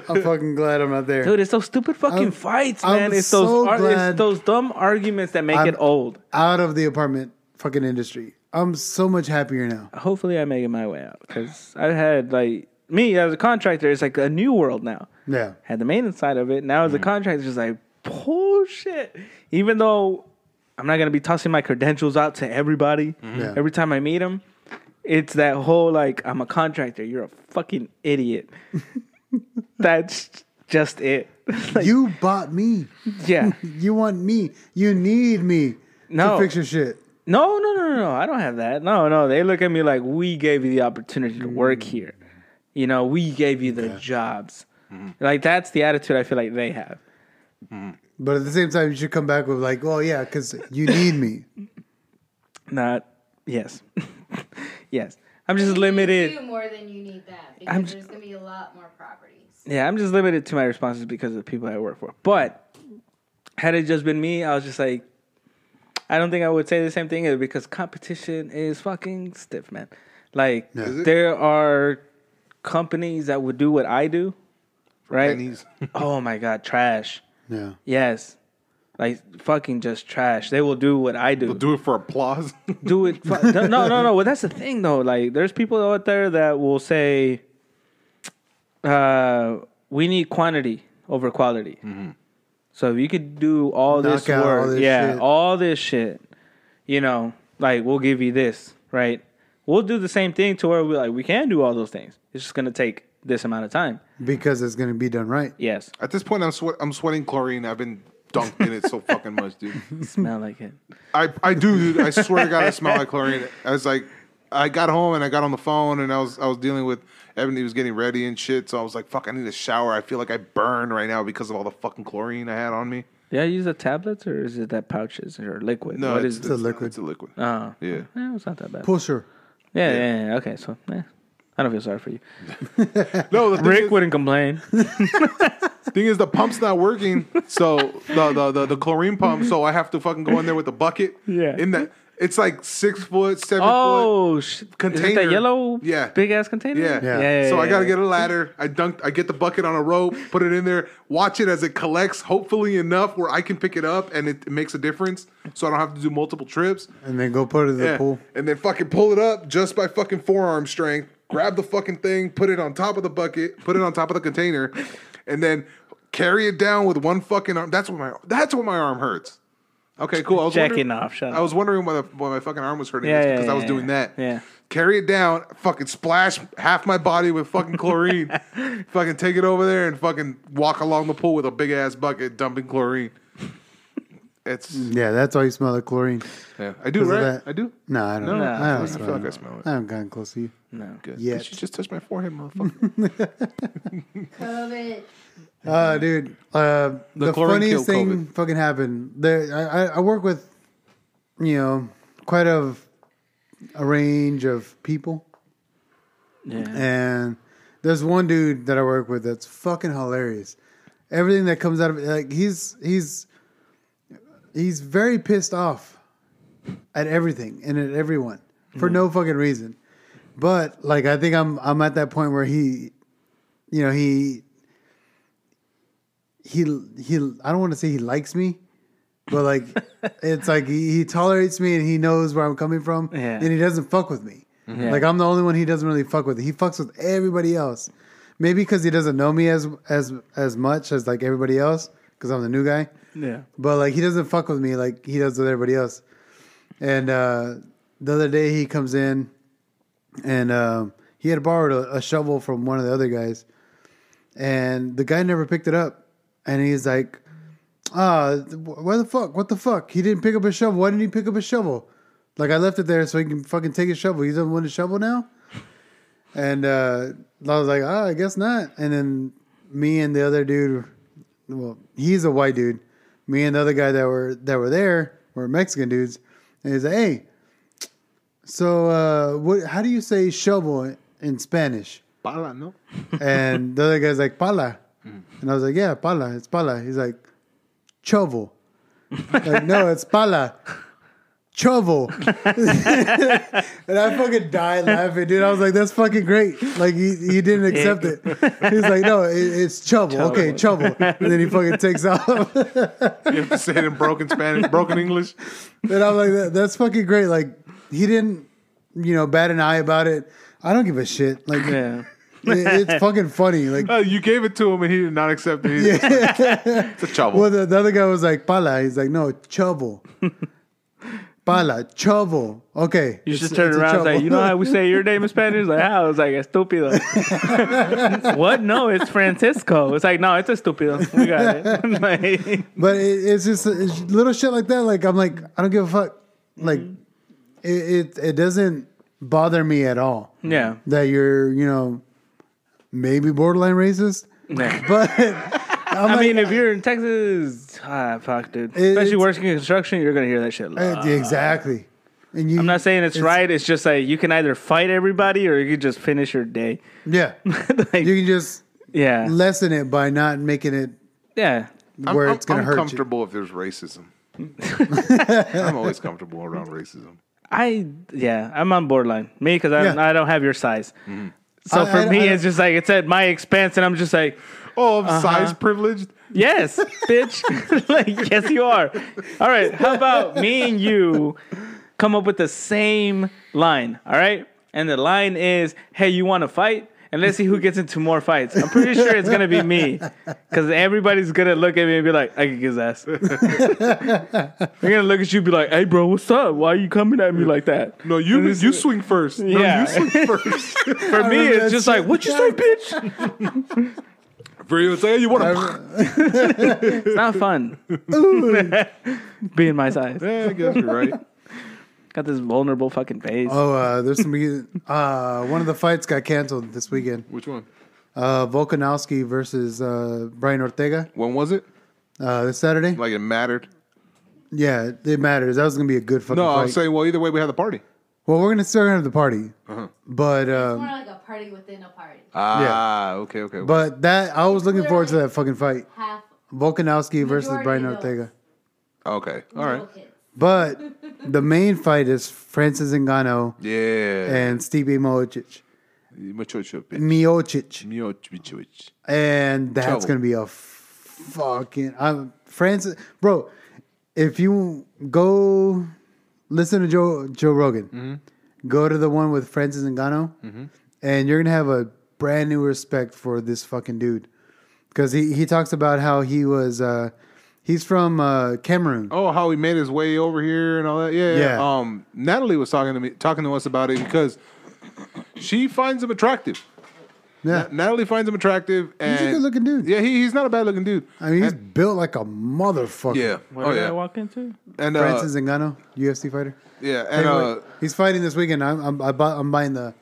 I'm fucking glad I'm not there, dude. It's those stupid fucking I'm, fights, man. I'm it's so those ar- glad it's those dumb arguments that make I'm it old. Out of the apartment fucking industry, I'm so much happier now. Hopefully, I make it my way out because I had like. Me, as a contractor, it's like a new world now. Yeah. Had the maintenance side of it. Now as a contractor, it's just like, oh, shit. Even though I'm not going to be tossing my credentials out to everybody mm-hmm. yeah. every time I meet them, it's that whole, like, I'm a contractor. You're a fucking idiot. That's just it. Like, you bought me. Yeah. You want me. You need me no. to fix your shit. No, no, no, no, no. I don't have that. No, no. They look at me like, we gave you the opportunity to work mm. here. You know, we gave you the yeah. jobs. Mm-hmm. Like, that's the attitude I feel like they have. Mm-hmm. But at the same time, you should come back with, like, well, yeah, because you need me. Not, yes. yes. I'm just you limited. You do more than you need that because I'm, there's going to be a lot more properties. Yeah, I'm just limited to my responses because of the people I work for. But had it just been me, I was just like, I don't think I would say the same thing either because competition is fucking stiff, man. Like, yeah. there are companies that would do what I do, right? Oh my god, trash. Yeah. Yes, like fucking just trash. They will do what I do. They'll do it for applause. Do it. For, no, no, no. Well, that's the thing though. Like, there's people out there that will say, uh, "We need quantity over quality." Mm-hmm. So if you could do all Knock this work, all this yeah, shit. all this shit, you know, like we'll give you this, right? We'll do the same thing to where we like we can do all those things. It's just going to take this amount of time because it's going to be done right. Yes. At this point, I'm swe- I'm sweating chlorine. I've been dunked in it so fucking much, dude. You smell like it. I, I do, dude. I swear to God, I smell like chlorine. I was like, I got home and I got on the phone and I was I was dealing with Ebony was getting ready and shit. So I was like, fuck, I need a shower. I feel like I burned right now because of all the fucking chlorine I had on me. Yeah, use the tablets or is it that pouches or liquid? No, what it's, is it's, it's a liquid. It's a liquid. Oh. Yeah. yeah. It's not that bad. Pusher. Yeah, yeah, yeah. yeah. Okay, so eh. I don't feel sorry for you. no, the Rick is, wouldn't complain. Thing is, the pump's not working. So the, the the the chlorine pump. So I have to fucking go in there with the bucket. Yeah. In that. It's like six foot, seven oh, foot sh- container. Is it that yellow yeah. big ass container? Yeah. yeah. yeah, yeah so yeah, I got to yeah. get a ladder. I dunked, I get the bucket on a rope, put it in there, watch it as it collects, hopefully enough where I can pick it up and it, it makes a difference so I don't have to do multiple trips. And then go put it in yeah. the pool. And then fucking pull it up just by fucking forearm strength, grab the fucking thing, put it on top of the bucket, put it on top of the container, and then carry it down with one fucking arm. That's when my, that's when my arm hurts. Okay, cool. I was Checking off. Shut I up. was wondering why, the, why my fucking arm was hurting because yeah, yeah, yeah, I was yeah, doing yeah. that. Yeah. Carry it down, fucking splash half my body with fucking chlorine, fucking take it over there and fucking walk along the pool with a big ass bucket dumping chlorine. It's yeah, that's why you smell the chlorine. Yeah, I do, right? I do. No, I don't. No, no, I, don't I, smell feel like I smell it. I haven't gotten close to you. No, good. Yeah, you just touched my forehead, motherfucker. COVID. Uh, dude, uh, the, the funniest thing COVID. fucking happened. There, I, I work with, you know, quite a, a range of people. Yeah. And there's one dude that I work with that's fucking hilarious. Everything that comes out of it, like he's he's he's very pissed off at everything and at everyone for mm. no fucking reason. But like, I think I'm I'm at that point where he, you know, he. He he. I don't want to say he likes me, but like, it's like he, he tolerates me and he knows where I'm coming from, yeah. and he doesn't fuck with me. Mm-hmm. Like I'm the only one he doesn't really fuck with. He fucks with everybody else. Maybe because he doesn't know me as as as much as like everybody else, because I'm the new guy. Yeah. But like he doesn't fuck with me like he does with everybody else. And uh, the other day he comes in, and uh, he had borrowed a, a shovel from one of the other guys, and the guy never picked it up. And he's like, ah, why the fuck? What the fuck? He didn't pick up a shovel. Why didn't he pick up a shovel? Like, I left it there so he can fucking take a shovel. He doesn't want a shovel now? And uh, I was like, ah, I guess not. And then me and the other dude, well, he's a white dude. Me and the other guy that were that were there were Mexican dudes. And he's like, hey, so uh, what? How do you say shovel in Spanish? Pala, no? And the other guy's like, pala. And I was like, yeah, pala, it's pala. He's like, chovel. Like, no, it's pala. Chovel. And I fucking died laughing, dude. I was like, that's fucking great. Like, he, he didn't accept it. He's like, no, it, it's chovel. chovel. Okay, chovel. And then he fucking takes off. You have to say it in broken Spanish, broken English. And I'm like, that, that's fucking great. Like, he didn't, you know, bat an eye about it. I don't give a shit. Like, yeah. It's fucking funny. Like uh, you gave it to him and he did not accept it. Yeah. It's a chovel. Well, the, the other guy was like pala. He's like, no, chovel. Pala, chovel. Okay. You just turn around and say, like, you know how we say your name in Spanish? Like, how? It's like, estupido. What? No, it's Francisco. It's like, no, it's estupido. We got it. Like, but it, it's just it's little shit like that. Like, I'm like, I don't give a fuck. Like, mm-hmm. it, it it doesn't bother me at all. Yeah. That you're, you know. Maybe borderline racist, yeah. But I'm I like, mean, if you're in Texas, ah, fuck, dude. It, Especially working in construction, you're gonna hear that shit. Uh, exactly. And you, I'm not saying it's, it's right. It's just like you can either fight everybody or you can just finish your day. Yeah, like, you can just yeah lessen it by not making it yeah where I'm, it's gonna I'm hurt. I'm comfortable you. if there's racism. I'm always comfortable around racism. I yeah, I'm on borderline me because I yeah. I don't have your size. Mm-hmm. So I, for I, me, I, it's just like, it's at my expense, and I'm just like, oh, I'm uh-huh. size privileged? Yes, bitch. Like, yes, you are. All right, how about me and you come up with the same line, all right? And the line is, hey, you want to fight? And let's see who gets into more fights. I'm pretty sure it's going to be me, because everybody's going to look at me and be like, I can get his ass. They're going to look at you and be like, hey, bro, what's up? Why are you coming at me like that? No, you you it. swing first. No, yeah. you swing first. For me, it's just shit. like, what you say, bitch? For you, it's like, hey, you want to... It's not fun. Being my size. Yeah, I guess you're right. Got this vulnerable fucking face. Oh, uh, there's some. uh, one of the fights got canceled this weekend. Which one? Uh, Volkanovski versus uh, Brian Ortega. When was it? Uh, this Saturday. Like it mattered. Yeah, it matters. That was gonna be a good fucking. No, fight. I was saying. Well, either way, we had the party. Well, we're gonna still have the party, uh-huh. but um, it's more like a party within a party. Ah, yeah. okay, okay. Well. But that I was looking forward to that fucking fight. Half Volkanovski versus Brian Ortega. Okay, all right. But the main fight is Francis Ngannou, yeah, and Steve Miocic. Miocic. Miocic. Miocic. And that's gonna be a fucking I'm, Francis, bro. If you go listen to Joe Joe Rogan, mm-hmm. go to the one with Francis Ngannou, mm-hmm. and you're gonna have a brand new respect for this fucking dude, because he, he talks about how he was uh, he's from uh, Cameroon. Oh, how he made his way over here and all that. Yeah, yeah. yeah. Um, Natalie was talking to me, talking to us about it because she finds him attractive. Yeah, N- Natalie finds him attractive. And he's a good looking dude. Yeah, he, he's not a bad looking dude. I mean, he's and, built like a motherfucker. Yeah. What oh, did yeah. I walk into? And, uh, Francis Ngannou, U F C fighter. Yeah, and anyway, uh, he's fighting this weekend. I'm I'm, I buy, I'm buying the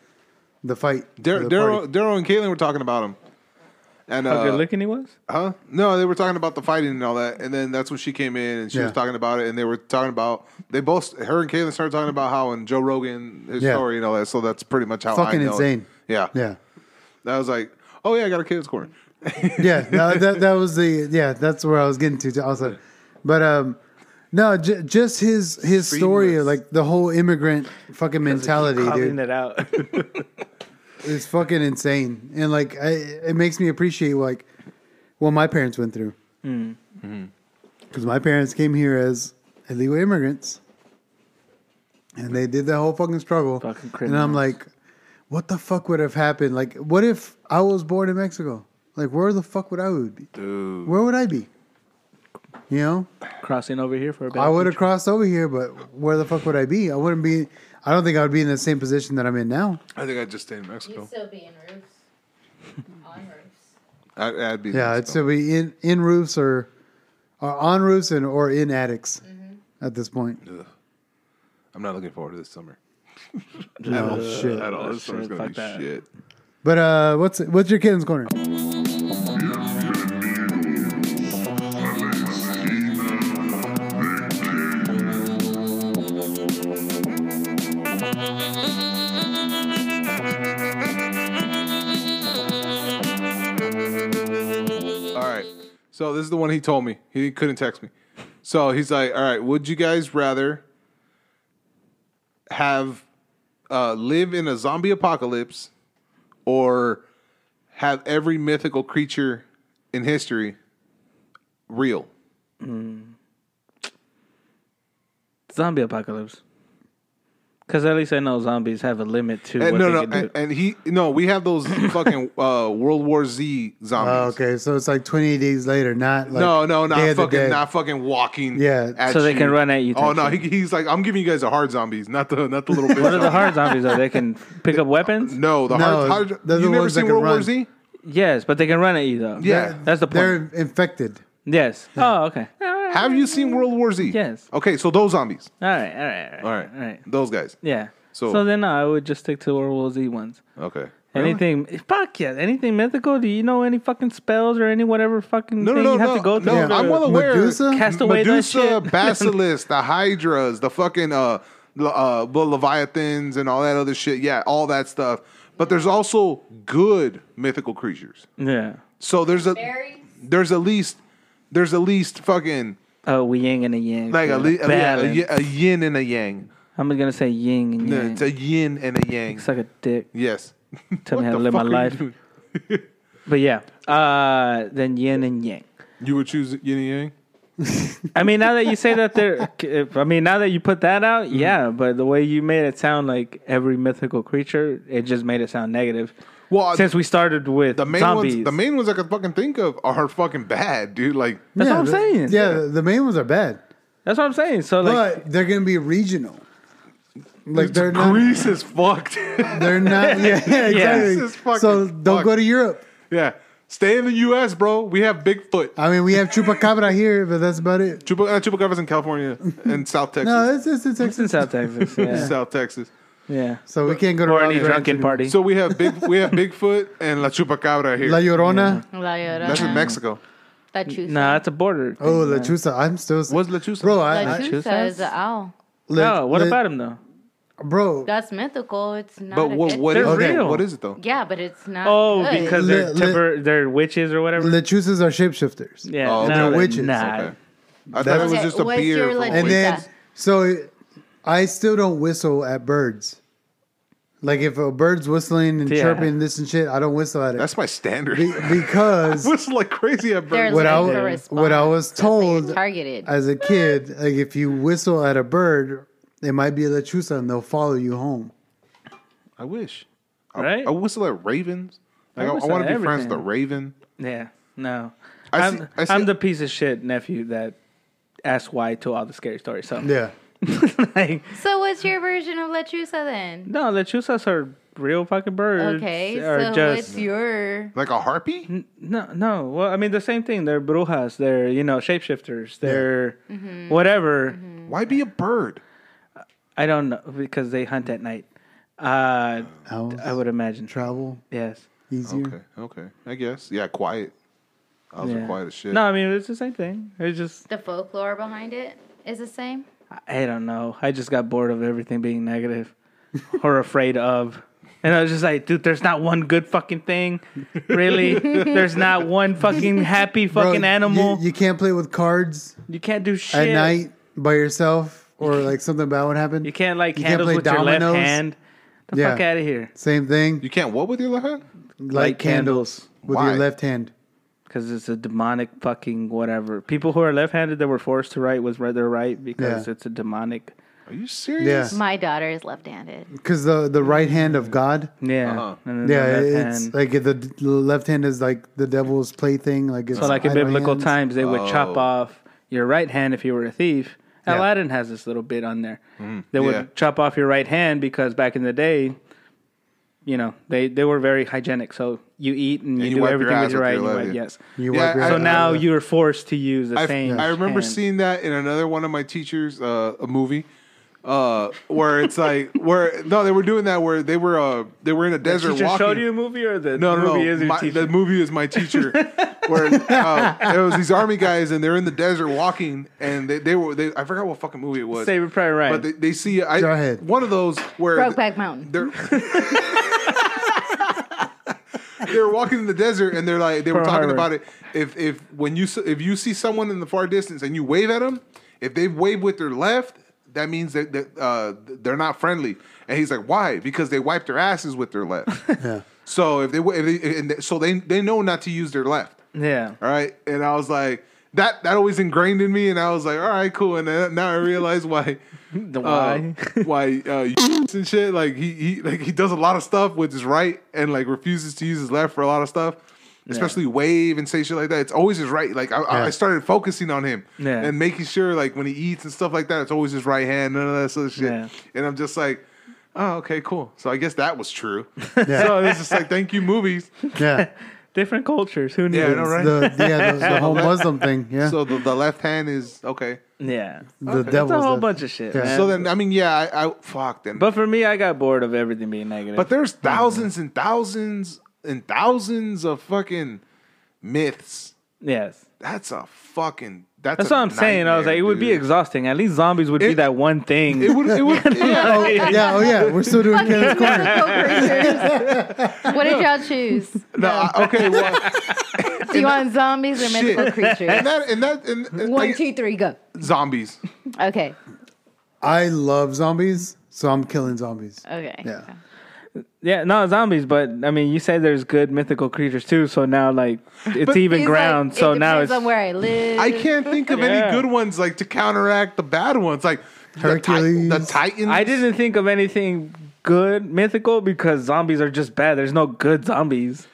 the fight. Dar- the Daryl, Daryl and Caitlin were talking about him. And how uh, good looking he was? Huh? No, they were talking about the fighting and all that. And then that's when she came in and she yeah. was talking about it. And they were talking about they both her and Caitlin started talking about how and Joe Rogan his yeah. story and all that. So that's pretty much how fucking I know insane. It. Yeah. Yeah. That was like, oh, yeah, I got a kid's corner. yeah, no, that that was the, yeah, that's where I was getting to. Also. But, um, no, j- just his his story, like the whole immigrant fucking mentality, dude. It out. It's fucking insane. And, like, I, it makes me appreciate, like, what my parents went through. Because mm-hmm. my parents came here as illegal immigrants. And they did that whole fucking struggle. Fucking criminals. And I'm like... What the fuck would have happened? Like, what if I was born in Mexico? Like, where the fuck would I would be? Dude. Where would I be? You know? Crossing over here for a bad I would have crossed over here, but where the fuck would I be? I wouldn't be... I don't think I would be in the same position that I'm in now. I think I'd just stay in Mexico. You'd still be in roofs. on roofs. I'd, I'd be in Yeah, I'd still be in, in roofs or, or... On roofs and or in attics mm-hmm. at this point. Ugh. I'm not looking forward to this summer. No uh, shit. At all. This summer's gonna be that. Shit. But uh, what's what's your Kitten's Corner? All right. So this is the one he told me. He couldn't text me. So he's like, all right, would you guys rather have Uh, live in a zombie apocalypse or have every mythical creature in history real? Mm. Zombie apocalypse. Because at least I know zombies have a limit to and what no, they no, can and, do. And he, no, we have those fucking uh, World War Z zombies. Oh, okay, so it's like twenty-eight days later, not like no, no, not fucking, not fucking walking. Yeah, at so they you. Can run at you. Oh no, he, he's like, I'm giving you guys the hard zombies, not the not the little. What zombies. Are the hard zombies? Though they can pick up weapons. No, the no, hard. hard you never seen World run. War Z? Yes, but they can run at you though. Yeah, they're, that's the point. They're infected. Yes. Yeah. Oh, okay. Have you seen World War Z? Yes. Okay, so those zombies. All right, all right, all right, all right. All right. Those guys. Yeah. So, so then no, I would just stick to World War Z ones. Okay. Anything? Really? Fuck yeah! Anything mythical? Do you know any fucking spells or any whatever fucking no, thing no, you have no. to go through? No, yeah. I'm well aware. Medusa, cast away Medusa, that shit. Basilisk, the Hydras, the fucking uh, uh, the Leviathans, and all that other shit. Yeah, all that stuff. But there's also good mythical creatures. Yeah. So there's a Berries. there's at least. There's at least fucking... Oh, a yin and a yang. Like a, li- a, a yin and a yang. I'm going to say yin and yang. No, it's a yin and a yang. Suck a dick. Yes. Tell me how to live my life. But yeah. Uh, then yin and yang. You would choose yin and yang? I mean, now that you say that there... I mean, now that you put that out, mm-hmm. yeah. But the way you made it sound like every mythical creature, it just made it sound negative. Well, since we started with the main zombies. Ones, the main ones I could fucking think of are fucking bad, dude. Like that's yeah, what I'm the, saying. Yeah, yeah, the main ones are bad. That's what I'm saying. So, like, but they're gonna be regional. Like it's they're not. Greece is fucked. They're not. Yeah, yeah, exactly. Greece is fucking so don't fucked. Go to Europe. Yeah. Stay in the U S, bro. We have Bigfoot. I mean, we have Chupacabra here, but that's about it. Chupa, uh, Chupacabra's in California and South Texas. No, it's, it's in Texas. It's in South Texas. Yeah. South Texas. Yeah. So but, we can't go to or any drunken party. So we have big, we have Bigfoot and La Chupacabra here. La Llorona. Yeah. La Llorona. That's in Mexico. La Chusa. Nah, that's a border. Oh, La Chusa. I'm still... What's La Chusa? Bro, I, La Chusa I, is an owl. No, what Le, about him, though? Bro, that's mythical. It's not. But what? What is, okay, real. What is it though? Yeah, but it's not. Oh, good. Because they're le, temper, le, they're witches or whatever. Lechuzas are shapeshifters. Yeah, oh, they're witches. Nah. Okay. I thought it was just a beer. And then, so I still don't whistle at birds. Like if a bird's whistling and yeah. chirping and this and shit, I don't whistle at it. That's my standard. Be, because I whistle like crazy at birds. What I, what I was told targeted as a kid, like if you whistle at a bird, it might be a lechuza and they'll follow you home. I wish. I, right? I whistle at ravens. Like I, I, I want to be everything. friends with a raven. Yeah. No. I I'm, see, I see. I'm the piece of shit nephew that asks why to all the scary stories. So yeah. Like, so what's your version of lechuza then? No, lechuzas are real fucking birds. Okay. So just, what's your... Like a harpy? N- no. No. Well, I mean, the same thing. They're brujas. They're, you know, shapeshifters. They're yeah. mm-hmm. whatever. Mm-hmm. Why be a bird? I don't know, because they hunt at night. Uh, I would imagine. Travel? Yes. Easier? Okay, okay. I guess. Yeah, quiet. I was yeah. quiet as shit. No, I mean, it's the same thing. It's just... The folklore behind it is the same? I don't know. I just got bored of everything being negative or afraid of. And I was just like, dude, there's not one good fucking thing. Really? There's not one fucking happy fucking Bro, animal. You, you can't play with cards. You can't do shit. At night by yourself. Or like something bad would happen. You can't like you handles can't with dominoes. Your left hand. The yeah. fuck out of here. Same thing. You can't what with your left hand? Light, Light candles. candles with Why? your left hand. Because it's a demonic fucking whatever. People who are left-handed that were forced to write was rather right because yeah. it's a demonic. Are you serious? Yeah. My daughter is left-handed. Because the, the right hand of God. Yeah. Uh-huh. And yeah. It's hand. Like the, the left hand is like the devil's plaything. Like it's so like in biblical hands. times they would oh. chop off your right hand if you were a thief. Yeah. Aladdin has this little bit on there. Mm, they would yeah. chop off your right hand because back in the day, you know, they, they were very hygienic. So you eat and, and you, you do everything your with your right. Your and you wipe, yes. You yeah, wipe your I, so I, now I, you're forced to use the I've, same. I remember hand. seeing that in another one of my teachers, uh, a movie, uh, where it's like where no, they were doing that where they were uh, they were in a desert. Teacher walking. Showed you a movie or the no, movie no, is your my, teacher? The movie is my teacher. Where uh, there was these army guys and they're in the desert walking and they, they were they I forgot what fucking movie it was. Saving Private Ryan. But they, they see I, Go ahead. one of those where Brokeback Mountain. They're, they're walking in the desert and they're like they were Pearl talking Harbor. about it. If if when you if you see someone in the far distance and you wave at them, if they wave with their left, that means that, that uh, they're not friendly. And he's like, why? Because they wipe their asses with their left. Yeah. So if they, if they and so they they know not to use their left. Yeah. All right. And I was like, that that always ingrained in me. And I was like, all right, cool. And then, now I realize why, the why, uh, why uh, and shit. Like he, he like he does a lot of stuff with his right and like refuses to use his left for a lot of stuff, yeah. especially wave and say shit like that. It's always his right. Like I, yeah. I started focusing on him yeah. and making sure like when he eats and stuff like that, it's always his right hand. None of that sort of shit. Yeah. And I'm just like, oh, okay, cool. So I guess that was true. Yeah. So it's just like, thank you, movies. Yeah. Different cultures. Who knows? Yeah, no, right? the, yeah the, the whole Muslim thing. Yeah. So the, the left hand is okay. Yeah. The okay. devil's It's a whole left. bunch of shit. Yeah. Man. So then, I mean, yeah, I, I fucked them. But for me, I got bored of everything being negative. But there's thousands mm-hmm. and thousands and thousands of fucking myths. Yes. That's a fucking. That's, that's what I'm saying. I was like, it would dude. be exhausting. At least zombies would it, be that one thing. It would. It would yeah, oh, yeah. Oh yeah. We're still doing Ken's Corner. What did y'all choose? No. I, okay. Well, do you want zombies or mythical creatures? And that. And that. And, and, one, like, two, three, go. Zombies. Okay. I love zombies, so I'm killing zombies. Okay. Yeah. Okay. Yeah, no, zombies, but, I mean, you say there's good mythical creatures, too, so now, like, it's but even ground, like, it so now it's... on where I live. I can't think of yeah. any good ones, like, to counteract the bad ones, like Hercules, the, tit- the Titans. I didn't think of anything good, mythical, because zombies are just bad. There's no good zombies.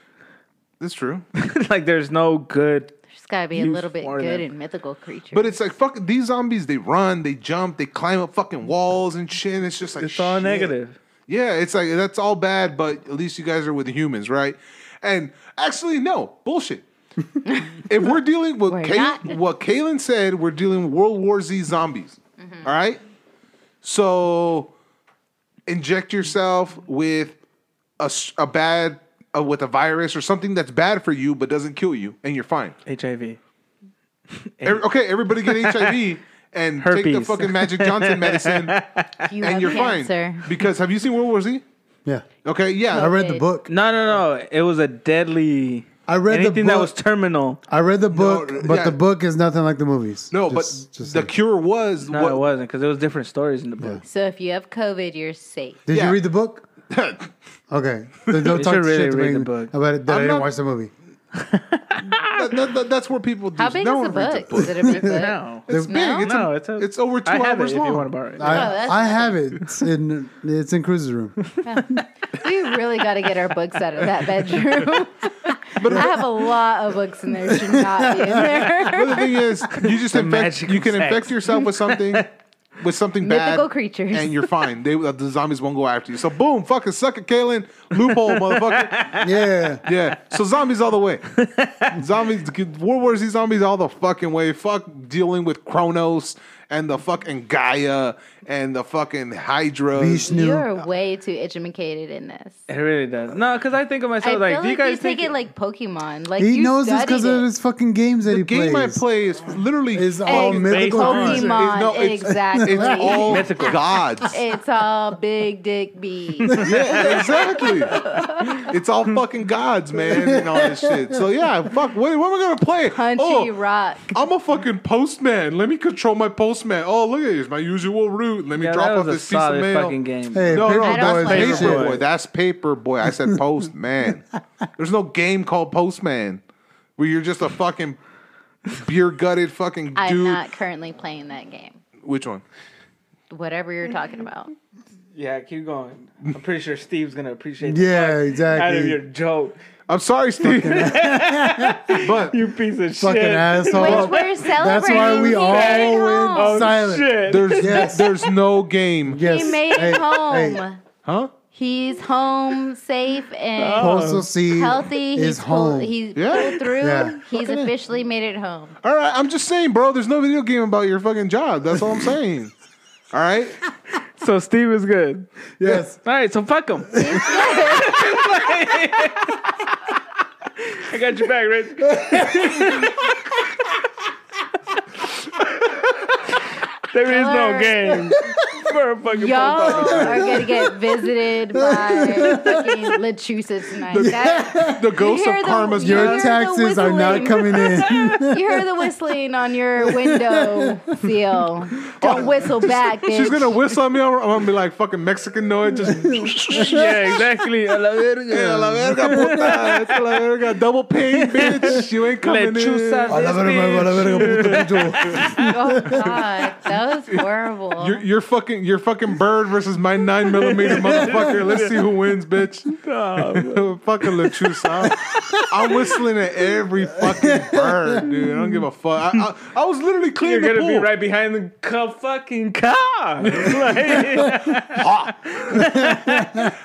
That's true. Like, there's no good... There's gotta be a little bit good in mythical creatures. But it's like, fuck, these zombies, they run, they jump, they climb up fucking walls and shit, and it's just like, it's all shit. negative. Yeah, it's like, that's all bad, but at least you guys are with humans, right? And actually, no, bullshit. If we're dealing with Kay- what Kaylin said, we're dealing with World War Z zombies. Mm-hmm. All right? So inject yourself with a, a bad, uh, with a virus or something that's bad for you but doesn't kill you, and you're fine. H I V. Every, okay, everybody get H I V and herpes. Take the fucking Magic Johnson medicine, you and you're cancer. Fine. Because have you seen World War Z? Yeah. Okay, yeah. I read the book. No, no, no. It was a deadly... I read anything the book. That was terminal. I read the book, no, but yeah. the book is nothing like the movies. No, just, but just the like. Cure was... No, what? It wasn't, because there was different stories in the book. Yeah. So if you have COVID, you're safe. Did yeah. you read the book? Okay. Then don't you talk really shit to read me the book. About it. That I didn't not, watch the movie. that, that, that, that's where people do. How big no is the book? Is it a big book? No. It's no? big. It's, no, a, it's, a, it's over two I have hours it long. If you want to borrow it. I, oh, I have it. It's in, it's in Cruz's room. We really got to get our books out of that bedroom. But I have a lot of books in there. Should not be in there. But the thing is, you just infect, you can sex. infect yourself with something, with something mythical bad, mythical creatures, and you're fine. They the zombies won't go after you. So boom, fucking suck it, Kaylin. Loophole, motherfucker. Yeah, yeah. So zombies all the way. Zombies, World War Z zombies all the fucking way. Fuck dealing with Kronos and the fucking Gaia and the fucking Hydra. You're way too educated in this. It really does. No, because I think of myself I like, feel do like you guys you take it like Pokemon? Like he you knows this because of his fucking games that the he plays. The game I play is literally is all mythical Pokemon. No, it's, exactly. It's all mythical gods. It's all big dick bees. Yeah, exactly. It's all fucking gods, man, and all this shit. So yeah, fuck. What, what am I gonna play? Punchy oh, rock. I'm a fucking postman. Let me control my postman. Man, oh look at this! My usual route. Let me yeah, drop off this piece of mail. Fucking game. Hey, no, no, that's Paperboy. That's Paperboy. I said Postman. There's no game called Postman where you're just a fucking beer gutted fucking dude. I'm not currently playing that game. Which one? Whatever you're talking about. Yeah, keep going. I'm pretty sure Steve's gonna appreciate the yeah, exactly. out of your joke. I'm sorry, Steve. But you piece of fucking shit. Asshole. Which we're celebrating. That's why we he all went oh, silent. Shit. There's, yes. there's no game. Yes. He made hey, it home. Hey. Huh? He's home safe and oh. healthy. He's home. Pulled, he's yeah. pulled through. Yeah. He's fucking officially it. made it home. All right. I'm just saying, bro, there's no video game about your fucking job. That's all I'm saying. All right? So Steve is good. Yes. All right. So fuck him. I got your back, Rich. There is no game for a fucking y'all Pokemon. Are gonna get visited by fucking Lechuza tonight. The, that, the ghost of karma's the, your taxes are not coming in. You heard the whistling on your window seal. Don't oh, whistle back, bitch. She's gonna whistle at me. I'm gonna be like fucking Mexican noise. Just yeah, exactly. A la verga, a la verga, puta. It's a la verga. Double pain, bitch. You ain't coming Lechuza in. A la verga, a la verga, puta. Oh God, that was horrible. You're, you're fucking, you're fucking bird versus my nine millimeter motherfucker. Let's see who wins, bitch. Oh, fucking Lechuza. I'm whistling at every fucking bird, dude. I don't give a fuck. I, I, I was literally cleaning the pool. You're gonna be right behind the cup. Fucking car! Like, I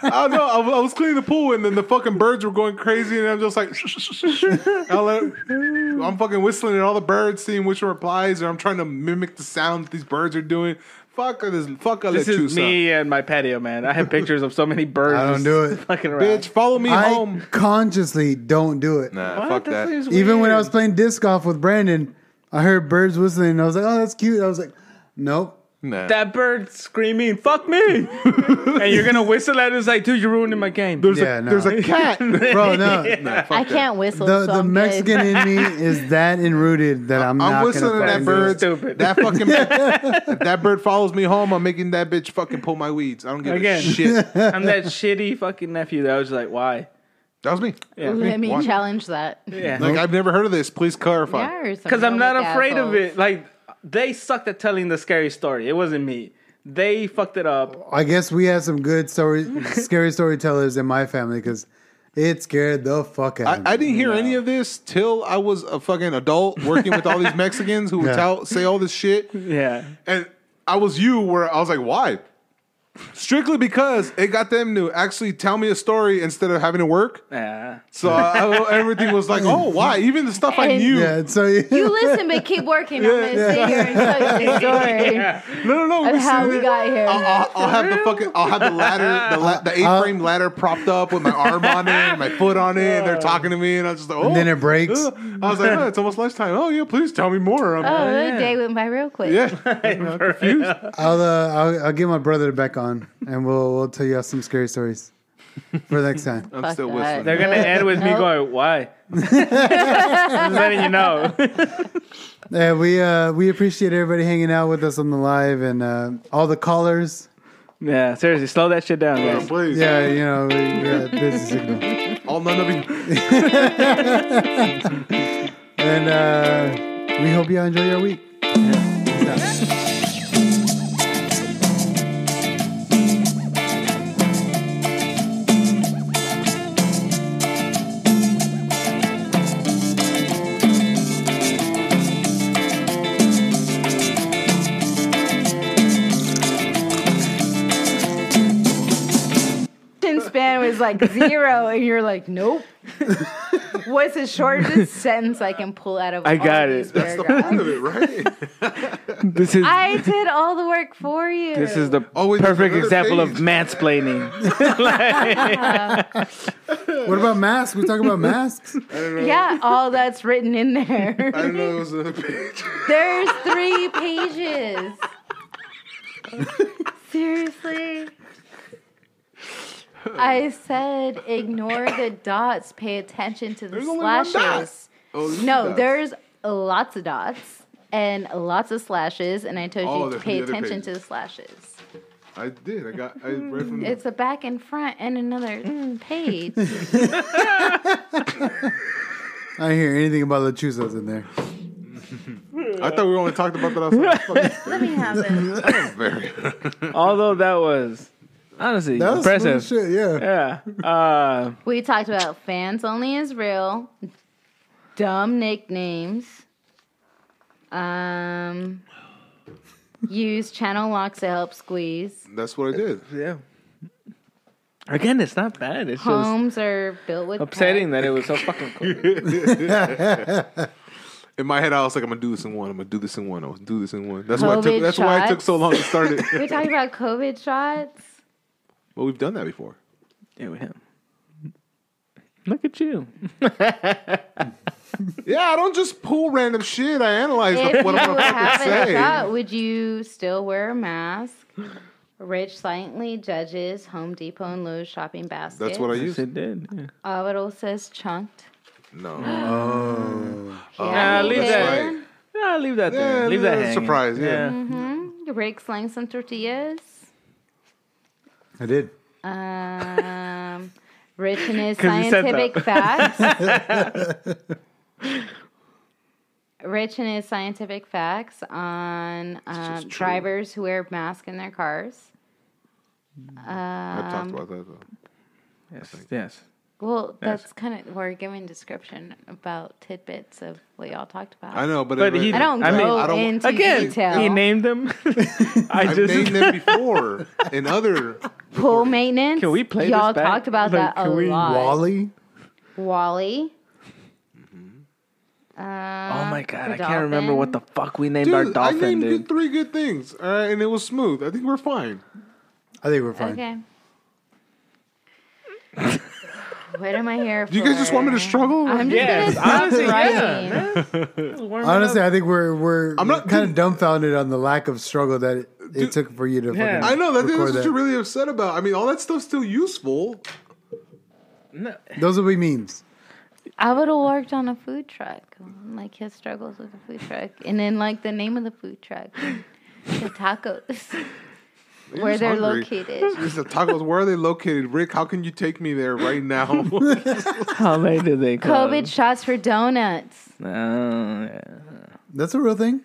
know. I, I was cleaning the pool, and then the fucking birds were going crazy, and I'm just like, shh, shh, shh, shh. It, I'm fucking whistling at all the birds, seeing which replies, and I'm trying to mimic the sound that these birds are doing. Fuck this! Fuck this is Chusa. Me and my patio, man. I have pictures of so many birds. I don't do it. Fucking around. Bitch, follow me I home. Consciously don't do it. Nah, what? Fuck that. that. Even weird. When I was playing disc golf with Brandon, I heard birds whistling, and I was like, oh, that's cute. I was like. Nope. Nah. That bird screaming, fuck me. And you're going to whistle at us like, dude, you're ruining my game. There's, yeah, a, no. there's a cat. Bro, no. no I can't that. whistle. The, so the Mexican in me is that enrooted that I'm, I'm not going to I'm whistling at that bird. Stupid. That fucking if that bird follows me home, I'm making that bitch fucking pull my weeds. I don't give Again, a shit. I'm that shitty fucking nephew that I was like, why? That was me. Yeah. Let, Let me why? challenge that. Yeah. Like, I've never heard of this. Please clarify. Because I'm not afraid assholes. of it. Like, they sucked at telling the scary story. It wasn't me. They fucked it up. I guess we had some good story, scary storytellers in my family because it scared the fuck out I, of me. I didn't hear yeah. any of this till I was a fucking adult working with all these Mexicans who yeah. would tell, say all this shit. Yeah. And I was you where I was like, why? Strictly because it got them to actually tell me a story instead of having to work. Yeah. So I, I, everything was like, oh, why? Even the stuff and I knew. Yeah, so yeah. You listen, but keep working. Yeah, I'm going to yeah. sit here and tell you the story. Yeah. No, no, no. Of we how we got here. I'll, I'll, I'll have the fucking, I'll have the ladder, the, la- the eight-frame uh, ladder propped up with my arm on it, and my foot on it, and they're talking to me, and I was just like, oh. And then it breaks. Uh, I was like, oh, it's almost lunchtime. Oh, yeah, please tell me more. I'm oh, like, another yeah. day went by real quick. Yeah. I'm confused. I'll, uh, I'll, I'll get my brother back on. And we'll we'll tell you some scary stories for next time. I'm Fuck still that. whistling. They're gonna end with me going, "Why?" I'm letting you know. Yeah, we uh, we appreciate everybody hanging out with us on the live and uh, all the callers. Yeah, seriously, slow that shit down, guys. Yeah, please. Yeah, you know, we got busy signal. All none of you. And uh, we hope you all enjoy your week. Yeah. Was like zero, and you're like, nope. What's the shortest sentence I can pull out of? I all got it. These That's paragraphs? The point of it, right? This is. I did all the work for you. This is the oh, perfect example page. Of mansplaining. Like, what about masks? We talk about masks. I don't know. Yeah, all that's written in there. I don't know. It was another page. There's three pages. Seriously. I said, ignore the dots. Pay attention to the there's slashes. Only one dot. Oh, no, there's lots of dots and lots of slashes, and I told oh, you to pay attention to the slashes. I did. I got. I read from. It's a back and front and another mm, page. I didn't hear anything about Lechuzas in there. I thought we only talked about that outside. Let me have it. Although that was. Honestly, that was impressive. Shit, yeah. Yeah. Uh, we talked about fans only is real, dumb nicknames, um, use channel locks to help squeeze. That's what I did. Yeah. Again, it's not bad. It's homes just are built with upsetting pets. That it was so fucking cool. In my head, I was like, I'm going to do this in one. I'm going to do this in one. I'll do this in one. That's, why I, took, that's why I took so long to start it. We're talking about COVID shots. Well, we've done that before. Yeah, we have. Look at you. Yeah, I don't just pull random shit. I analyze if what I'm going to fucking say. Shot, would you still wear a mask? Rich silently judges Home Depot and Lowe's shopping baskets. That's what I used. Yes, it did. Yeah. Ovidal says chunked. No. Oh. oh. Yeah, leave that. Right. Yeah, leave that there. Yeah, leave that hanging. Surprise, yeah. yeah. Mm-hmm. Rick slang some tortillas. I did. Um, Rich and his scientific facts. Rich and his scientific facts on um, drivers who wear masks in their cars. Um, I talked about that, though. Yes, yes. Well, that's yes. kind of we're giving description about tidbits of what y'all talked about. I know, but, but it, he, I don't I go mean, I don't, into again, detail. He named them. I I've just named them before in other pool maintenance. Can we play? Y'all this back? Talked about like, that a we, lot. Wally, Wally. Mm-hmm. Uh, oh my god, I dolphin. Can't remember what the fuck we named dude, our dolphin. I named dude. three good things, all right, and it was smooth. I think we're fine. I think we're fine. Okay. What am I here for? Do you guys just want me to struggle? I'm just yes. honestly, yeah. honestly I think we're we're, I'm not, we're kind dude, of dumbfounded on the lack of struggle that it, it dude, took for you to. Yeah. I know that that's what that. You're really upset about. I mean, all that stuff's still useful. No. Those will be memes. I would have worked on a food truck, like his struggles with the food truck, and then like the name of the food truck, the tacos. You're where they're hungry. Located. The tacos, where are they located? Rick, how can you take me there right now? How late did they come? COVID shots for donuts. Oh, yeah. That's a real thing?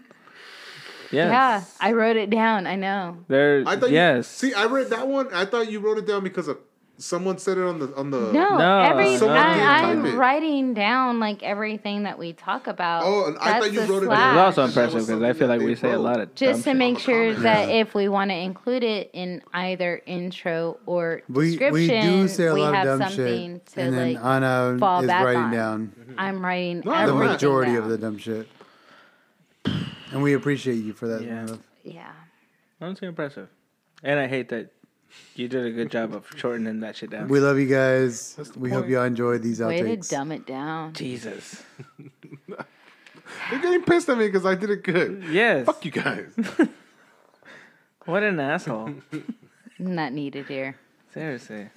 Yes. Yeah. I wrote it down. I know. There, I thought yes. You, see, I read that one. I thought you wrote it down because of Someone said it on the on the. No, no every no. I, I'm it. writing down like everything that we talk about. Oh, and I thought you wrote it down. It's also impressive because I feel like we say wrote. a lot of. Just to make sure comments. that yeah. if we want to include it in either intro or we, description, we do say a lot of dumb something shit. To and then like Anna fall is back writing on. down. Mm-hmm. I'm writing no, the majority down. of the dumb shit, and we appreciate you for that. Yeah, yeah. That's impressive, and I hate that. You did a good job of shortening that shit down. We love you guys. We point. hope y'all enjoyed these outtakes. Way to dumb it down. Jesus. They're getting pissed at me because I did it good. Yes. Fuck you guys. What an asshole. Not needed here. Seriously.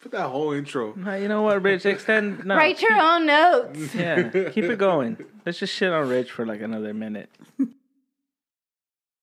Put that whole intro. No, you know what, Rich? Extend. No. Write your own notes. Yeah. Keep it going. Let's just shit on Rich for like another minute.